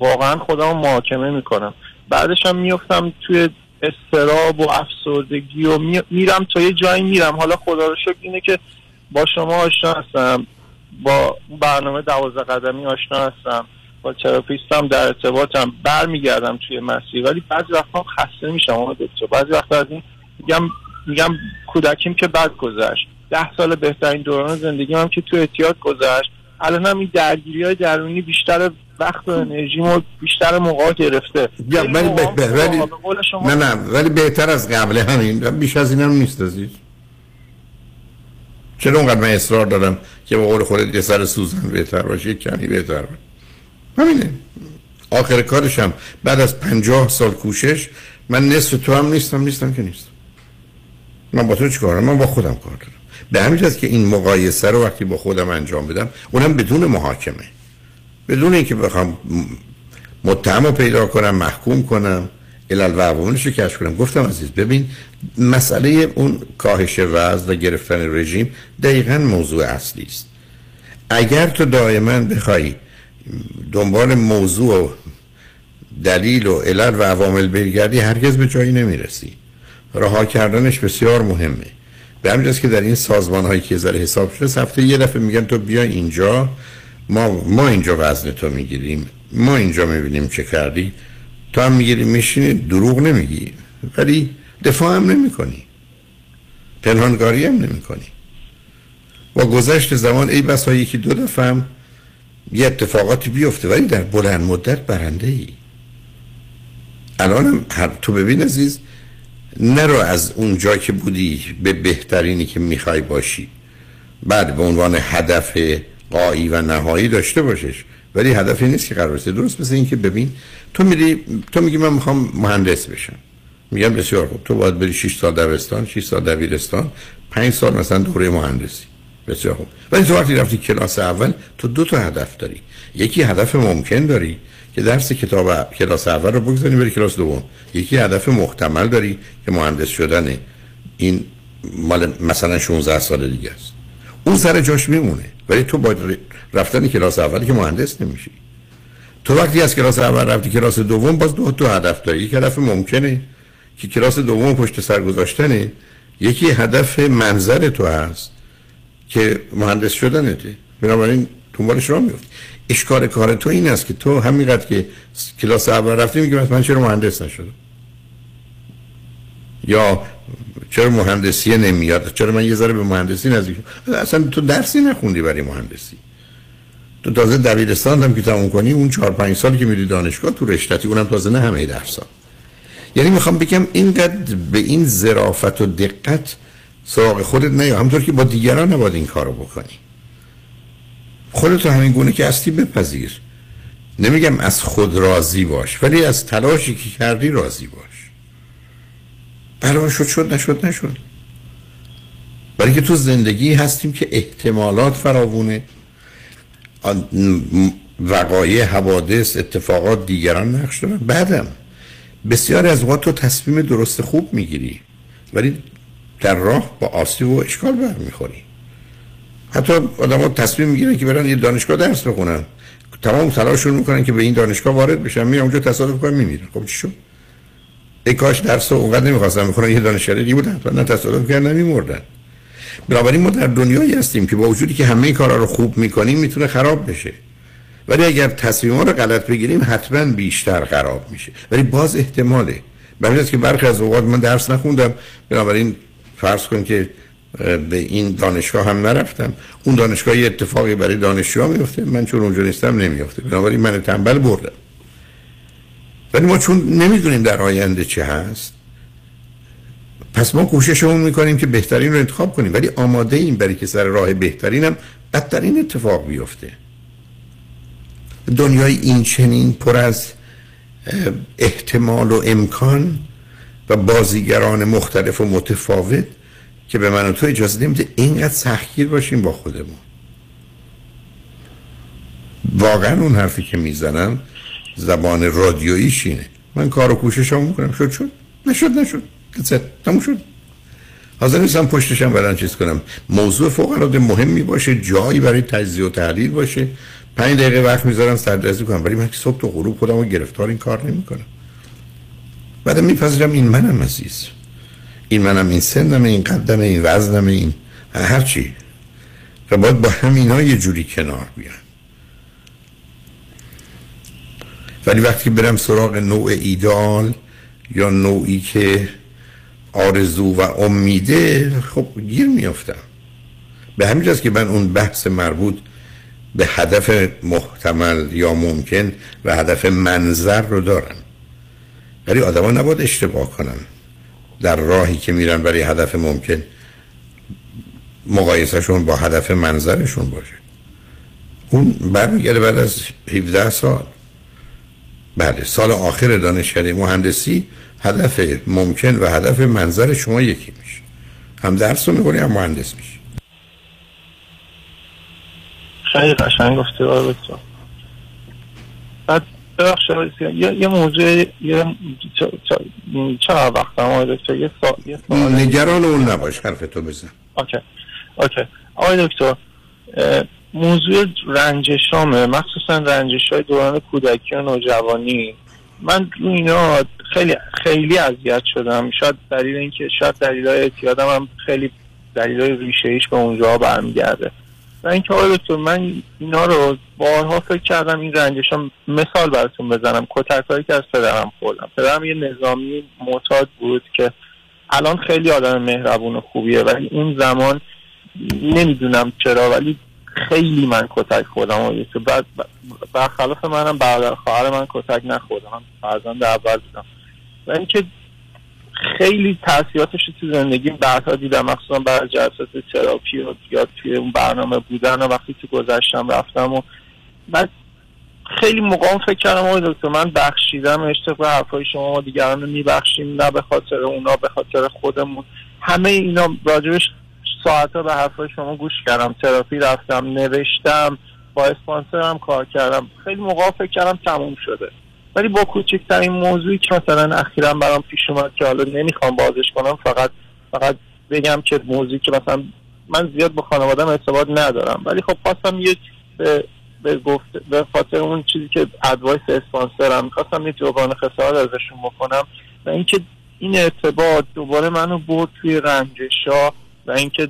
واقعا خودم رو محاکمه میکنم، بعدش هم میفتم توی استراب و افسردگی و می... میرم تا یه جایی میرم. حالا خدا رو شکر اینه که با شما آشنا هستم، با برنامه دوازده قدمی آشنا هستم، با تراپیستم در ارتباطم، برمیگردم توی مسیر، ولی بعضی وقتا خسته میشم اون دکتر، بعضی وقتا از این میگم میگم کودکیم که بد گذشت، ده سال بهترین دوران زندگیم هم که تو اعتیاد گذشت، الانم این درگیری‌های درونی بیشتر وقت و انرژیمو بیشتر موقع گرفته. ولی ولی نه نه ولی بهتر از قبل، همین بیش از اینم نیست عزیز. چرا اونقدر من اصرار دارم که به قول خودت یه سر سوزن بهتر باشه، کمی بهتر باشه. همینه. آخر کارشم بعد از پنجاه سال کوشش من نصف تو هم نیستم، نیستم که نیستم. من با تو چی کارم؟ من با خودم کار دارم. به همین جاست که این مقایسه رو وقتی با خودم انجام بدم، اونم بدون محاکمه، بدون اینکه بخوام متهم رو پیدا کنم، محکوم کنم، علل و عواملش رو کشف کنم. گفتم عزیز ببین مسئله اون کاهش وزن و گرفتن رژیم دقیقاً موضوع اصلی است. اگر تو دائما بخوای دنبال موضوع و دلیل و علل و عوامل بگردی هرگز به جایی نمیرسی، رها کردنش بسیار مهمه. به همین جاست که در این سازمان‌هایی که زیر حساب شده هفته یه دفعه میگن تو بیا اینجا، ما ما اینجا وزن تو میگیریم، ما اینجا میبینیم چه کردی، تو هم میگیری میشینی، دروغ نمیگی ولی دفاع هم نمیکنی، پنهانکاری هم نمیکنی. با گذشت زمان ای بسا یکی دو دفعه هم یه اتفاقاتی بیفته ولی در بلند مدت برنده ای. الانم تو ببین عزیز، نرو از اونجا که بودی به بهترینی که میخوای باشی، بعد به عنوان هدف قایی و نهایی داشته باشش، ولی هدفی نیست که قرار است. درست مثل این که ببین تو میری تو میگی من میخوام مهندس بشم، میگم بسیار خوب تو باید بری شش سال دبیرستان، شش سال دبیرستان، پنج سال مثلا دوره مهندسی، بسیار خوب. ولی تو وقتی رفتی کلاس اول تو دو تا هدف داری. یکی هدف ممکن داری که درس کتاب کلاس اول رو بگذاری بری کلاس دوم. یکی هدف محتمل داری که مهندس شدنه. این مال مثلا شانزده سال دیگه است. اون سر جاش میمونه. ولی تو با رفتن کلاس اولی که مهندس نمیشی. تو وقتی از کلاس اول رفتی کلاس دوم باز دو تا هدف داری. یک هدف ممکنه که کلاس دوم پشت سر گذاشتنه. یکی هدف منظر تو هست که مهندس شدنته. بنابراین دنبالش راه میفتی. اشکار کار تو این است که تو همینقدر که کلاس اول رفتی میگی من چرا مهندس نشدم؟ یا چرا مهندسی نمیاد؟ چرا من یه ذره به مهندسی نزدیک شدم؟ اصلا تو درسی نخوندی برای مهندسی. تو تازه دبیرستان هم که تموم کنی اون چهار پنج سالی که میری دانشگاه تو رشته‌ای اونم تازه نه همه درس‌ها. یعنی میخوام بگم اینقدر به این ظرافت و دقت سراغ خودت نیا، همونطور که با دیگران نباید این کارو بکنی. خودت رو همین گونه که هستی بپذیر. نمیگم از خود راضی باش، ولی از تلاشی که کردی راضی باش. برای شد شد نشد نشد. برای که تو زندگی هستیم که احتمالات فراوونه، وقایع، حوادث، اتفاقات دیگران نقش دارن. بعدم بسیار از اوقات تو تصمیم درست خوب میگیری ولی در راه با آسیب و اشکال برمیخوری. حتی آدم ها تصمیم میگیرن که برن یه دانشگاه درس بخونن، تمام تلاششون میکنن که به این دانشگاه وارد بشن، میرن اونجا تصادف کنن میمیرن. خب چی شد؟ ای کاش درس رو اونقدر نمیخواستن میخونن یه دانشگاه دیگه بودن، نه تصادف کردن نمیمردن. بنابراین ما در دنیایی هستیم که با وجودی که همه کارا رو خوب میکنیم میتونه خراب بشه، ولی اگر تصمیم‌ها رو غلط بگیریم حتما بیشتر خراب میشه. ولی باز احتماله. برای اینکه برخی از اوقات من درس نخوندم، بنابراین فرض کن که به این دانشگاه هم نرفتم، اون دانشگاه یه اتفاقی برای دانشجوها میفته، من چون اونجا نیستم نمیفته، بنابراین من تنبل بردم. ولی ما چون نمیدونیم در آینده چه هست، پس ما کوششمون میکنیم که بهترین رو انتخاب کنیم، ولی آماده این برای که سر راه بهترینم بدترین اتفاق بیفته. دنیای این چنین پر از احتمال و امکان و بازیگران مختلف و متفاوت که به من و تو اجازه نمیده اینقدر سختگیر باشیم با خودمون. واقعا اون حرفی که میزنم زبان رادیویی شینه. من کار و کوششم میکنم، شد شد نشد نشد قصه تموم شد. حاضر نیستم پشتشم برن چیز کنم. موضوع فوق العاده مهمی باشه، جایی برای تجزیه و تحلیل باشه، پنج دقیقه وقت میذارم سردرزی کنم، ولی من که صبح تا غروب خودم رو گرفتار این کار نمی کنم. بعدم میپذیرم این منم عزیز، این منم، این سنمه، این قدمه، این وزنمه، این هرچی، و باید با همینا یه جوری کنار بیام. ولی وقتی برم سراغ نوع ایدال یا نوعی که آرزو و امیده، خب گیر میافتم. به همین جاست که من اون بحث مربوط به هدف محتمل یا ممکن و هدف منظر رو دارم، ولی آدم ها نباید اشتباه کنن. در راهی که میرن برای هدف ممکن مقایسهشون با هدف منظرشون باشه. اون برمیگرده بعد از هفده سال، بله سال آخر دانشکده مهندسی، هدف ممکن و هدف منظر شما یکی میشه، هم درس رو میکنی هم مهندس میشه. خیلی قشنگ گفتی آقای دکتر. بعد یه یه موضوع یه چه وقت آقای دکتر یه سوال نگران اون نباش، حرفتو بزن. اوکی اوکی آقای دکتر، موضوع رنجشامه، مخصوصا رنجش‌های دوران کودکی و نوجوانی. من رو اینا خیلی خیلی اذیت شدم. شاید دلیل این که شاید دلایل اعتیادم هم خیلی دلایل ریشه‌ایش به اونجا برمیگرده. و اینکه آقای دکتر من اینا رو بارها فکر کردم، این رنجشام مثال براتون بزنم. کتک‌هایی که از پدرم خوردم. پدرم یه نظامی معتاد بود که الان خیلی آدم مهربون و خوبیه، ولی اون زمان نمیدونم چرا ولی خیلی من کتک خوردم. و یه بعد برخلاف منم برادر خواهر من کتک نخوردم، من فرزند اول بودم. و اینکه خیلی تاثیراتش تو زندگیم بعدها دیدم، مخصوصا بعد از جلسات تراپی و یا توی اون برنامه بودن و وقتی تو گذشتم رفتم. و بعد خیلی موقعم فکر کردم آقای دکتر من بخشیدم، اشتباه حرفای شما ما دیگران رو میبخشیم، نه به خاطر اونا به خاطر خودمون. همه اینا راجبش ساعتا به حرفای شما گوش کردم، تراپی رفتم، نوشتم، با اسپانسرم کار کردم، خیلی موقع فکر کردم تموم شده، ولی با کوچکترین موضوعی که مثلا اخیراً برام پیش اومد که حالا نمیخوام بازش کنم، فقط فقط بگم که موضوعی که مثلا من زیاد با خانواده‌ام ارتباط ندارم، ولی خب خواستم یک به به گفت به خاطر اون چیزی که ادوایس اسپانسرم خواستم یک جبران خسارت ازشون بکنم، و اینکه این ارتباط دوباره منو برد توی رنجش‌ها، و اینکه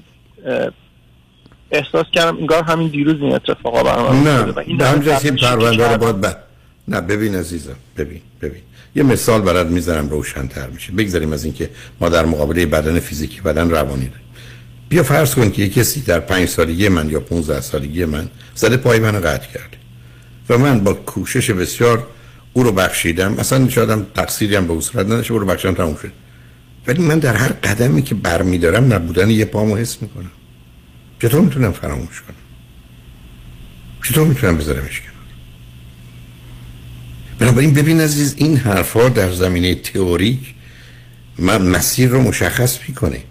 احساس کردم انگار همین دیروز این اتفاقا برام افتاده. نه همجاست این پرونده رو باید بد نه ببین عزیزم، ببین ببین یه مثال برات میذارم روشن‌تر میشه. بگذاریم از اینکه ما در مقابله بدن فیزیکی بدن روانی داریم. بیا فرض کن که یک کسی در پنج سالگی من یا پانزده سالگی من زده پای منو قطع کرده و من با کوشش بسیار او رو بخشیدم، اصلا شایدم تقصیری هم به او صورت نداشته، او رو بخشیدم تموم شد، ولی من در هر قدمی که برمیدارم نبودن یه پامو حس میکنم. چطور میتونم فراموش کنم؟ چطور میتونم بذارمش کنار؟ بنابراین ببین عزیز، این حرفا در زمینه تئوریک من مسیر رو مشخص میکنه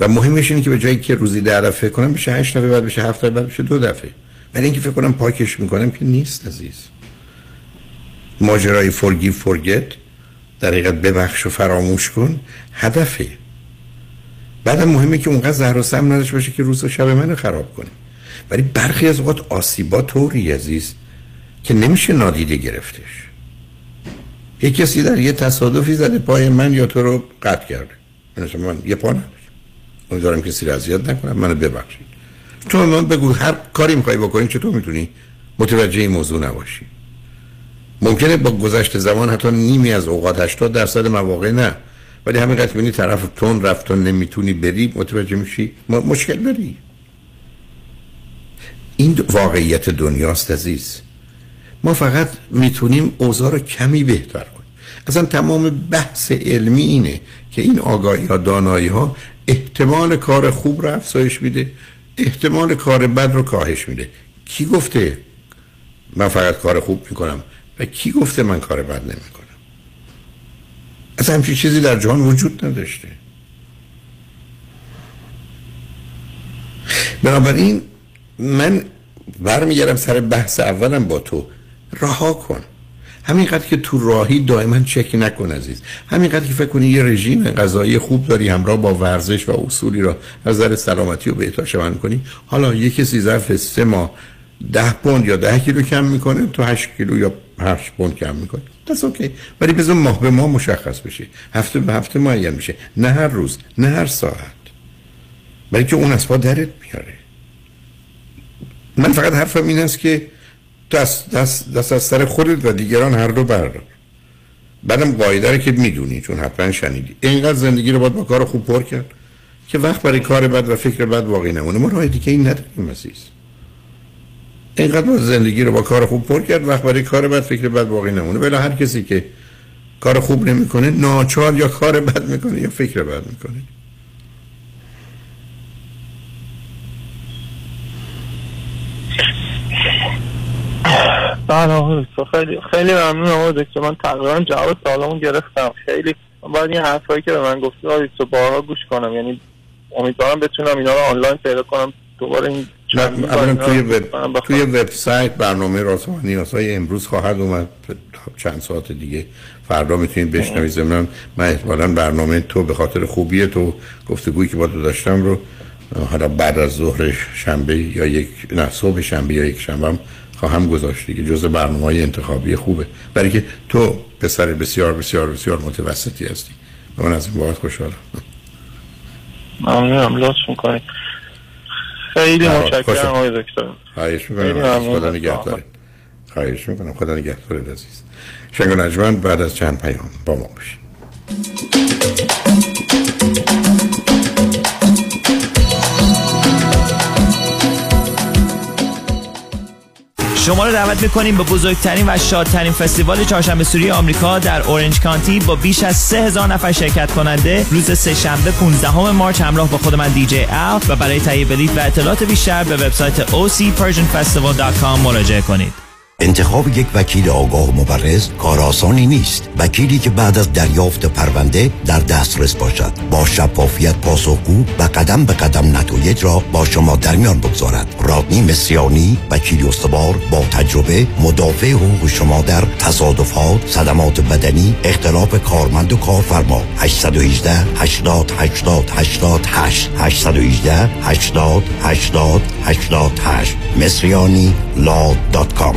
و مهمش اینه که به جایی که روزی ده دفعه فکر کنم بشه هشت دفعه، بعد بشه هفت دفعه، بعد بشه دو دفعه، ولی اینکه فکر کنم پاکش میکنم که نیست عزیز. ماجرای forgive forget در حقیقت ببخش و فراموش کن هدفه. بعدم مهمه که اونقدر زهر و سم نداشته باشه که روز و شب منو خراب کنه، ولی برخی از اوقات آسیبا طوری عزیز که نمیشه نادیده گرفتش. یک کسی در یه تصادفی زده پای من یا تو رو قطع کرده، مثلا من یه پا نداشتم، امیدوارم کسی رو اذیت نکنم، منو ببخشید. تو من بگو هر کاری می‌خوای بکنی، چطور می‌تونی متوجه این موضوع نباشی؟ ممکنه با گذشت زمان حتی نیمی از اوقات هشتاد درصد مواقع نه، ولی همینقدر ببینی طرف تون رفت و نمیتونی بری، متوجه میشی مشکل داری. این واقعیت دنیاست عزیز. ما فقط میتونیم اوضاع رو کمی بهتر کنیم. اصلا تمام بحث علمی اینه که این آگاهی ها دانایی ها احتمال کار خوب رو افزایش میده، احتمال کار بد رو کاهش میده. کی گفته من فقط کار خوب میکنم و کی گفته من کار بد نمی کنم؟ اصلا همچین چیزی در جهان وجود نداشته. بنابراین من برمیگردم سر بحث اولم با تو، رها کن. همینقدر که تو راهی دائما چک نکن عزیز. همینقدر که فکر کنی یه رژیم غذایی خوب داری همراه با ورزش و اصولی را از نظر سلامتی و بهداشت شوند کنی، حالا یک کسی ظرف سه ماه ده پوند یا ده کیلو کم میکنه، تو هشت کیلو یا هشت پوند کم میکنه، دست اوکی، ولی بذار ماه به ماه مشخص بشه، هفته به هفته معین میشه، نه هر روز نه هر ساعت، بلکه اون از پا درت میاره. من فقط حرفم این است که دست دست دست از سر خودت و دیگران هر دو بردار. بعدم قاعده رو که میدونی چون حتما شنیدی، اینقدر زندگی رو باید با کار خوب پر کرد که وقت برای کار بد و فکر بد باقی نمونه. ما راه دیگه ای نداریم عزیز. اینقدر زندگی رو با کار خوب پر کرد، وقت برای کار بد فکر بد باقی نمونه. بلا هر کسی که کار خوب نمیکنه ناچار یا کار بد میکنه یا فکر بد میکنه. بله خیلی خیلی ممنونم دکتر، من تقریبا جواب سوالمو گرفتم. خیلی باید این حرفایی که به من گفتی رو بارها گوش کنم، یعنی امیدوارم بتونم اینا رو آنلاین پیدا کنم دوباره. این الان توی وب توی وبسایت برنامه رازها و نیازهای امروز خواهد اومد، چند ساعت دیگه فردا میتونید بشنوید. ضمن من احتمالاً برنامه تو به خاطر خوبی تو گفتگویی که با تو داشتم رو حالا بعد از ظهر شنبه یا یک نه صبح شنبه یا یک شنبه خواهم گذاشت دیگه، جزء برنامه‌های انتخابی خوبه، برای که تو پسر بسیار بسیار بسیار متوسطی هستی. من از این بابت خوشحالم. ممنونم، لطف می‌کنید. خیلی متشکرم آقای دکتر. خواهش می‌کنم، خدا نگهدارت. خواهش می‌کنم، خدا نگهدارت عزیز. شنگ و نجمن بعد از چند پیام با ما باشید. شما رو دعوت می‌کنیم به بزرگترین و شادترین فستیوال چهارشنبه سوری آمریکا در اورنج کانتی با بیش از سه هزار نفر شرکت کننده روز سه‌شنبه پانزدهم مارس همراه با خود من دی جی الف. و برای تهیه بلیط و اطلاعات بیشتر به وبسایت او سی پرژن فستیوال دات کام مراجعه کنید. انتخاب یک وکیل آگاه مبرز کار آسانی نیست. وکیلی که بعد از دریافت پرونده در دسترس باشد، با شفافیت پاسخگو و قدم به قدم نتایج را با شما در میان بگذارد. رادنی مصریانی، وکیل استوار با تجربه، مدافع حقوق شما در تصادفات، صدمات بدنی، اختلاف کارمند و کارفرما. هشت یک هشت، هشت صفر هشت، هشت صفر هشت، هشت هشت یک هشت، هشت صفر هشت، هشت صفر هشت مصریانی لا دات کام.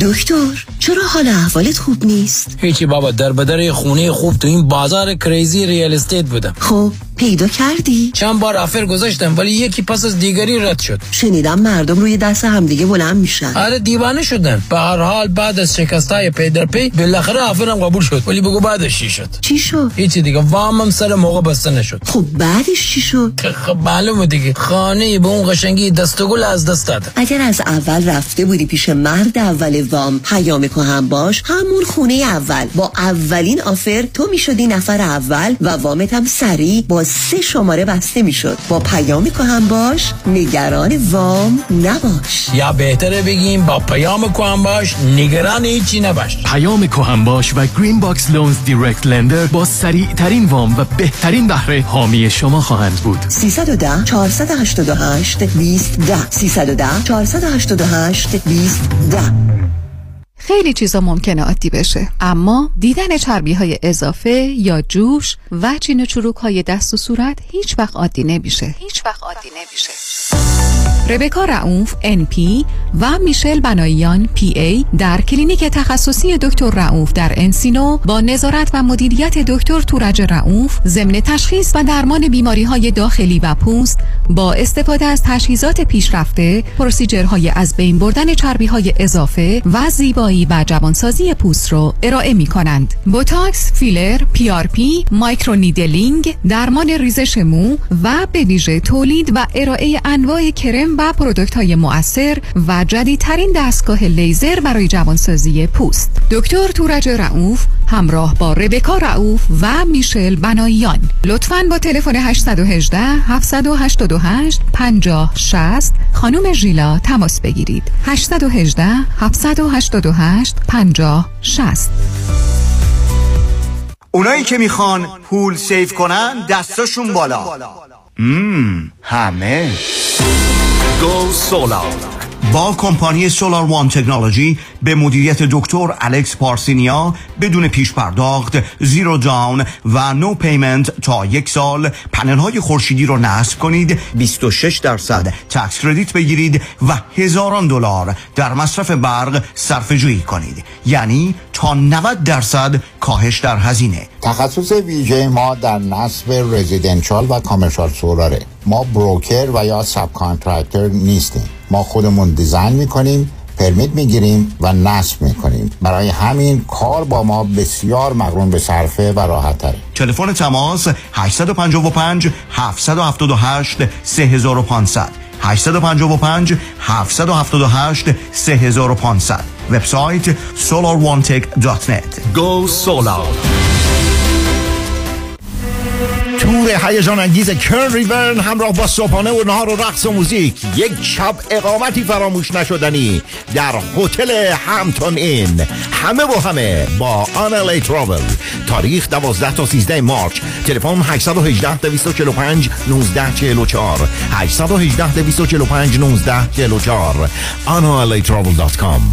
دکتر چرا حال احوالت خوب نیست؟ هیچی بابا، در بدر خونه خوب تو این بازار کریزی ریال استیت بودم. خب پیدا کردی؟ چند بار آفر گذاشتم ولی یکی پس از دیگری رد شد. شنیدم مردم روی دست همدیگه بلند میشن. آره دیوانه شدن. به هر حال بعد از شکستای پی در پی بالاخره آفرم قبول شد. ولی بگو بعدش چی شد؟ چی شد؟ هیچی دیگه، وامم سر موقع بسته نشد. خب بعدش چی شد؟ خب معلومه دیگه، خانه به اون قشنگی دست و گل از دست دادم. اگر از اول رفته بودی پیش مرد اول وام، پیامکو هم باش، همون خونه اول با اولین آفر تو میشدی نفر اول و وامت هم سریع با سه شماره بسته میشد. با پیامکو هم باش نگران وام نباش، یا بهتره بگیم با پیامکو هم باش نگران هیچی نباش. پیامکو هم باش و گرین باکس لونز دایرکت لندر با سریع ترین وام و بهترین بهره حامی شما خواهند بود. سیصد و ده، چهارصد و هشتاد و هشت، بیست، ده. سیصد و ده، چهارصد و هشتاد و هشت، بیست، ده. خیلی چیزا ممکنه عادی بشه، اما دیدن چربی‌های اضافه یا جوش و چین و چروک‌های دست و صورت هیچ وقت عادی نمیشه. هیچ وقت عادی نمیشه. ربکا رئوف ان پی و میشل بنایان پی ای در کلینیک تخصصی دکتر رئوف در انسینو با نظارت و مدیریت دکتر تورج رئوف ضمن تشخیص و درمان بیماری‌های داخلی و پوست با استفاده از تجهیزات پیشرفته، پروسیجرهای از بین بردن چربی‌های اضافه و زیبایی و جوانسازی پوست رو ارائه می‌کنند. بوتاکس، فیلر، پی آر پی، مایکرونیدلینگ، درمان ریزش مو و به ویژه تولید و ارائه انواع کرم و پروداکت‌های مؤثر و جدیدترین دستگاه لیزر برای جوانسازی پوست. دکتر تورج رئوف همراه با ربکا رئوف و میشل بنایان. لطفاً با تلفن هشت یک هشت، هفت هشت هشت، پنج صفر شصت خانم ژیلا تماس بگیرید. هشت یک هشت، هفت هشت هشت، پنج صفر شصت. اونایی که میخوان پول سیف کنن دستاشون بالا. مم. همه گو سولار با کمپانی سولار وان تکنولوژی به مدیریت دکتر الکس پارسینیا بدون پیش پرداخت، زیرو داون و نو پیمنت تا یک سال پنل های خورشیدی رو نصب کنید، بیست و شش درصد تکس کردیت بگیرید و هزاران دلار در مصرف برق صرفه جویی کنید، یعنی تا نود درصد کاهش در هزینه. تخصص ویژه ما در نصب رزیدنشال و کامرشال سولاره. ما بروکر و یا ساب کانترکتر نیستیم، ما خودمون دیزاین میکنیم، پرمیت میگیریم و نصب میکنیم. برای همین کار با ما بسیار مقرون به صرفه و راحت تره. تلفن تماس هشت پنج پنج، هفت هفت هشت، سه پنج صفر صفر، هشت پنج پنج، هفت هفت هشت، سه پنج صفر صفر. وبسایت solar one tech dot net. Go solar. تور هیجان انگیز کرن ریورن همراه با صبحانه و نهار و رقص و موزیک، یک شب اقامتی فراموش نشدنی در هتل همتون این. همه با همه با آنلی تراول. تاریخ دوازده تا سیزده مارچ. تلفن هشت یک هشت، دو چهار پنج، یک نه چهار چهار، هشت یک هشت، دو چهار پنج، یک نه چهار چهار. آنلی تراول دات کام.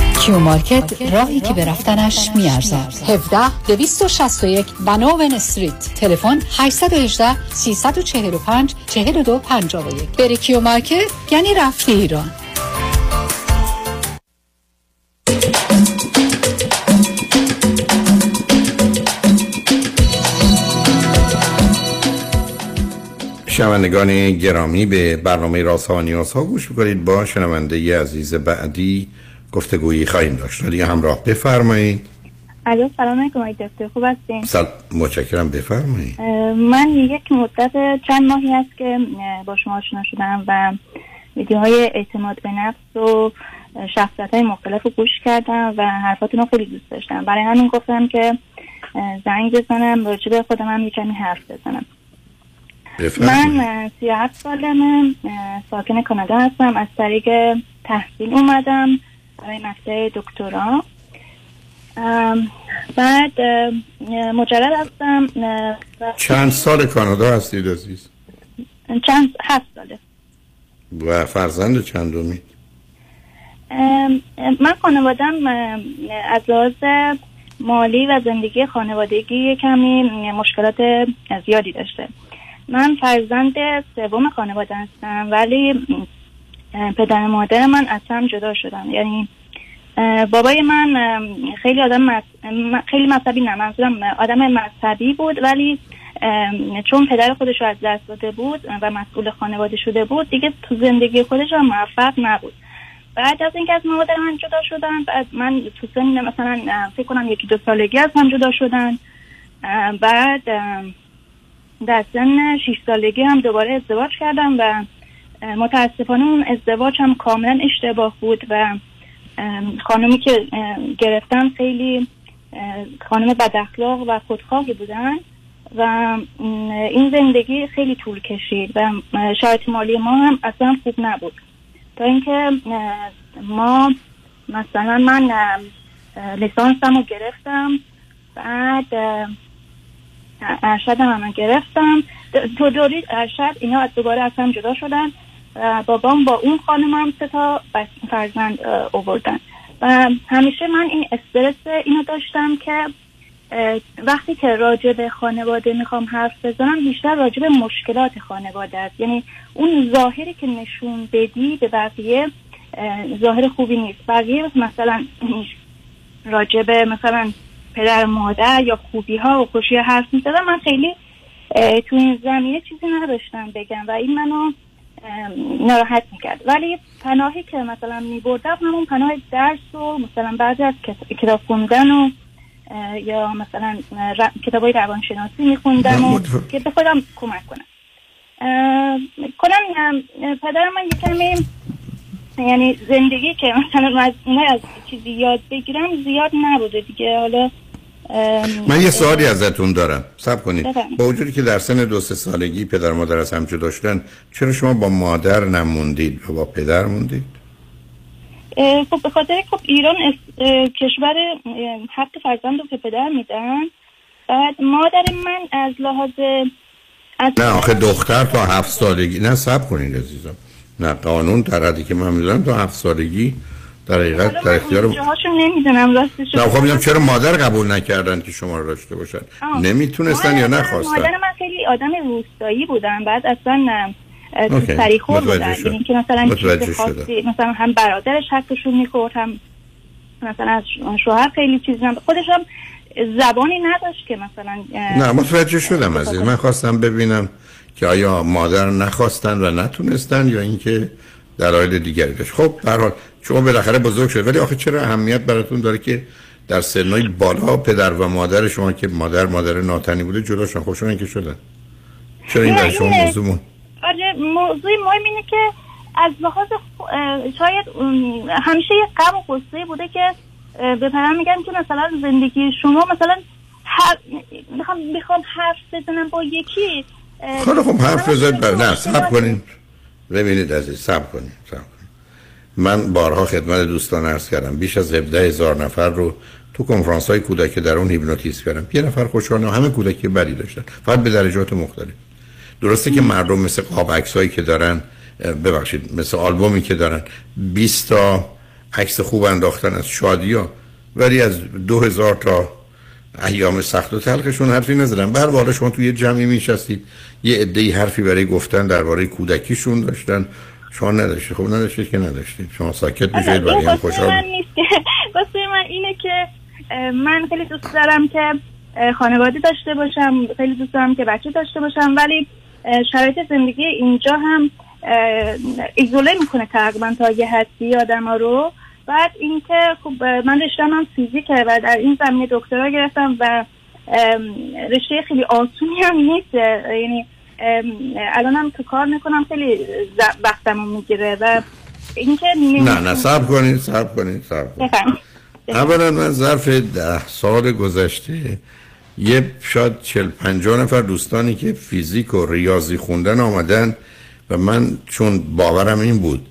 کیو مارکت، راهی که به رفتنش میارزد. هفده دویست و شصت و یک بناون استریت، تلفن هشت یک هشت، سه چهار پنج، چهار دو پنج یک. بری کیو مارکت یعنی رفتی ایران. شنوندگان گرامی، به برنامه رازها و نیازها گوش میکنید. با شنونده ی عزیز بعدی گفتگویی خواهیم داشت. دیگه همراه بفرمایید. الو، سلام علیکم آقای دکتر، خوب هستین؟ سلام، متشکرم، بفرمایید. من یک مدت چند ماهی هست که با شما آشنا شدم و ویدیوهای اعتماد به نفس و شخصیت‌های مختلف رو گوش کردم و حرفاتون رو خیلی دوست داشتم. برای همین گفتم که زنگ بزنم راجع به خودم هم یکمی حرف بزنم. من سیاحت سالمه، ساکن کانادا هستم. از طریق تحصیل اومدم برای مقطع دکترا. بعد مجرد هستم. چند سال کانادا هستید عزیز؟ چند هفت ساله. و فرزند چندمی؟ من خانوادم از لحاظ مالی و زندگی خانوادگی کمی مشکلات زیادی داشته. من فرزند سوم خانواده هستم، ولی پدر مادر من از هم جدا شدن. یعنی بابای من خیلی آدم مذ... خیلی مذهبی، نه منظورم آدم مذهبی بود، ولی چون پدر خودش رو از دست داده بود و مسئول خانواده شده بود، دیگه تو زندگی خودش هم موفق نبود. بعد از اینکه از مادر من جدا شدن، بعد من تو سن مثلا فکر کنم یکی دو سالگی از هم جدا شدن. بعد در سن شش سالگی هم دوباره ازدواج کردم و متاسفانه اون ازدواج هم کاملا اشتباه بود و خانمی که گرفتم خیلی خانم بد اخلاق و خودخواهی بودن و این زندگی خیلی طول کشید و شرایط مالی ما هم اصلا خوب نبود، تا اینکه ما مثلا من لیسانسم رو گرفتم، بعد ارشدم هم, هم گرفتم، تو دوری ارشد اینا دوباره از هم جدا شدن. بابام با اون خانم هم سه تا فرزند آوردن و همیشه من این استرس اینو داشتم که وقتی که راجع به خانواده میخوام حرف بزنم، بیشتر راجع به مشکلات خانواده است. یعنی اون ظاهری که نشون بدی به بقیه ظاهر خوبی نیست. بقیه مثلا راجع به مثلا پدر مادر یا خوبی ها و خوشی ها حرف می زدم. من خیلی تو این زمینه چیزی نداشتم بگم و این منو ناراحت می کرد. ولی پناهی که مثلا می بردم همون پناه درس و مثلا بعضی از کتاب خوندن و یا مثلا کتاب های روانشناسی می خوندم و که به خودم کمک کنم کنم پدرم من یکمی، یعنی زندگی که مثلا از اونها از چیزی یاد بگیرم زیاد نبوده دیگه. حالا من یه سوالی ازتون دارم، صبر کنید. با وجودی که در سن دو سه سالگی پدر مادر از هم جدا شدن، چرا شما با مادر نموندید و با پدر موندید؟ خب به خاطر خب ایران کشور حق فرزند رو به پدر میدن. بعد مادر من از لحاظ از نه آخه دختر تا هفت سالگی، نه صبر کنید عزیزم، نه قانون در حدی که من میدونم تا هفت سالگی در حقیقت در اختیار جاهاشون نمیدونم راستش. نه خب میگم چرا مادر قبول نکردن که شما رو داشته باشن؟ نمیتونستن یا نخواستن؟ مادر من خیلی آدم روستایی بودن، بعد اصلا سریخور بودن. یعنی که مثلا چیز خاصی، مثلا هم برادرش حقشون میخورد، هم مثلا از شوهر خیلی چیز نم، خودش هم زبانی نداشت که مثلا. نه متوجه شدم عزیز، من خواستم ببینم که آیا مادر نخواستن و نتونستن یا اینکه دلایل دیگری داشت. خب به هر حال شما بالاخره بزرگ شد، ولی آخه چرا اهمیت براتون داره که در سنهای بالا پدر و مادر شما که مادر مادر ناتنی بوده جدا شدن؟ خوشون اینکه شدن. چرا این در شما موضوعمون؟ آره، موضوع مهم اینه که از لحاظ شاید همیشه یه غم و غصه بوده که به پدرم میگن که مثلا زندگی شما مثلا هر میخوام میخوام حرف بزنم با یکی. خب خب حرف بزنید بر... نه صبر کنین. ببینید عزیز، صبر کنین صبر کنین. من بارها خدمت دوستان عرض کردم بیش از هفده هزار نفر رو تو کنفرانس های کودک در اون هیپنوتیزم کردم. یه نفر خوشحاله، همه کودکی بدی داشتن، فقط به درجات مختلف. درسته م. که مردم مثل قاب عکسایی که دارن، ببخشید مثل آلبومی که دارن بیست تا عکس خوب انداختن از شادی‌ها، ولی از دو هزار تا ایام سخت و تلخشون حرفی نزدن. به هر حال شما توی یه جمعی می‌نشستید، یه عده‌ای حرفی برای گفتن درباره کودکیشون داشتن، شما نداشتید. خب نداشتید که نداشتید، شما ساکت می‌شید ولی هم خوشحال. من نیست که واسه من اینه که من خیلی دوست دارم که خانواده داشته باشم، خیلی دوست دارم که بچه داشته باشم، ولی شرایط زندگی اینجا هم ایزوله میکنه تقریبا تا یه حدی آدم ها رو. بعد اینکه خب من رشته‌م هم فیزیکه و در این زمینه دکترا گرفتم و رشته خیلی آسونی هم نیست، یعنی الانم تو کار میکنم خیلی وقتمو میگیره و اینکه نه نه صبر کنید صبر کنید صبر کنید اولا من ظرف ده سال گذشته یه شاید چهل پنجاه نفر دوستانی که فیزیک و ریاضی خوندن آمدن و من چون باورم این بود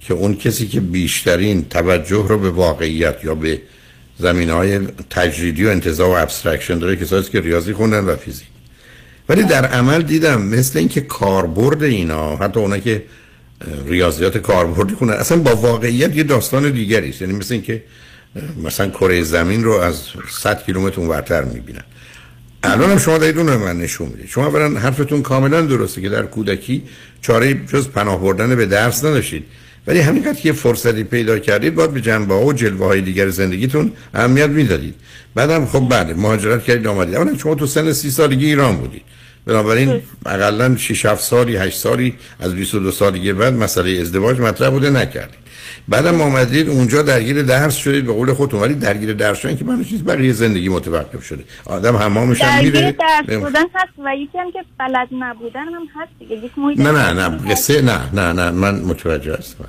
که اون کسی که بیشترین توجه رو به واقعیت یا به زمینه‌های تجریدی و انتزاع و ابسترکشن داره کسایی که ریاضی خوندن و فیزیک، ولی در عمل دیدم مثل اینکه کاربرد اینا، حتی اونا که ریاضیات کاربردی خوندن، اصلا با واقعیت یه داستان دیگری است. یعنی مثل اینکه مثلا کره زمین رو از صد کیلومتر اونورتر می‌بینن. الان هم شما دارید اون رو من نشون میدید. شما برن حرفتون کاملا درسته که در کودکی چاره جز پناه بردن به درس نداشتید، ولی همینقدر که فرصتی پیدا کردید باید به جنبه‌ها و جلوه‌های دیگر زندگیتون اهمیت میدادید. بعدم خب بله مهاجرت کردید آمدید. اولا شما تو سن سی سالگی ایران بودید، بنابراین حداقل شش هفت سالی هشت سالی از بیست و دو سالگی بعد مسئله ازدواج مطرح بوده نکردید. بعدم اومدید اونجا درگیر درس شدید به قول خودتون، ولی درگیر درس شدن که من چیز بقیه زندگی متوقف شده. آدم حمامش هم میره. درگیر درس بودن هست و یکی هم که بلد نبودن هم هست دیگه. یک محیط نه نه نه قصه نه نه نه من متوجه هستم.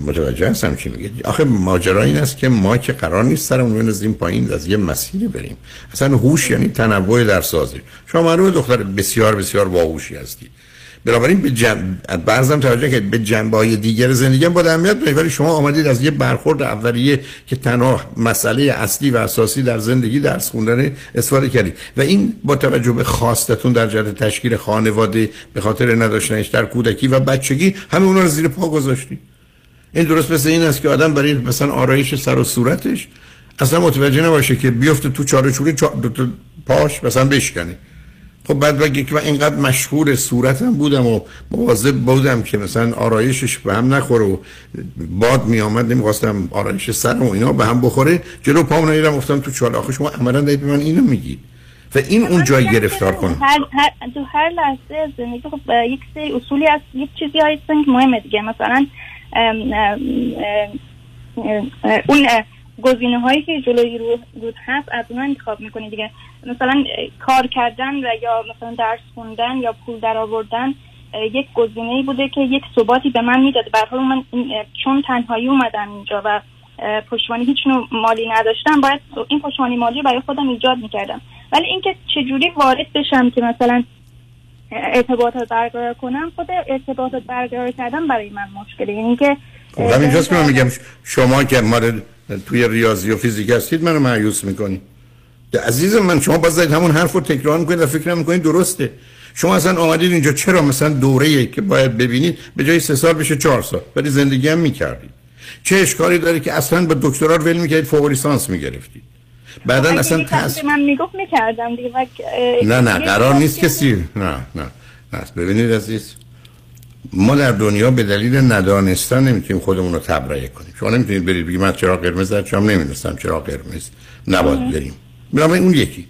متوجه هستم چی میگید. آخه ماجرا این است که ما که قرار نیست سرمون رو بزنیم پایین، از یه مسیری بریم. اصلا هوش یعنی تنوع در سازی. شما معلومه دختر بسیار بسیار باهوشی هستید، بنابراین به جنب بعضی هم توجه که به جنبه‌های دیگر زندگی هم باید اهمیت بدید، ولی شما آمدید از یه برخورد اولیه که تنها مسئله اصلی و اساسی در زندگی درس خوندن استفاده کردید و این با توجه به خواستتون در جهت تشکیل خانواده به خاطر نداشتنش در کودکی و بچگی همه اونا رو زیر پا گذاشتید. این درست مثل این است که آدم برای مثلا آرایش سر و صورتش اصلا متوجه نباشه که بیفته تو چارچوبی دو پاش مثلا بشکنه. خب بعد بگه که من اینقدر مشهور صورتم بودم و مواظب بودم که مثلا آرایشش به هم نخوره و باد می آمد نمیخواستم آرایش سرم و اینا به هم بخوره، جلو پام نیدم افتادم تو چاله. آخه شما عملا دارید به من اینو میگید و این اون جای گرفتار کنه. هر هر تو هر لحظه زندگی خب یک سری اصولی از یک چیزی هستن که مهمه دیگه، مثلا اون گزینه هایی که جلوی رود هست از اونها انتخاب میکنی دیگه، مثلا کار کردن و یا مثلا درس خوندن یا پول در آوردن یک گزینه‌ای بوده که یک ثباتی به من میداد. به هر حال من چون تنهایی اومدم اینجا و پشتوانه هیچ نوع مالی نداشتم، باید این پشتوانه مالی برای خودم ایجاد میکردم. ولی اینکه چجوری وارد بشم که مثلا ارتباطات برقرار کنم، خود ارتباطات برقرار کردن برای من مشکله. یعنی که همینجاست که من میگم شما که ما توی ریاضی و فیزیک هستید منو مایوس میکنید. عزیز من شما باز دارید همون حرف رو تکرار میکنید و فکر میکنید درسته. شما اصلا آمدید اینجا چرا مثلا دوره‌ای که باید ببینید به جای سه سال بشه چهار سال، ولی زندگی هم میکردید. چه اشکالی داره که اصلا با دکترا ول میکردید فوق لیسانس میگرفتید بعدا اصلا تاس من میگفت میکردم دیگه وقت نه نه قرار نیست کسی نه نه نه ببینید عزیز، ما در دنیا به دلیل ندانستن نمیتونیم خودمون رو تبرئه کنیم. شما نمیتونید برید بگید من چرا قرمز در چم نمیدونستم چرا قرمز نباید بریم. برای اون یکی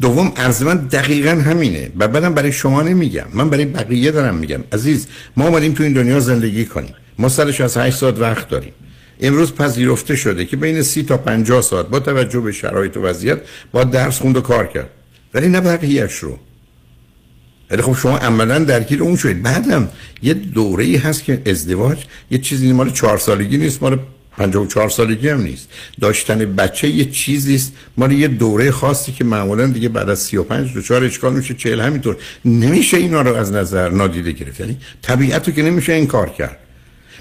دوم عرض من دقیقاً همینه و بعدم برای شما نمیگم، من برای بقیه دارم میگم. عزیز ما اومدیم تو این دنیا زندگی کنیم، ما سرش از هشت ساعت وقت داریم. امروز پذیرفته شده که بین سی تا پنجاه ساعت با توجه به شرایط و وضعیت با درس خوند و کار کرد، ولی نه بقیه‌اش رو. ولی خب شما عملاً درگیر اون شدید. بعدم یه دوره‌ای هست که ازدواج یه چیزی مال چهار سالگی نیست، مال پنجاه و چهار سالگی هم نیست. داشتن بچه یه چیزی است مال یه دوره خاصی که معمولاً دیگه بعد از سی و پنج دچار اشکال میشه، چهل همینطور. نمیشه اینا رو از نظر نادیده گرفت. یعنی طبیعتو که نمیشه این کار کرد.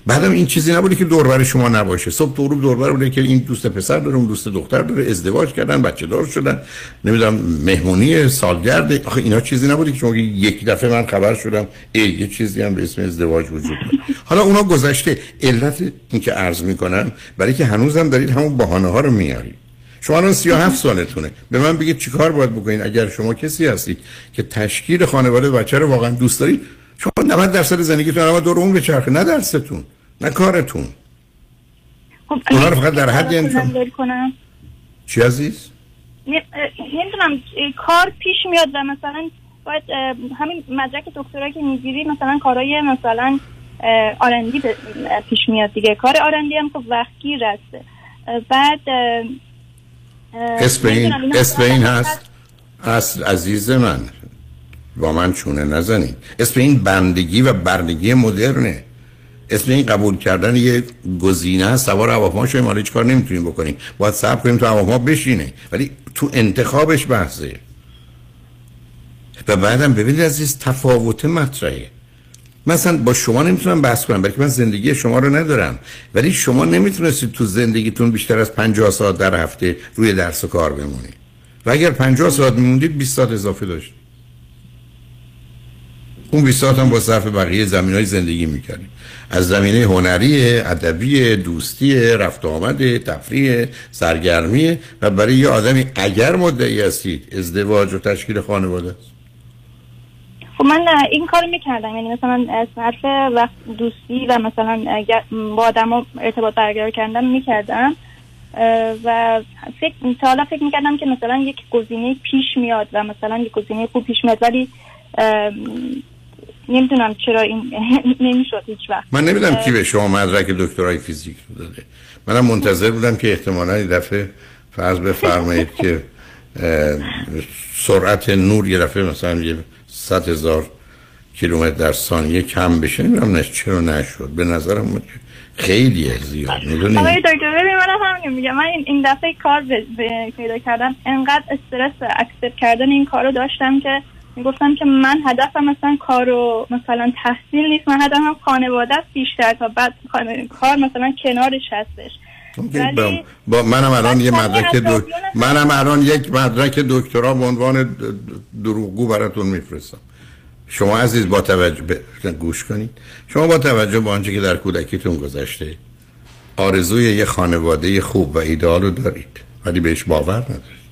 بعدم این چیزی نبوده که دوربر شما نباشه، صبح تو غروب دوربر بوده که این دوست پسر داره، اون دوست دختر داره، ازدواج کردن، بچه دار شدن، نمیدونم مهمونی سالگرد، آخه اینا چیزی نبوده که شما یک دفعه من خبر شدم ای یه چیزی هم به اسم ازدواج وجود داره. حالا اونا گذشته. علت اینکه عرض میکنم برای که هنوزم دارید همون بهانه ها رو میارید. شما الان سی و هفت سالتونه، به من بگید چیکار باید بکنید اگر شما کسی هستید که تشکیل خانواده بچه رو واقعا دوست دارید؟ شما نود درصد زندگیتون رو دور اون بچرخه، نه درستون، نه کارتون. خب اونا رو فقط در حد انجام کنم. چی عزیز؟ نمیدونم کار پیش میاد و مثلا باید همین مدرک دکترایی که میگیری مثلا کارهای مثلا آرندی پیش میاد دیگه. کار آرندی هم خب وقتگیر است. بعد اسم این اسم این هست اصل عزیز من، با من چونه نزنید. اسم این بندگی و بردگی مدرنه، اسم این قبول کردن یه گزینه هست. سوار هواپیما شدیم، حالا هیچ کار نمیتونیم بکنیم، باید صبر کنیم تو هواپیما بشینه، ولی تو انتخابش بحثه. و بعدم ببینید عزیز، تفاوت مطرحه. مثلا با شما نمیتونم بحث کنم بلکه من زندگی شما رو ندارم، ولی شما نمیتونستید تو زندگیتون بیشتر از پنجاه ساعت در هفته روی درس و کار بمونید، و اگر پنجاه ساعت میموندید بیست ساعت اضافه داشتید. اون بیست ساعت هم با صرف بقیه زمینهای زندگی میکردید، از زمینه هنری، ادبی، دوستی، رفت و آمد، تفریح، سرگرمی. و برای یه آدمی اگر مدعی هستید ازدواج و تشکیل خانواده است، خب من این کارو میکردم، یعنی مثلا از صرف وقت دوستی و مثلا با آدما ارتباط برقرار کردن میکردم، و فکر تا حالا فکر میکردم که مثلا یک گزینه پیش میاد و مثلا یک گزینه خوب پیش میاد، ولی نمیدونم چرا این نمیشد هیچ وقت. من نمیدونم کی به شما مدرک دکترای فیزیک رو داده. منم منتظر بودم که احتمالاً این دفعه فرض بفرمایید که سرعت نور یه دفعه مثلا یه صد هزار کیلومتر در ثانیه کم بشه. نمیدونم نه چرا نشد، به نظرم من خیلی زیاد. میدونی آقای دکتر ببین، من همین میگم، من این دفعه کار پیدا کردم انقدر استرس اکسپت کردن این کارو داشتم که میگفتم که من هدفم مثلا کارو مثلا تحصیل نیست، من هدفم خانواده است بیشتر، تا بعد کار مثلا کنارش هستش. ولی با منم الان یه مدرک دو... منم الان یک مدرک دکترا به عنوان دروغگو براتون میفرستم. شما عزیز با توجه ب... گوش کنید. شما با توجه به آنچه که در کودکیتون گذشته آرزوی یه خانواده خوب و ایدئال رو دارید، ولی بهش باور ندارید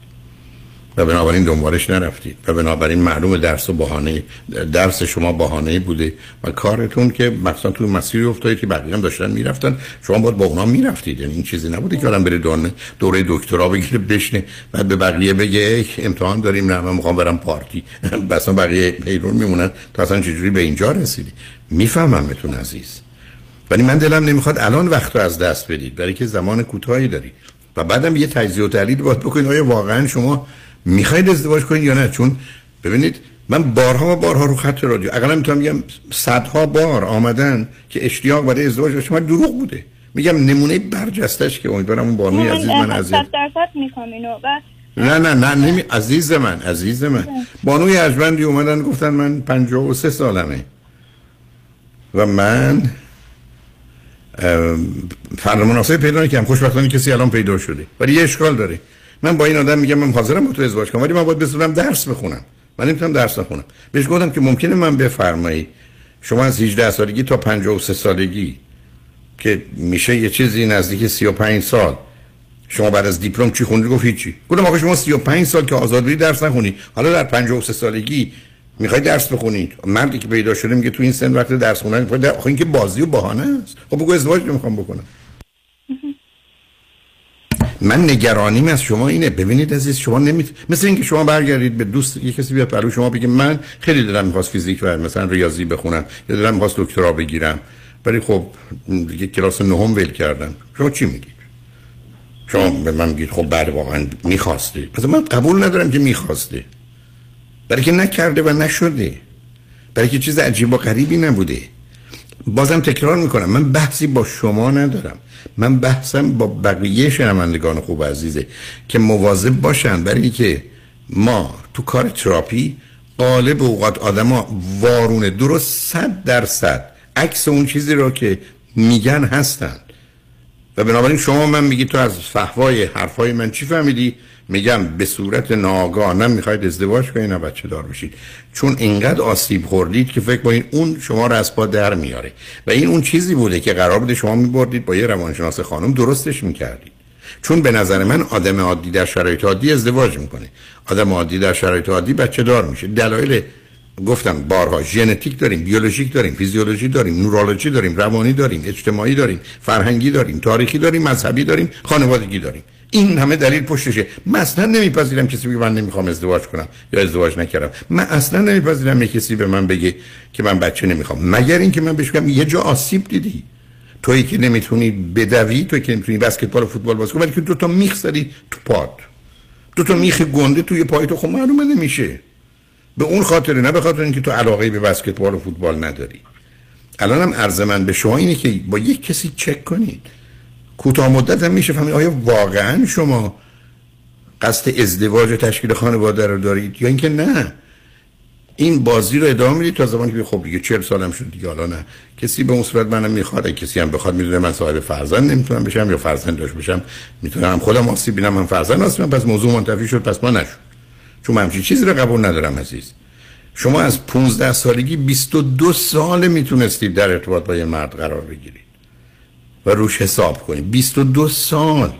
و بنابراین دنبالش نرفتید، و بنابراین معلوم درس و بهانه درس شما بهانه بوده و کارتون که مثلا تو مسیر افتادید که بقیه هم داشتن میرفتن، شما باید با اونا میرفتید. یعنی این چیزی نبوده که الان بره دونه دوره دکترا بگیره بشنه بعد به بقیه بگه امتحان داریم، نه من میخوام برم پارتی، بس بقیه پیرون میمونن تا اصلا چجوری به اینجا رسیدی. میفهمم بهتون عزیز، ولی من دلم نمیخواد الان وقت رو از دست بدید، برای که زمان کوتاهی دارید و بعدم یه تجزیه و تحلیل باید بکنید آیا واقعا شما میخواید ازدواج کنید یا نه. چون ببینید من بارها و بارها رو خط رادیو اقلا میتونم بگم صدها بار آمدن که اشتیاق برای ازدواج شما دروغ بوده. میگم نمونه برجستش که امیدوارم اون بانوی عزیز من عزیز صد درصد میخوام اینو و نه نه نه نمی عزیز من عزیز من بانوی ارجمندی اومدن گفتن من پنجاه و سه سالمه و من فرامناسه پیدا نکردم. خوشبختانه کسی الان پیدا شده، ولی یه اشکال داره. من با این آدم میگم من حاضرم با تو ازدواج کنم، ولی من باید بذارم درس بخونم. من نمیتونم درس نخونم. بهش گفتم که ممکنه من بفرمایی شما از هجده سالگی تا پنجاه و سه سالگی که میشه یه چیزی نزدیک سی و پنج سال شما بعد از دیپلم چی خوندی؟ گفت هیچی. گفتم آخه شما سی و پنج سال که آزاد بودی درس نخونی، حالا در پنجاه و سه سالگی میخوای درس بخونی؟ مردی که پیدا شده میگه تو این سن وقت درس خوندن میخوای در... آخه این که بازی و بهانه است. خب بگو ازدواج نمیخوام بکنم. من نگرانیم از شما اینه. ببینید عزیز، شما نمیتونید مثل اینکه شما برگردید به دوست یه کسی بیاد پلو شما بگه من خیلی دلم می‌خواست فیزیک و مثلا ریاضی بخونم یا دلم می‌خواست دکترا بگیرم، ولی خب دیگه کلاس نهم ول کردم. شما چی میگید؟ شما به من میگید خب بله واقعا می‌خواستی. پس من قبول ندارم که می‌خواستی، برای که نکرده و نشده، برای که چیز عجیب و غریبی نبوده. بازم تکرار میکنم من بحثی با شما ندارم، من بحثم با بقیه شنوندگان خوب عزیزه که مواظب باشن، برای که ما تو کار تراپی غالب اوقات آدما وارونه درست صد درصد عکس اون چیزی رو که میگن هستن. و بنابراین شما من میگی تو از فحوای حرفای من چی فهمیدی؟ میگم به صورت ناآگاهانه میخواید ازدواج کنید و بچه دار بشید، چون اینقدر آسیب خوردید که فکر کنید اون شما را از پا در میاره و این اون چیزی بوده که قرار بوده شما میبردید با یه روانشناس خانم درستش میکردید. چون به نظر من آدم عادی در شرایط عادی ازدواج میکنه، آدم عادی در شرایط عادی بچه دار میشه. دلایل گفتم بارها، ژنتیک داریم، بیولوژیک داریم، فیزیولوژی داریم، نورولوژی داریم، روانی داریم، اجتماعی داریم، فرهنگی داریم، تاریخی داریم، مذهبی داریم، خانوادگی داریم. این همه دلیل پشتشه. من اصلا نمیپذیرم کسی بگه من نمیخوام ازدواج کنم یا ازدواج نکردم. من اصلا نمیپذیرم کسی به من بگه که من بچه نمیخوام، مگر اینکه من بهش بگم یه جا آسیب دیدی. تویی که نمیتونی بدوی، تویی که نمیتونی بسکتبال و فوتبال بازی کنی، ولی دو تا میخ زدی تو پات، دو تا میخ گنده توی پای تو، خب معلومه نمیشه. به اون خاطر نه به خاطر اینکه تو علاقه به بسکتبال و فوتبال نداری. الانم عرض من به شما اینه که با یک کسی چک کنید. کوتاه مدت هم میشه فهمید آیا واقعا شما قصد ازدواج و تشکیل خانواده رو دارید یا اینکه نه، این بازی رو ادامه میدید تا زمانی که خب دیگه چهل سالم شد دیگه، حالا نه کسی به اون صورت منم میخواد، کسی هم بخواد میدونه من صاحب فرزند نمیتونم بشم یا فرزند داشت بشم، میتونم خودم آسیب بینم من فرزند آسیب بینم. پس موضوع منتفی شد، پس ما نشد، چون من همچین چیزی رو قبول ندارم. عزیز شما از پانزده سالگی بیست و دو سال میتونستید در ارتباط با یه مرد قرار بگیرید و روش حساب کنید. بیست و دو سال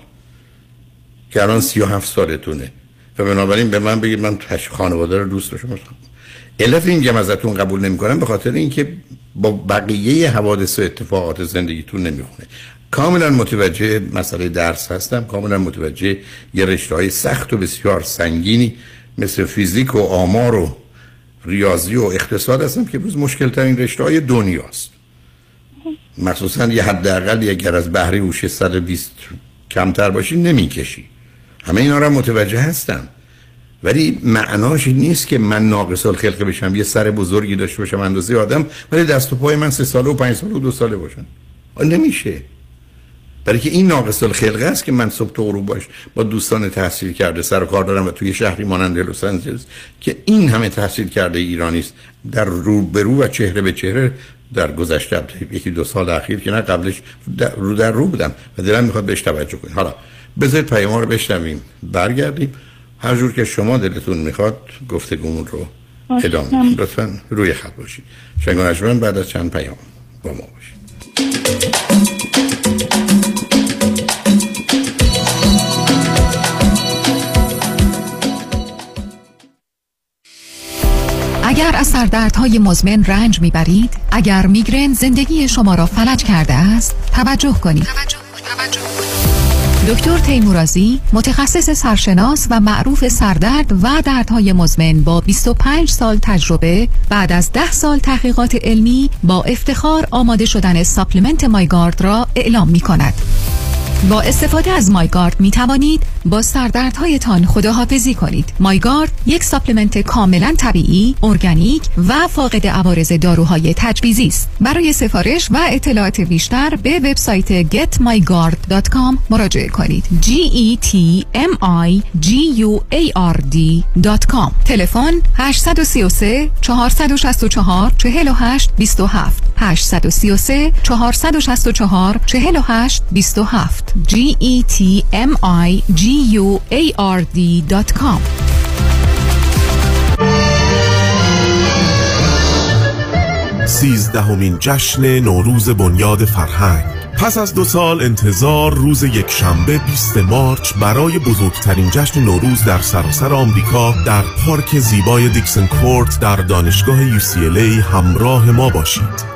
که الان سی و هفت سالتونه و بنابراین به من بگید من خانواده رو دوست داشتم. علت این که ازتون قبول نمی‌کنم به خاطر اینکه با بقیه حوادث و اتفاقات زندگیتون نمیخونه. کاملا متوجه مسئله درس هستم، کاملا متوجه یه رشته‌های سخت و بسیار سنگینی مثل فیزیک و آمار و ریاضی و اقتصاد هستم که امروز مشکل‌ترین رشته‌های دنیاست. مخصوصا یه حداقل اگر از بهره هوش صد و بیست کمتر باشی نمی‌کشی. همه اینا رو متوجه هستم، ولی معناش نیست که من ناقص الخلقه بشم، یه سر بزرگی داشته باشم اندازه آدم ولی دست و پای من سه ساله و پنج ساله و دو ساله باشن. نمیشه، برای که این ناقص الخلقه است که من صبح تا غروب باش با دوستان تحصیل کرده سر و کار دارم و توی شهری مانند لس آنجلس که این همه تحصیل کرده ایرانی است در رو به رو و چهره به چهره در گذشته یکی دو سال اخیر که نه قبلش در رو در رو بودم و دلم میخواد بهش توجه کنم. حالا بذارید پیام رو بشنویم، برگردیم، هر جور که شما دلتون میخواد گفتگومون رو ادامه بدیم. لطفاً روی خط باشید. شنگونجمن بعد از چند پیام با ما باشید. اگر از سردردهای مزمن رنج میبرید، اگر میگرن زندگی شما را فلج کرده است، توجه کنید. توجه توجه دکتر تیمورازی، متخصص سرشناس و معروف سردرد و دردهای مزمن با بیست و پنج سال تجربه، بعد از ده سال تحقیقات علمی با افتخار آماده شدن ساپلمنت مایگارد را اعلام می کند. با استفاده از مایگارد می توانید با سردردهایتان خداحافظی کنید. مایگارد یک ساپلمنت کاملا طبیعی، ارگانیک و فاقد عوارض داروهای تجویزی است. برای سفارش و اطلاعات بیشتر به وبسایت گت مای گارد دات کام مراجعه کنید. جی ای تی ام آی جی یو ای آر دی دات کام. تلفن هشت سه سه چهار شش چهار چهار هشت دو هفت هشت سه سه چهار شش چهار چهار هشت دو هفت. جی ای تی ام آی جی یو ای آر دی دات کام. سیزدهمین جشن نوروز بنیاد فرهنگ. پس از دو سال انتظار، روز یک شنبه بیست مارچ برای بزرگترین جشن نوروز در سراسر آمریکا در پارک زیبای دیکسن کورت در دانشگاه یو سی ال ای همراه ما باشید.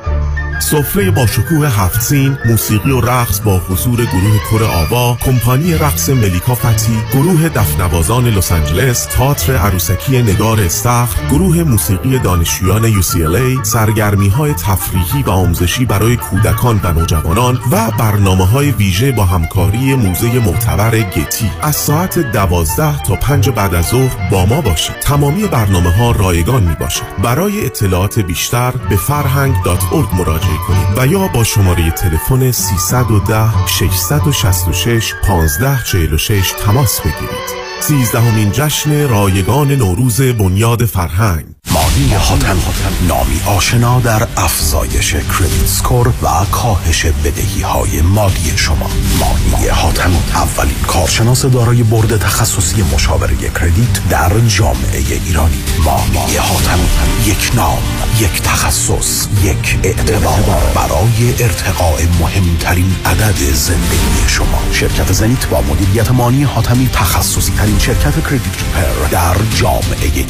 سفره با شکوه هفت سین، موسیقی و رقص با حضور گروه کور آوا، کمپانی رقص ملیکا فتی، گروه دفنوازان لس آنجلس، تئاتر عروسکی نگار استخر، گروه موسیقی دانشجویان یو سی ال ای، سرگرمی‌های تفریحی و آموزشی برای کودکان و نوجوانان و برنامه‌های ویژه با همکاری موزه معتبر گتی. از ساعت دوازده تا پنج بعد از ظهر با ما باشید. تمامی برنامه‌ها رایگان می‌باشد. برای اطلاعات بیشتر به فرهنگ دات اورگ مراجعه کنید و یا با شماره تلفن سیصد و ده ششصد و شصت و شش پانزده چهل و شش تماس بگیرید. سیزدهمین جشن رایگان نوروز بنیاد فرهنگ. مانی حاتم نامی آشنا در افزایش کردیت سکور و کاهش بدهی های مالی شما. مانی حاتم اولین کارشناس دارای برد تخصصی مشاوره کردیت در جامعه ایرانی. مانی حاتم، یک نام، یک تخصص، یک اعتبار برای ارتقاء مهمترین عدد زندگی شما. شرکت زنیت با مدیریت مانی حاتمی، تخصصی ترین شرکت کردیت ریپر در جامعه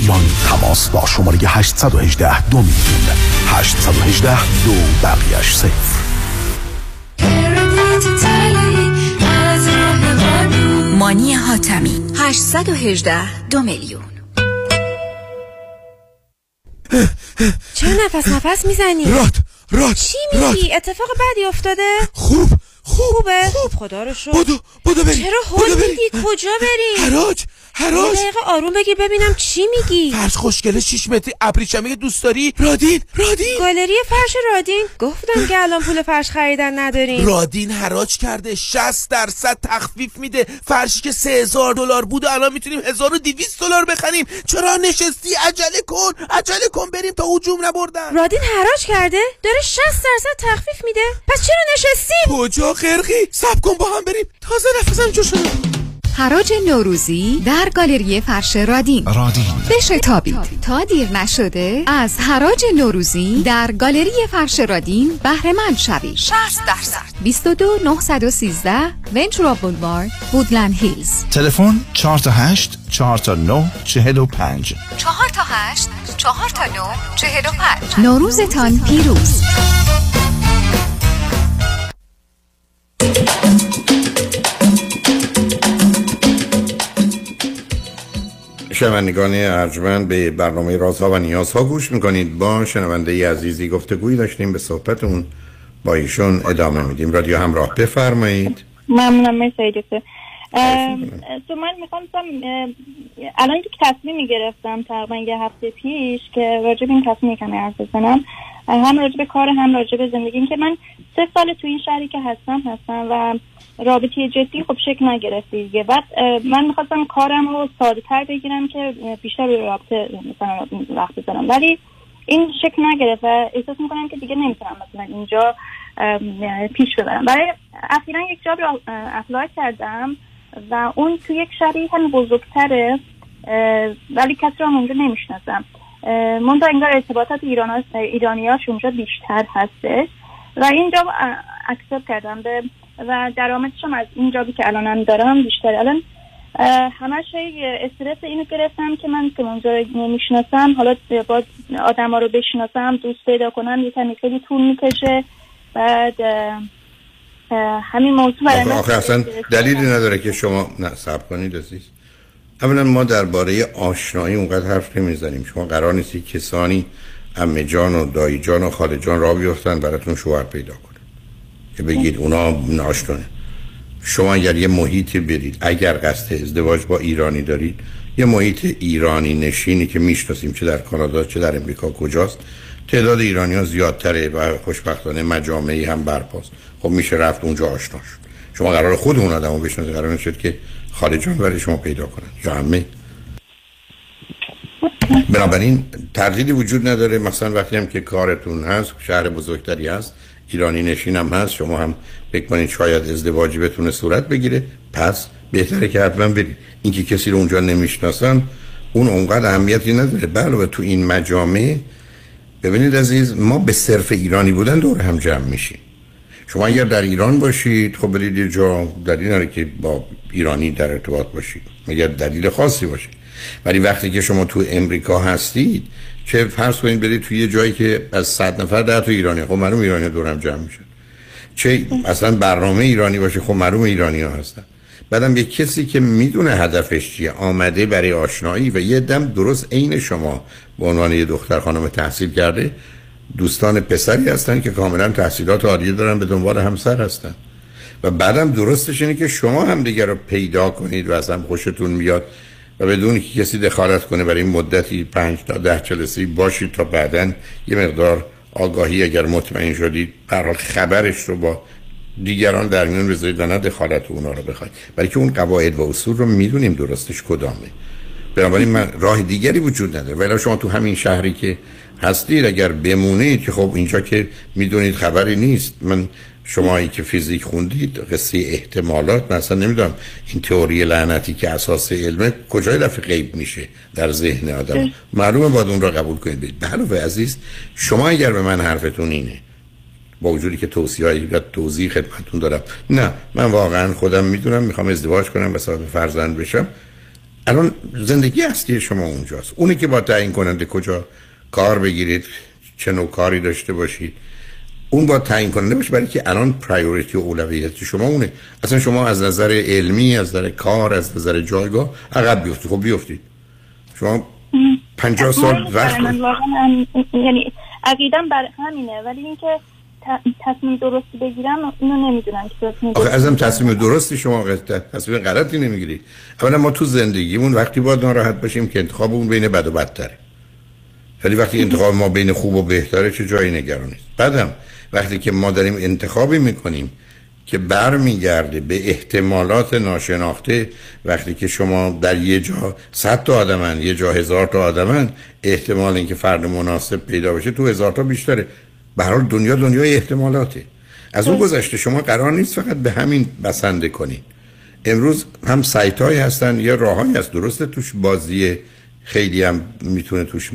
ایرانی. تماس با شماره هشت یک هشت دو میلیون هشت یک هشت دو بقیهش صفر. مانی حاتمی هشت یک هشت دو میلیون. چرا نفس نفس میزنی؟ رات رات چی میگی؟ اتفاق بدی افتاده؟ خوب خوب خوبه؟ خوب خدا رو شکر. بدو بدو بریم. چرا هول میدی؟ کجا بریم؟ حراج حراج یه دقیقه آروم بگی ببینم چی میگی. فرش خوشگله شش متری ابریشمی دوست داری؟ رادین رادین گالری فرش رادین. گفتم که الان پول فرش خریدن نداریم. رادین حراج کرده شصت درصد تخفیف میده. فرشی که سه هزار دلار بود الان میتونیم هزار و دویست دلار بخریم. چرا نشستی؟ عجله کن عجله کن بریم تا هجوم نبردن. رادین حراج کرده داره شصت درصد تخفیف میده. پس چرا نشستیم؟ کجا خرخی؟ صبر کن با هم بریم. تازه نفسم جوش شده. حراج نوروزی در گالری فرش رادین. رادین بشتابید تا دیر نشده. از حراج نوروزی در گالری فرش رادین بهره مند شوید. شصت درصد. بیست و دو هزار و نهصد و سیزده ونچورا بولوارد، وودلند هیلز. تلفن چهار تا هشت چهار تا نه چهل و پنج. چهار تا هشت چهار تا نه چهل و پنج. نوروزتان پیروز. شنوندگان ارجمند به برنامه رازها و نیازها گوش میکنید. با شنونده عزیزی گفتگویی داشتیم، به صحبتون با ایشون ادامه میدیم. رادیو همراه بفرمایید. ممنونم. مرسی دکتر. تو من میخواستم الان یک تصمیمی گرفتم تقریبا یه هفته پیش که راجع به این تصمیم کمی حرف بزنم، هم راجع به کار هم راجع به زندگی. این که من سه سال تو این شهری که هستم هستم و رابطه جدی خب شکل نگرفتی دیگه. بعد من میخواستم کارم رو ساده تر بگیرم که بیشتر به رابطه مثلا وقت بذارم، ولی این شکل نگرفت و احساس میکنم که دیگه نمیتونم مثلا اینجا پیش ببرم. برای اخیرا یک جاب رو اپلای کردم و اون تو یک شهری هم بزرگتره ولی کسی رو هم اونجا نمیشناسم. منطقه انگار ارتباطات ایرانی‌هاش اونجا بیشتر هستش و این جاب اکسپت کردم به و درآمدشم از این جابی که الانم دارم بیشتر. الان همش استرس اینو گرفتم که من که اونجا رو نمیشناسم، حالا باز آدما رو بشناسم، دوست پیدا کنم یکم خیلی طول میکشه. بعد همین موضوع برای من آخه اصلا دلیلی نداره که شما نه صبر کنید عزیز. اولا ما درباره آشنایی اونقدر حرف نمیزنیم. شما قرار نیستی کسانی عمه جان و دایی جان و خاله جان را بیفتن براتون شوهر پیدا کنن که بگید اونا ناشتونه. شما اگر یه محیطی برید، اگر قصد ازدواج با ایرانی دارید، یه محیط ایرانی نشینی که میشناسیم چه در کانادا چه در امریکا کجاست، تعداد ایرانی ها زیادتره و خوشبختانه مجامعی هم برپاست. خب میشه رفت اونجا آشنا شد. شما قرار خود اون آدمو بشناسید، قرار نشد که خارجان برای شما پیدا کنن یا عمه. بنابراین تردیدی وجود نداره. مثلا وقتی هم که کارتون هست، شهر بزرگتری هست، ایرانی نشین هم هست، شما هم فکر کنید شاید ازدواجی بتونه صورت بگیره، پس بهتره که حتما برید. اینکه کسی رو اونجا نمیشناسن اون اونقدر اهمیتی نداره. بله تو این مجامع ببینید عزیز، ما به صرف ایرانی بودن دور هم جمع میشیم. شما اگر در ایران باشید خب برید یه جا، دلیل نداره که با ایرانی در ارتباط باشید مگر دلیل خاصی باشه. ولی وقتی که شما تو امریکا هستید چه فرض کنید برید توی یه جایی که از صد نفر در تو ایرانی، خب معلوم ایرانی دورم جمع میشن. چه اصلا برنامه ایرانی باشه، خب معلوم ایرانی ها هستن. بعدم یه کسی که میدونه هدفش چیه، آمده برای آشنایی و یه دم درست عین شما به عنوان یه دختر خانم تحصیل کرده، دوستان پسری هستن که کاملا تحصیلات عالیه دارن، به دنبال همسر هستن. و بعدم درستش اینه که شما هم دیگه رو پیدا کنید و اصلا خوشتون میاد و بدون که کسی دخالت کنه برای مدتی پنج تا ده جلسه باشید تا بعداً یه مقدار آگاهی اگر مطمئن شدید برای خبرش رو با دیگران در میون بذارید و نه دخالت اونا رو بخواید. بلکه اون قواعد و اصول رو میدونیم درستش کدامه. بنابراین من راه دیگری وجود نداره. ولی شما تو همین شهری که هستید اگر بمونید که خب اینجا که میدونید خبری نیست. من شمایی که فیزیک خوندید قصه احتمالات مثلا نمیدونم این تئوری لعنتی که اساس علمه کجای دفعه غیب میشه در ذهن آدم، معلومه باید اون را قبول کنید. به علاوه عزیز شما اگر به من حرفتون اینه با وجودی که توصیه‌ای و توضیح خدمتتون دارم، نه من واقعا خودم میدونم میخوام ازدواج کنم و صاحب فرزند بشم، الان زندگی اصلی شما اونجاست. اونی که با تعیین کننده کجا کار بگیرید چه نوع کاری داشته باشید اون با تعیین کننده باشه، برای که الان پرایوریتی و اولویت شما اونه. اصلا شما از نظر علمی، از نظر کار، از نظر جایگاه عقب بیفتید. خب بیفتید. شما پنجاه سال وقت واقعا یعنی عقیدم بر همینه، ولی اینکه تصمیم درستی بگیرم اینو نمیدونم که تصمیم درستی. آخه ازم تصمیم درستی شما تصمیم غلطی نمیگیرید. اولا ما تو زندگیمون وقتی باید ناراحت باشیم که انتخابمون بین بد و بدتره. ولی وقتی انتخاب ما بین خوب و بهتره چه جایی نگران نیست. بعدم وقتی که ما داریم انتخابی میکنیم که برمیگرده به احتمالات ناشناخته، وقتی که شما در یه جا صد تا آدمن یه جا هزار تا آدمن، احتمال اینکه فرد مناسب پیدا بشه تو هزار تا بیشتره. به هر حال دنیا دنیای احتمالاته. از اون گذشته شما قرار نیست فقط به همین بسنده کنید. امروز هم سایت‌هایی هستن یا راه‌هایی هست، درسته توش بازی خیلی هم میتونه توش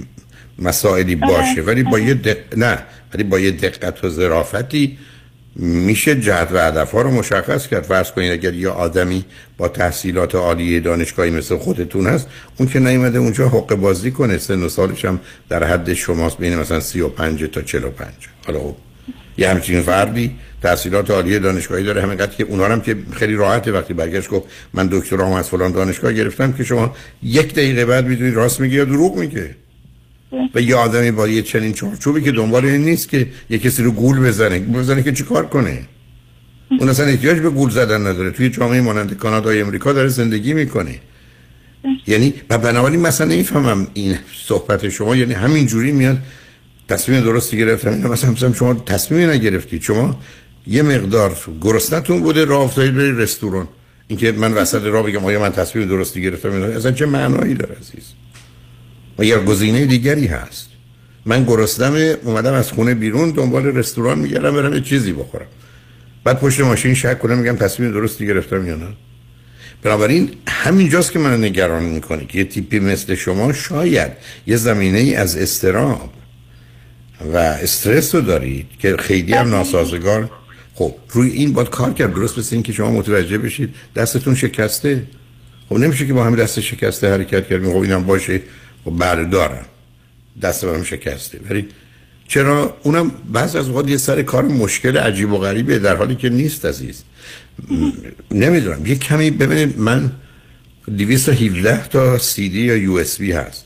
مسائلی باشه، ولی با یه دق... نه ولی با یه دقت و ظرافتی میشه جهت و هدف‌ها رو مشخص کرد. فرض کنید اگر یه آدمی با تحصیلات عالی دانشگاهی مثل خودتون هست، اون که نیومده اونجا حق بازی کنه، سن و سالش هم در حد شماست، بین مثلا سی و پنج تا چهل و پنج. حالا یه همچین فردی تحصیلات عالیه دانشگاهی داره، همینقدر که اونها هم که خیلی راحته وقتی برگشت گفت من دکترامو از فلان دانشگاه گرفتم، که شما یک دقیقه بعد میدونید راست میگه یا دروغ میگه. و یه آدمی با یه چنین چارچوبی که دنبال این نیست که یه کسی رو گول بزنه بزنه که چیکار کنه، اون اصلا احتیاج به گول زدن نداره، توی جامعه مانند کانادا یا امریکا داره زندگی میکنه. یعنی و بنابراین مثلا نمیفهمم این صحبت شما، یعنی همین جوری میاد تصمیم درستی گرفتن. مثلا مثلا شما تصمیم نگرفتید، شما یه مقدار گرسنتون بوده، راه افتادید برید رستوران. اینکه من وسط راه بگم آیا من تصمیم درستی گرفتم اصلا چه معنایی داره عزیز؟ یا گزینه دیگری هست. من گرسنم، اومدم از خونه بیرون دنبال رستوران میگردم برم یه چیزی بخورم، بعد پشت ماشین شک کنم میگم تصمیم درستی گرفتم یا نه. بنابراین همینجاست که من نگران میکنه که یه تیپی مثل شما شاید یه زمینه ای از اضطراب و استرس رو دارید که خیلی هم ناسازگار. خب روی این باید کار کرد، درست مثل این که شما متوجه بشید دستتون شکسته. خب نمیشه که با همین دست شکسته حرکت کردیم. خب اینم باشه و بردارم دست برم شکسته برید، چرا؟ اونم بعض از وقت یه سر کار مشکل عجیب و غریبه در حالی که نیست عزیز. نمیدونم یه کمی ببینید، من دویست و هفده تا سی دی یا یو اس بی هست،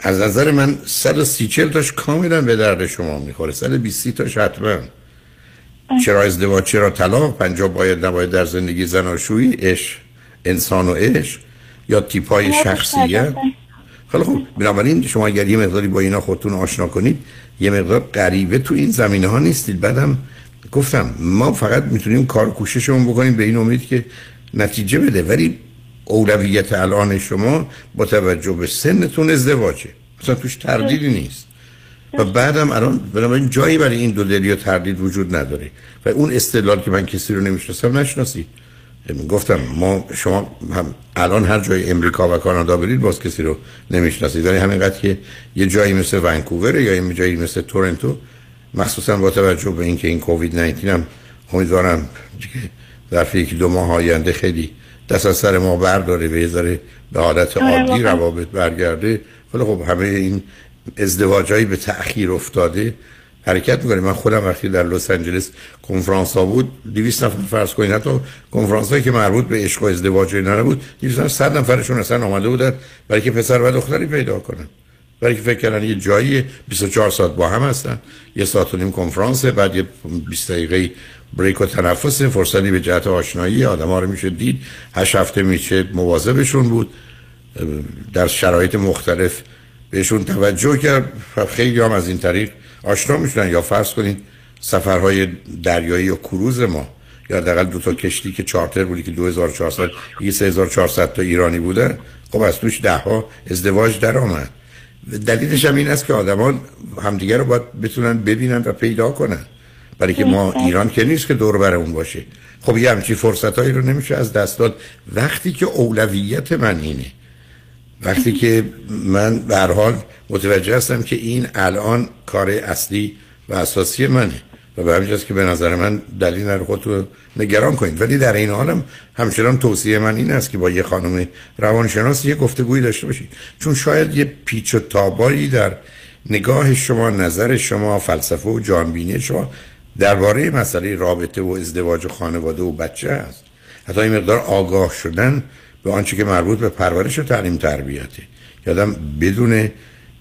از نظر من صد و سی و چهار تاش کاملا به درد شما میخوره، صد و بیست تاش حتما. چرا ازدواج، چرا طلاق، پنجاه باید نباید در زندگی زناشویی، عشق، انسان و عشق یا تیپای شخصیت. خیلی خوب، بنابراین شما اگر یه مقداری با اینا خودتون آشنا کنید، یه مقدار غریبه تو این زمینه ها نیستید. بعدم گفتم ما فقط میتونیم کار کوششمون بکنیم به این امید که نتیجه بده، ولی اولویت الان شما با توجه به سنتون ازدواجه، اصلا توش تردیدی نیست. و بعدم الان بنابراین جایی برای این دو دلی و تردید وجود نداره. و اون استدلال که من کسی رو نمیشناسم نشناسید. گفتم ما شما هم الان هر جای امریکا و کانادا برید باز کسی رو نمیشناسید، ولی همینقدر که یه جایی مثل ونکوور یا یه جایی مثل تورنتو، مخصوصا با توجه به اینکه این کووید نوزده هم امیدوارم ظرف یک دو ماه آینده خیلی دست از سر ما برداره و یه ذره به حالت عادی روابط برگرده، ولی خب همه این ازدواجایی به تأخیر افتاده حرکت می‌کنه. من خودم وقتی در لس آنجلس کنفرانس‌ها بود، دویست نفر فرض کنید، حتی کنفرانس‌هایی که مربوط به عشق و ازدواج و اینا بود، صد نفرشون اصلا آمده بودن برای که پسر و دختری پیدا کنن، برای که فکر کردن یه جایی بیست و چهار ساعت با هم هستن، یه ساعت و نیم کنفرانس، بعد یه بیست دقیقه بریک و تنفس، فرصتی به جهت آشنایی آدم‌ها رو میشه دید. هشت هفته میشه مواظبشون بود، در شرایط مختلف بهشون توجه کرد. خیلی هم از این طریق آشنا میشن. یا فرض کنین سفرهای دریایی یا کروز ما، یا حداقل دو تا کشتی که چارتر بودی که دو هزار و چهارصد یا سه هزار و چهارصد تا ایرانی بودن، خب از توش ده ها ازدواج در آمد. دلیلش هم این است که آدمان همدیگر رو باید بتونن ببینن و پیدا کنن، برای که ما ایران که نیست که دور بر اون باشه. خب یه همچین فرصتایی رو نمیشه از دست داد. وقتی که اولویت من اینه، وقتی که من به هر حال متوجه هستم که این الان کار اصلی و اساسی منه و به همین جاست که به نظر من دلیل نره خودتو نگران کنید. ولی در این حالم همچنان توصیه من این است که با یه خانم روانشناس یه گفتگویی داشته باشید، چون شاید یه پیچ و تابایی در نگاه شما، نظر شما، فلسفه و جانبینی شما درباره مسئله رابطه و ازدواج و خانواده و بچه است. حتی این مقدار آگاه شدن به آنچه که مربوط به پرورش و تعلیم تربیته، یادم بدونه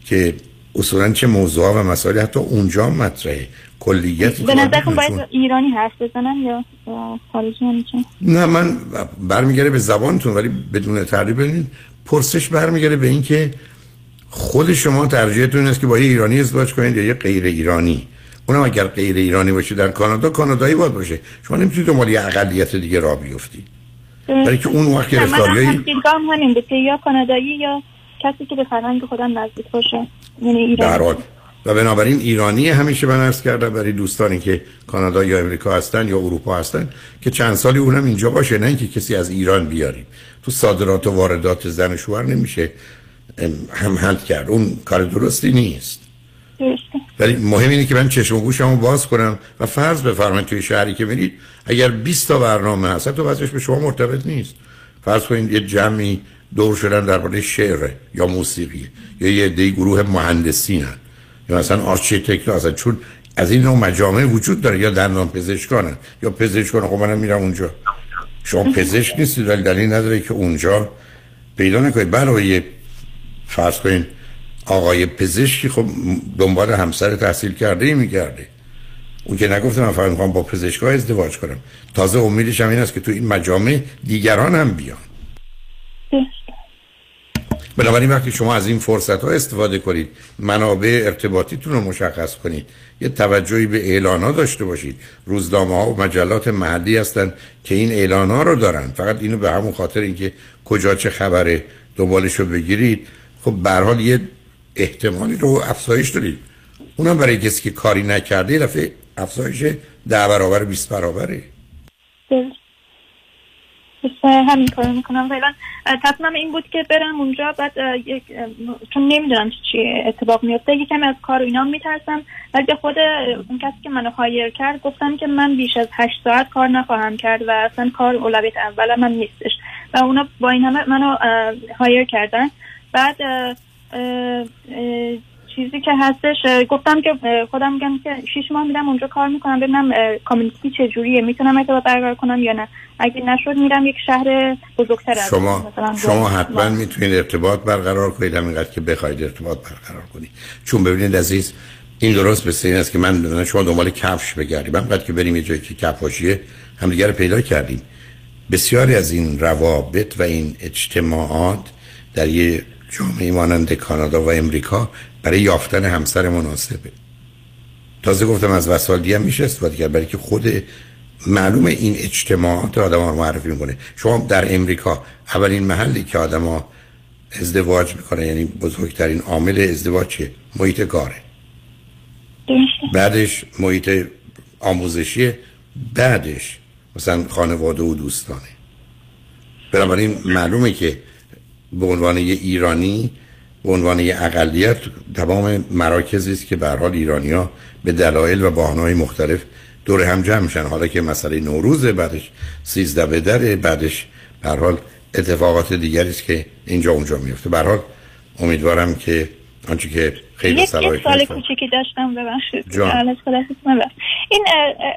که اصولاً چه موضوعا و مسائل حتی اونجا مطرحه. کلیت به نظرتون باید ایرانی حرف بزنم یا خارجی هم میشه؟ نه، من برمیگره به زبانتون، ولی بدون تعریف. ببینید پرسش برمیگره به اینکه خود شما ترجیحتون است که با یه ایرانی ازدواج کنید یا یه غیر ایرانی. اونم اگر غیر ایرانی باشه در کانادا، کانادایی باید باشه. شما نمیتونید دنبال یه اقلیت دیگه راه بیفتید، برای که اون وقت گرفتاریایی من هم همین بسیار یا کانادایی یا کسی که به فرهنگ خودم نزدیک باشه، یعنی ایرانی. و بنابراین ایرانی همیشه من عرض کردم برای دوستانی که کانادا یا امریکا هستن یا اروپا هستن که چند سالی اونم اینجا باشه، نه اینکه کسی از ایران بیاریم. تو صادرات و واردات زن و شوهر نمیشه هم حل کرد، اون کار درستی نیست. درسته. ولی مهم اینه که من چشم و گوشمو باز کنم و فرض بفرمایید توی شهری که میرید اگر بیست تا برنامه هست، تو واسش به شما مرتبط نیست. فرض کنید یه جمعی دور شدن درباره شعر یا موسیقی یا یه عده گروه مهندسین هست. یا مثلا آرشیتکت هستن، چون از این نوع مجامع وجود داره، یا دندان پزشکانن یا پزشکان. خب منم میرم اونجا. شما پزشک نیستید ولی دلیل نداره که اونجا پیدا نکنید. برای فرض کنید آقای پزشکی خب دنبال همسر تحصیل کرده میگرده. اون که نگفته من فقط میخوام با پزشکا ازدواج کنم. تازه امیدش هم این است که تو این مجامع دیگران هم بیان. بنابراین وقتی شما از این فرصت ها استفاده کنید، منابع ارتباطیتون رو مشخص کنید، یه توجهی به اعلان ها داشته باشید. روزنامه ها و مجلات محلی هستن که این اعلان ها رو دارن. فقط اینو به همون خاطر اینکه کجا چه خبره دنبالش رو بگیرید، خب به هر حال یه احتمالی رو افزایش دارید. اونم برای کسی که کاری نکرده دفعه افزایش ده برابر بیست برابره. همین کار میکنم فعلا. تصمیم این بود که برم اونجا، بعد یک چون نمیدونم چی اتفاق میفته، یکم از کار و اینا میترسم. بعد به خود اون کسی که منو هایر کرد گفتم که من بیش از هشت ساعت کار نخواهم کرد و اصلا کار اولویت اول من نیستش و اونا با این همه منو هایر کردن. بعد اه اه اه چیزی که هستش گفتم که خودم میگم که شش ماه میرم اونجا کار میکنم ببینم کامیونیتی چجوریه، میتونم ارتباط برقرار کنم یا نه. اگه نشد میرم یک شهر بزرگتر از شما. مثلا شما حتما میتونید ارتباط برقرار کنید، همینقدر که بخواید ارتباط برقرار کنید. چون ببینید عزیز، این درست مثل این است که من بدونم شما دنبال کفش بگردید، همینقدر که بریم یه جایی که کفاشیه همدیگه رو پیدا کردیم. بسیاری از این روابط و این اجتماعات در یه جامعه مانند کانادا و امریکا برای یافتن همسر مناسبه. تازه گفتم از وسایل دیگه میشه استفاده کرد، برای که خود معلومه این اجتماعات آدم‌ها رو معرفی میکنه. شما در امریکا اولین محلی که آدم‌ها ازدواج میکنه، یعنی بزرگترین عامل ازدواج چیه؟ محیط کاره. بعدش محیط آموزشیه، بعدش مثلا خانواده و دوستانه. بنابراین معلومه که به عنوان یه ایرانی، به عنوان یه اقلیت، تمام مراکزی است که به هر حال ایرانی‌ها به دلایل و بهانه‌های مختلف دور هم جمع میشن. حالا که مسئله نوروزه، بعدش سیزده بدره، بعدش به هر حال اتفاقات دیگری است که اینجا اونجا میفته. به هر حال امیدوارم که آنچه که خیلی صلاحی یک سال کوچیکی داشتم ببخشید جان. این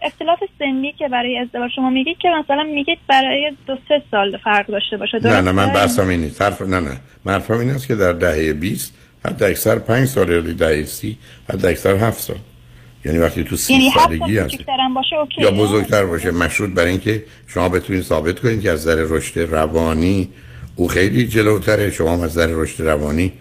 اختلاف سنی که برای ازدواج شما میگید که مثلا میگید برای دو سه سال فرق داشته باشه، نه نه من بحثم این نیست. حرف نه نه من حرفم این است که در دهه بیست حتی اکثر پنج سال یا دهه سی حتی اکثر هفت سال، یعنی وقتی تو سی سالگی هست یا بزرگتر باشه مشروط بر این که شما بتونید ثابت کنید که از نظر رشد روانی او خیلی جلوتره، شما از نظر رشد روانی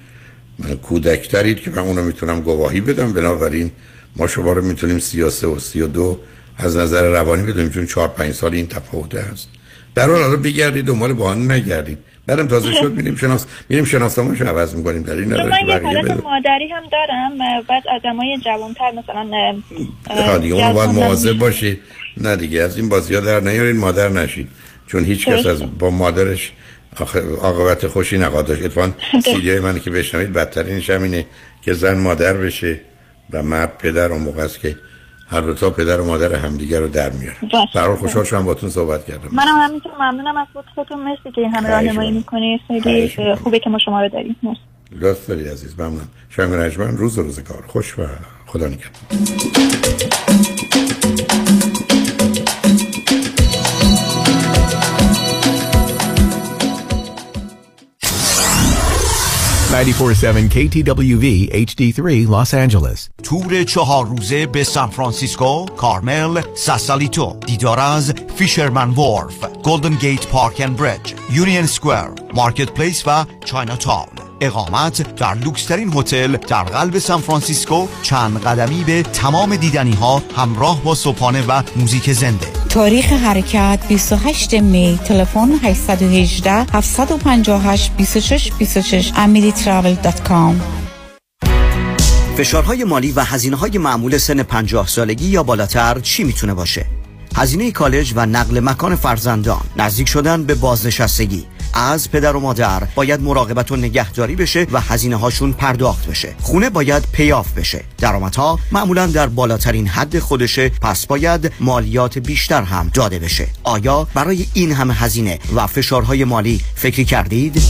من کودکترید که من اونو میتونم گواهی بدم. بنابراین ما شما رو میتونیم سی و سه و سی و دو از نظر روانی بدونیم، چون چهار پنج سال این تفاوت هست. در حال حالا بگردید دنبال بهانه نگردید، بعدم تازه شد میریم شناس میریم شناسنامه‌ش عوض می‌کنیم. در این حالت بقیه مادری هم دارم، بعد آدمای جوان‌تر مثلا خالی اون باید مواظب باشید، نه دیگه از این بازی‌ها در نیارین، مادر نشین، چون هیچ کس از با مادرش عاقبت خوشی نخواهد داشت. اتفاقاً سیدیای من که بشنوید بدترینش همینه که زن مادر بشه و مرد پدر، و موقع است که هر دو تا پدر و مادر همدیگه رو در میاره. سرور خوشحال شدم باتون صحبت کردم. منم همینطور ممنونم از خودتون، مرسی که این همه راهنمایی میکنید. خیلی خوبه که ما شما رو داریم. مرسی. لطف دارید عزیز، ممنون. شنگ رجمن، روز روزگار خوش و خدا نگهدار. نه چهار هفت کی تی دبلیو وی اچ دی سه Los Angeles. تور چهار روزه به سان فرانسیسکو، کارمل، ساسالیتو، دیدار از فیشرمن وارف، گلدن گیت پارک اند بریج، یونین سکوئر، مارکت پلیس و چاینا تاون. اقامت در لوکسترین هتل در قلب سان فرانسیسکو، چند قدمی به تمام دیدنی ها همراه با صبحانه و موزیک زنده. تاریخ حرکت بیست و هشتم می، تلفن هشت یک هشت هفت پنج هشت دو شش دو شش امری تراول دات کام. فشارهای مالی و هزینه‌های معمول سن پنجاه سالگی یا بالاتر چی میتونه باشه؟ هزینه کالج و نقل مکان فرزندان، نزدیک شدن به بازنشستگی. از پدر و مادر باید مراقبت و نگهداری بشه و هزینه هاشون پرداخت بشه. خونه باید پیاف بشه. درآمدها معمولا در بالاترین حد خودشه، پس باید مالیات بیشتر هم داده بشه. آیا برای این همه هزینه و فشارهای مالی فکری کردید؟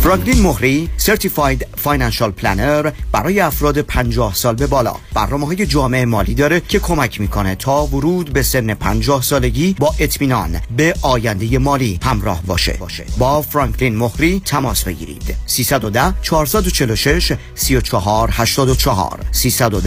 فرانکلین مهری، سرتیفاید فاینانشال پلنر، برای افراد پنجاه سال به بالا برنامه‌های جامع مالی داره که کمک میکنه تا ورود به سن پنجاه سالگی با اطمینان به آینده مالی همراه باشه. با فرانکلین مهری تماس بگیرید. سه یک صفر چهار چهار شش سه چهار هشت چهار سه یک صفر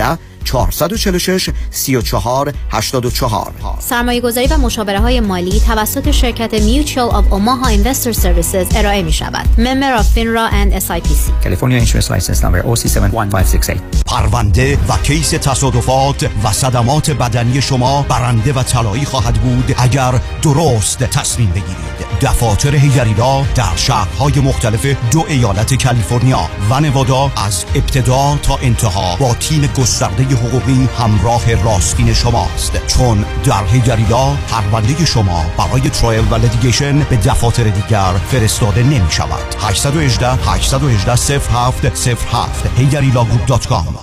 چهار چهار شش سه چهار هشت چهار. سرمایه‌گذاری و مشاوره‌های مالی توسط شرکت Mutual of Omaha Investor Services ارائه می‌شود. Member of FINRA and اس آی پی سی. California Insurance License Number او سی هفت یک پنج شش هشت. پرونده و کیس تصادفات و صدمات بدنی شما برنده و طلایی خواهد بود اگر درست تصمیم بگیرید. دفاتر هیجریلا در شهرهای مختلف دو ایالت کالیفرنیا و نوادا از ابتدا تا انتها با تیم گسترده حقوقی همراه راستین شماست، چون در هیجریلا پرونده شما برای ترایل و لیتیگیشن به دفاتر دیگر فرستاده نمی شود. هشت یک هشت هشت یک هشت صفر هفت صفر هفت هیجریلا گروپ دات کام.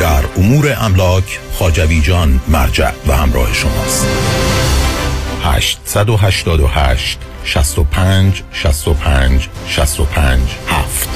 در امور املاک خواجوی جان مرجع و همراه شماست. هشت هشت هشت شصت و پنج شصت و پنج شصت و پنج هفت.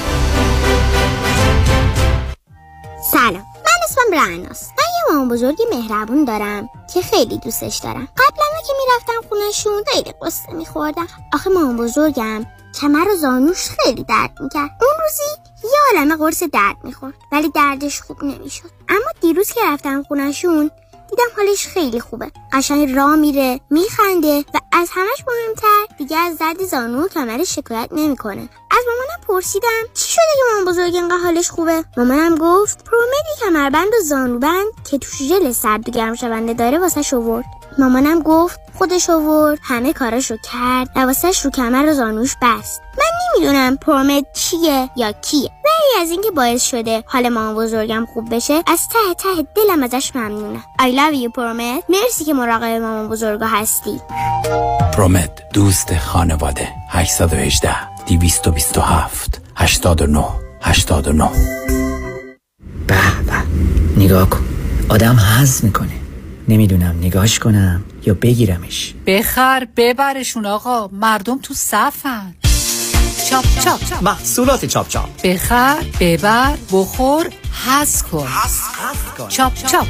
سلام، من اسمم رعناست. من یه مامان بزرگی مهربون دارم که خیلی دوستش دارم. قبلا که میرفتم خونهشون خیلی قصه میخوردم. آخه مامان بزرگم کمر و زانوش خیلی درد میکرد. اون روزی یه عالمه قرص درد میخورد ولی دردش خوب نمیشد. اما دیروز که رفتم خونهشون دیدم حالش خیلی خوبه، قشنگ راه میره، میخنده و از همش مهمتر دیگه از درد زانو و کمرش شکایت نمیکنه. از مامانم پرسیدم چی شده که مامان بزرگ اینقدر حالش خوبه؟ مامانم گفت پرومدی کمربند و زانوبند که توش ژل سرد و گرم شونده داره واسش آورد. مامانم گفت خودش آورد، همه کاراشو کرد، واسش رو کمر و زانوش بست. من نمیدونم پرومد چیه یا کیه، ولی از اینکه باعث شده حال مامان بزرگم خوب بشه از ته ته دلم ازش ممنونم. I love you پرومد. مرسی که مراقب مامان بزرگا هستی. پرومد، دوست خانواده. هشت یک هشت دویست و بیست و هفت هشتاد و نه هشتاد و نه. به به، نگاه کن، آدم هضم میکنه. نمیدونم نگاهش کنم یا بگیرمش. بخر ببرشون آقا، مردم تو صفن. چاپ چاپ، محصولات چاپ چاپ. بخر ببر بخور هضم کن. چاپ چاپ.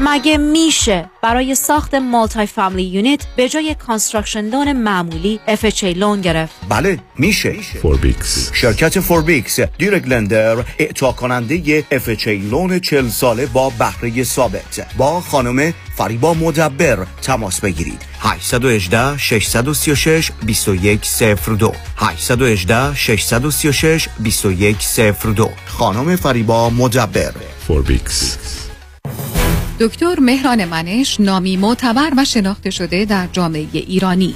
مگه میشه برای ساخت مالتی فامیلی یونیت به جای کانستراکشن لون معمولی اف اچ ای لون گرفت؟ بله میشه. فوربیکس، شرکت فوربیکس دیرک لندر، اعطا کننده اف اچ ای لون چهل ساله با بهره ثابت. با خانم فریبا مدبر تماس بگیرید. هشت یک هشت شش سه شش دو یک صفر دو هشت یک هشت شش سه شش دو یک صفر دو. خانم فریبا مدبر، فوربیکس. دکتر مهران منش، نامی معتبر و شناخته شده در جامعه ایرانی،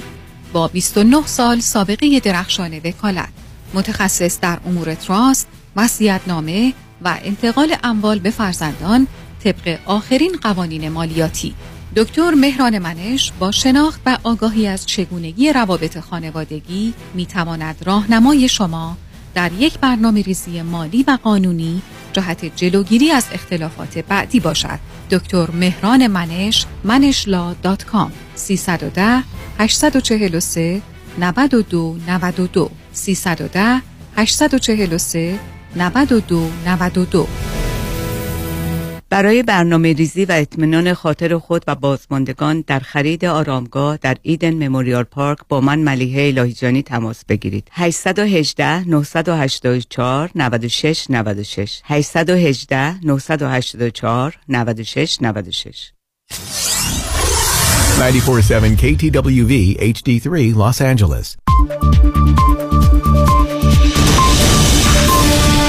با بیست و نه سال سابقه درخشان وکالت، متخصص در امور تراست، وصیت‌نامه و انتقال اموال به فرزندان طبق آخرین قوانین مالیاتی. دکتر مهران منش با شناخت و آگاهی از چگونگی روابط خانوادگی میتواند راهنمای شما در یک برنامه ریزی مالی و قانونی جهت جلوگیری از اختلافات بعدی باشد. دکتر مهران منش، منشلا دات کام، سه یک صفر هشت چهار سه نه دو نه دو سه یک صفر هشت چهار سه نه دو نه دو. برای برنامه ریزی و اطمینان خاطر خود و بازماندگان در خرید آرامگاه در ایدن مموریال پارک با من ملیحه الهی‌جانی تماس بگیرید. هشت یک هشت نه هشت چهار نه شش نه شش هشت یک هشت نه هشت چهار نه شش نه شش. نه چهار هفت کی تی دبلیو وی اچ دی سه Los Angeles.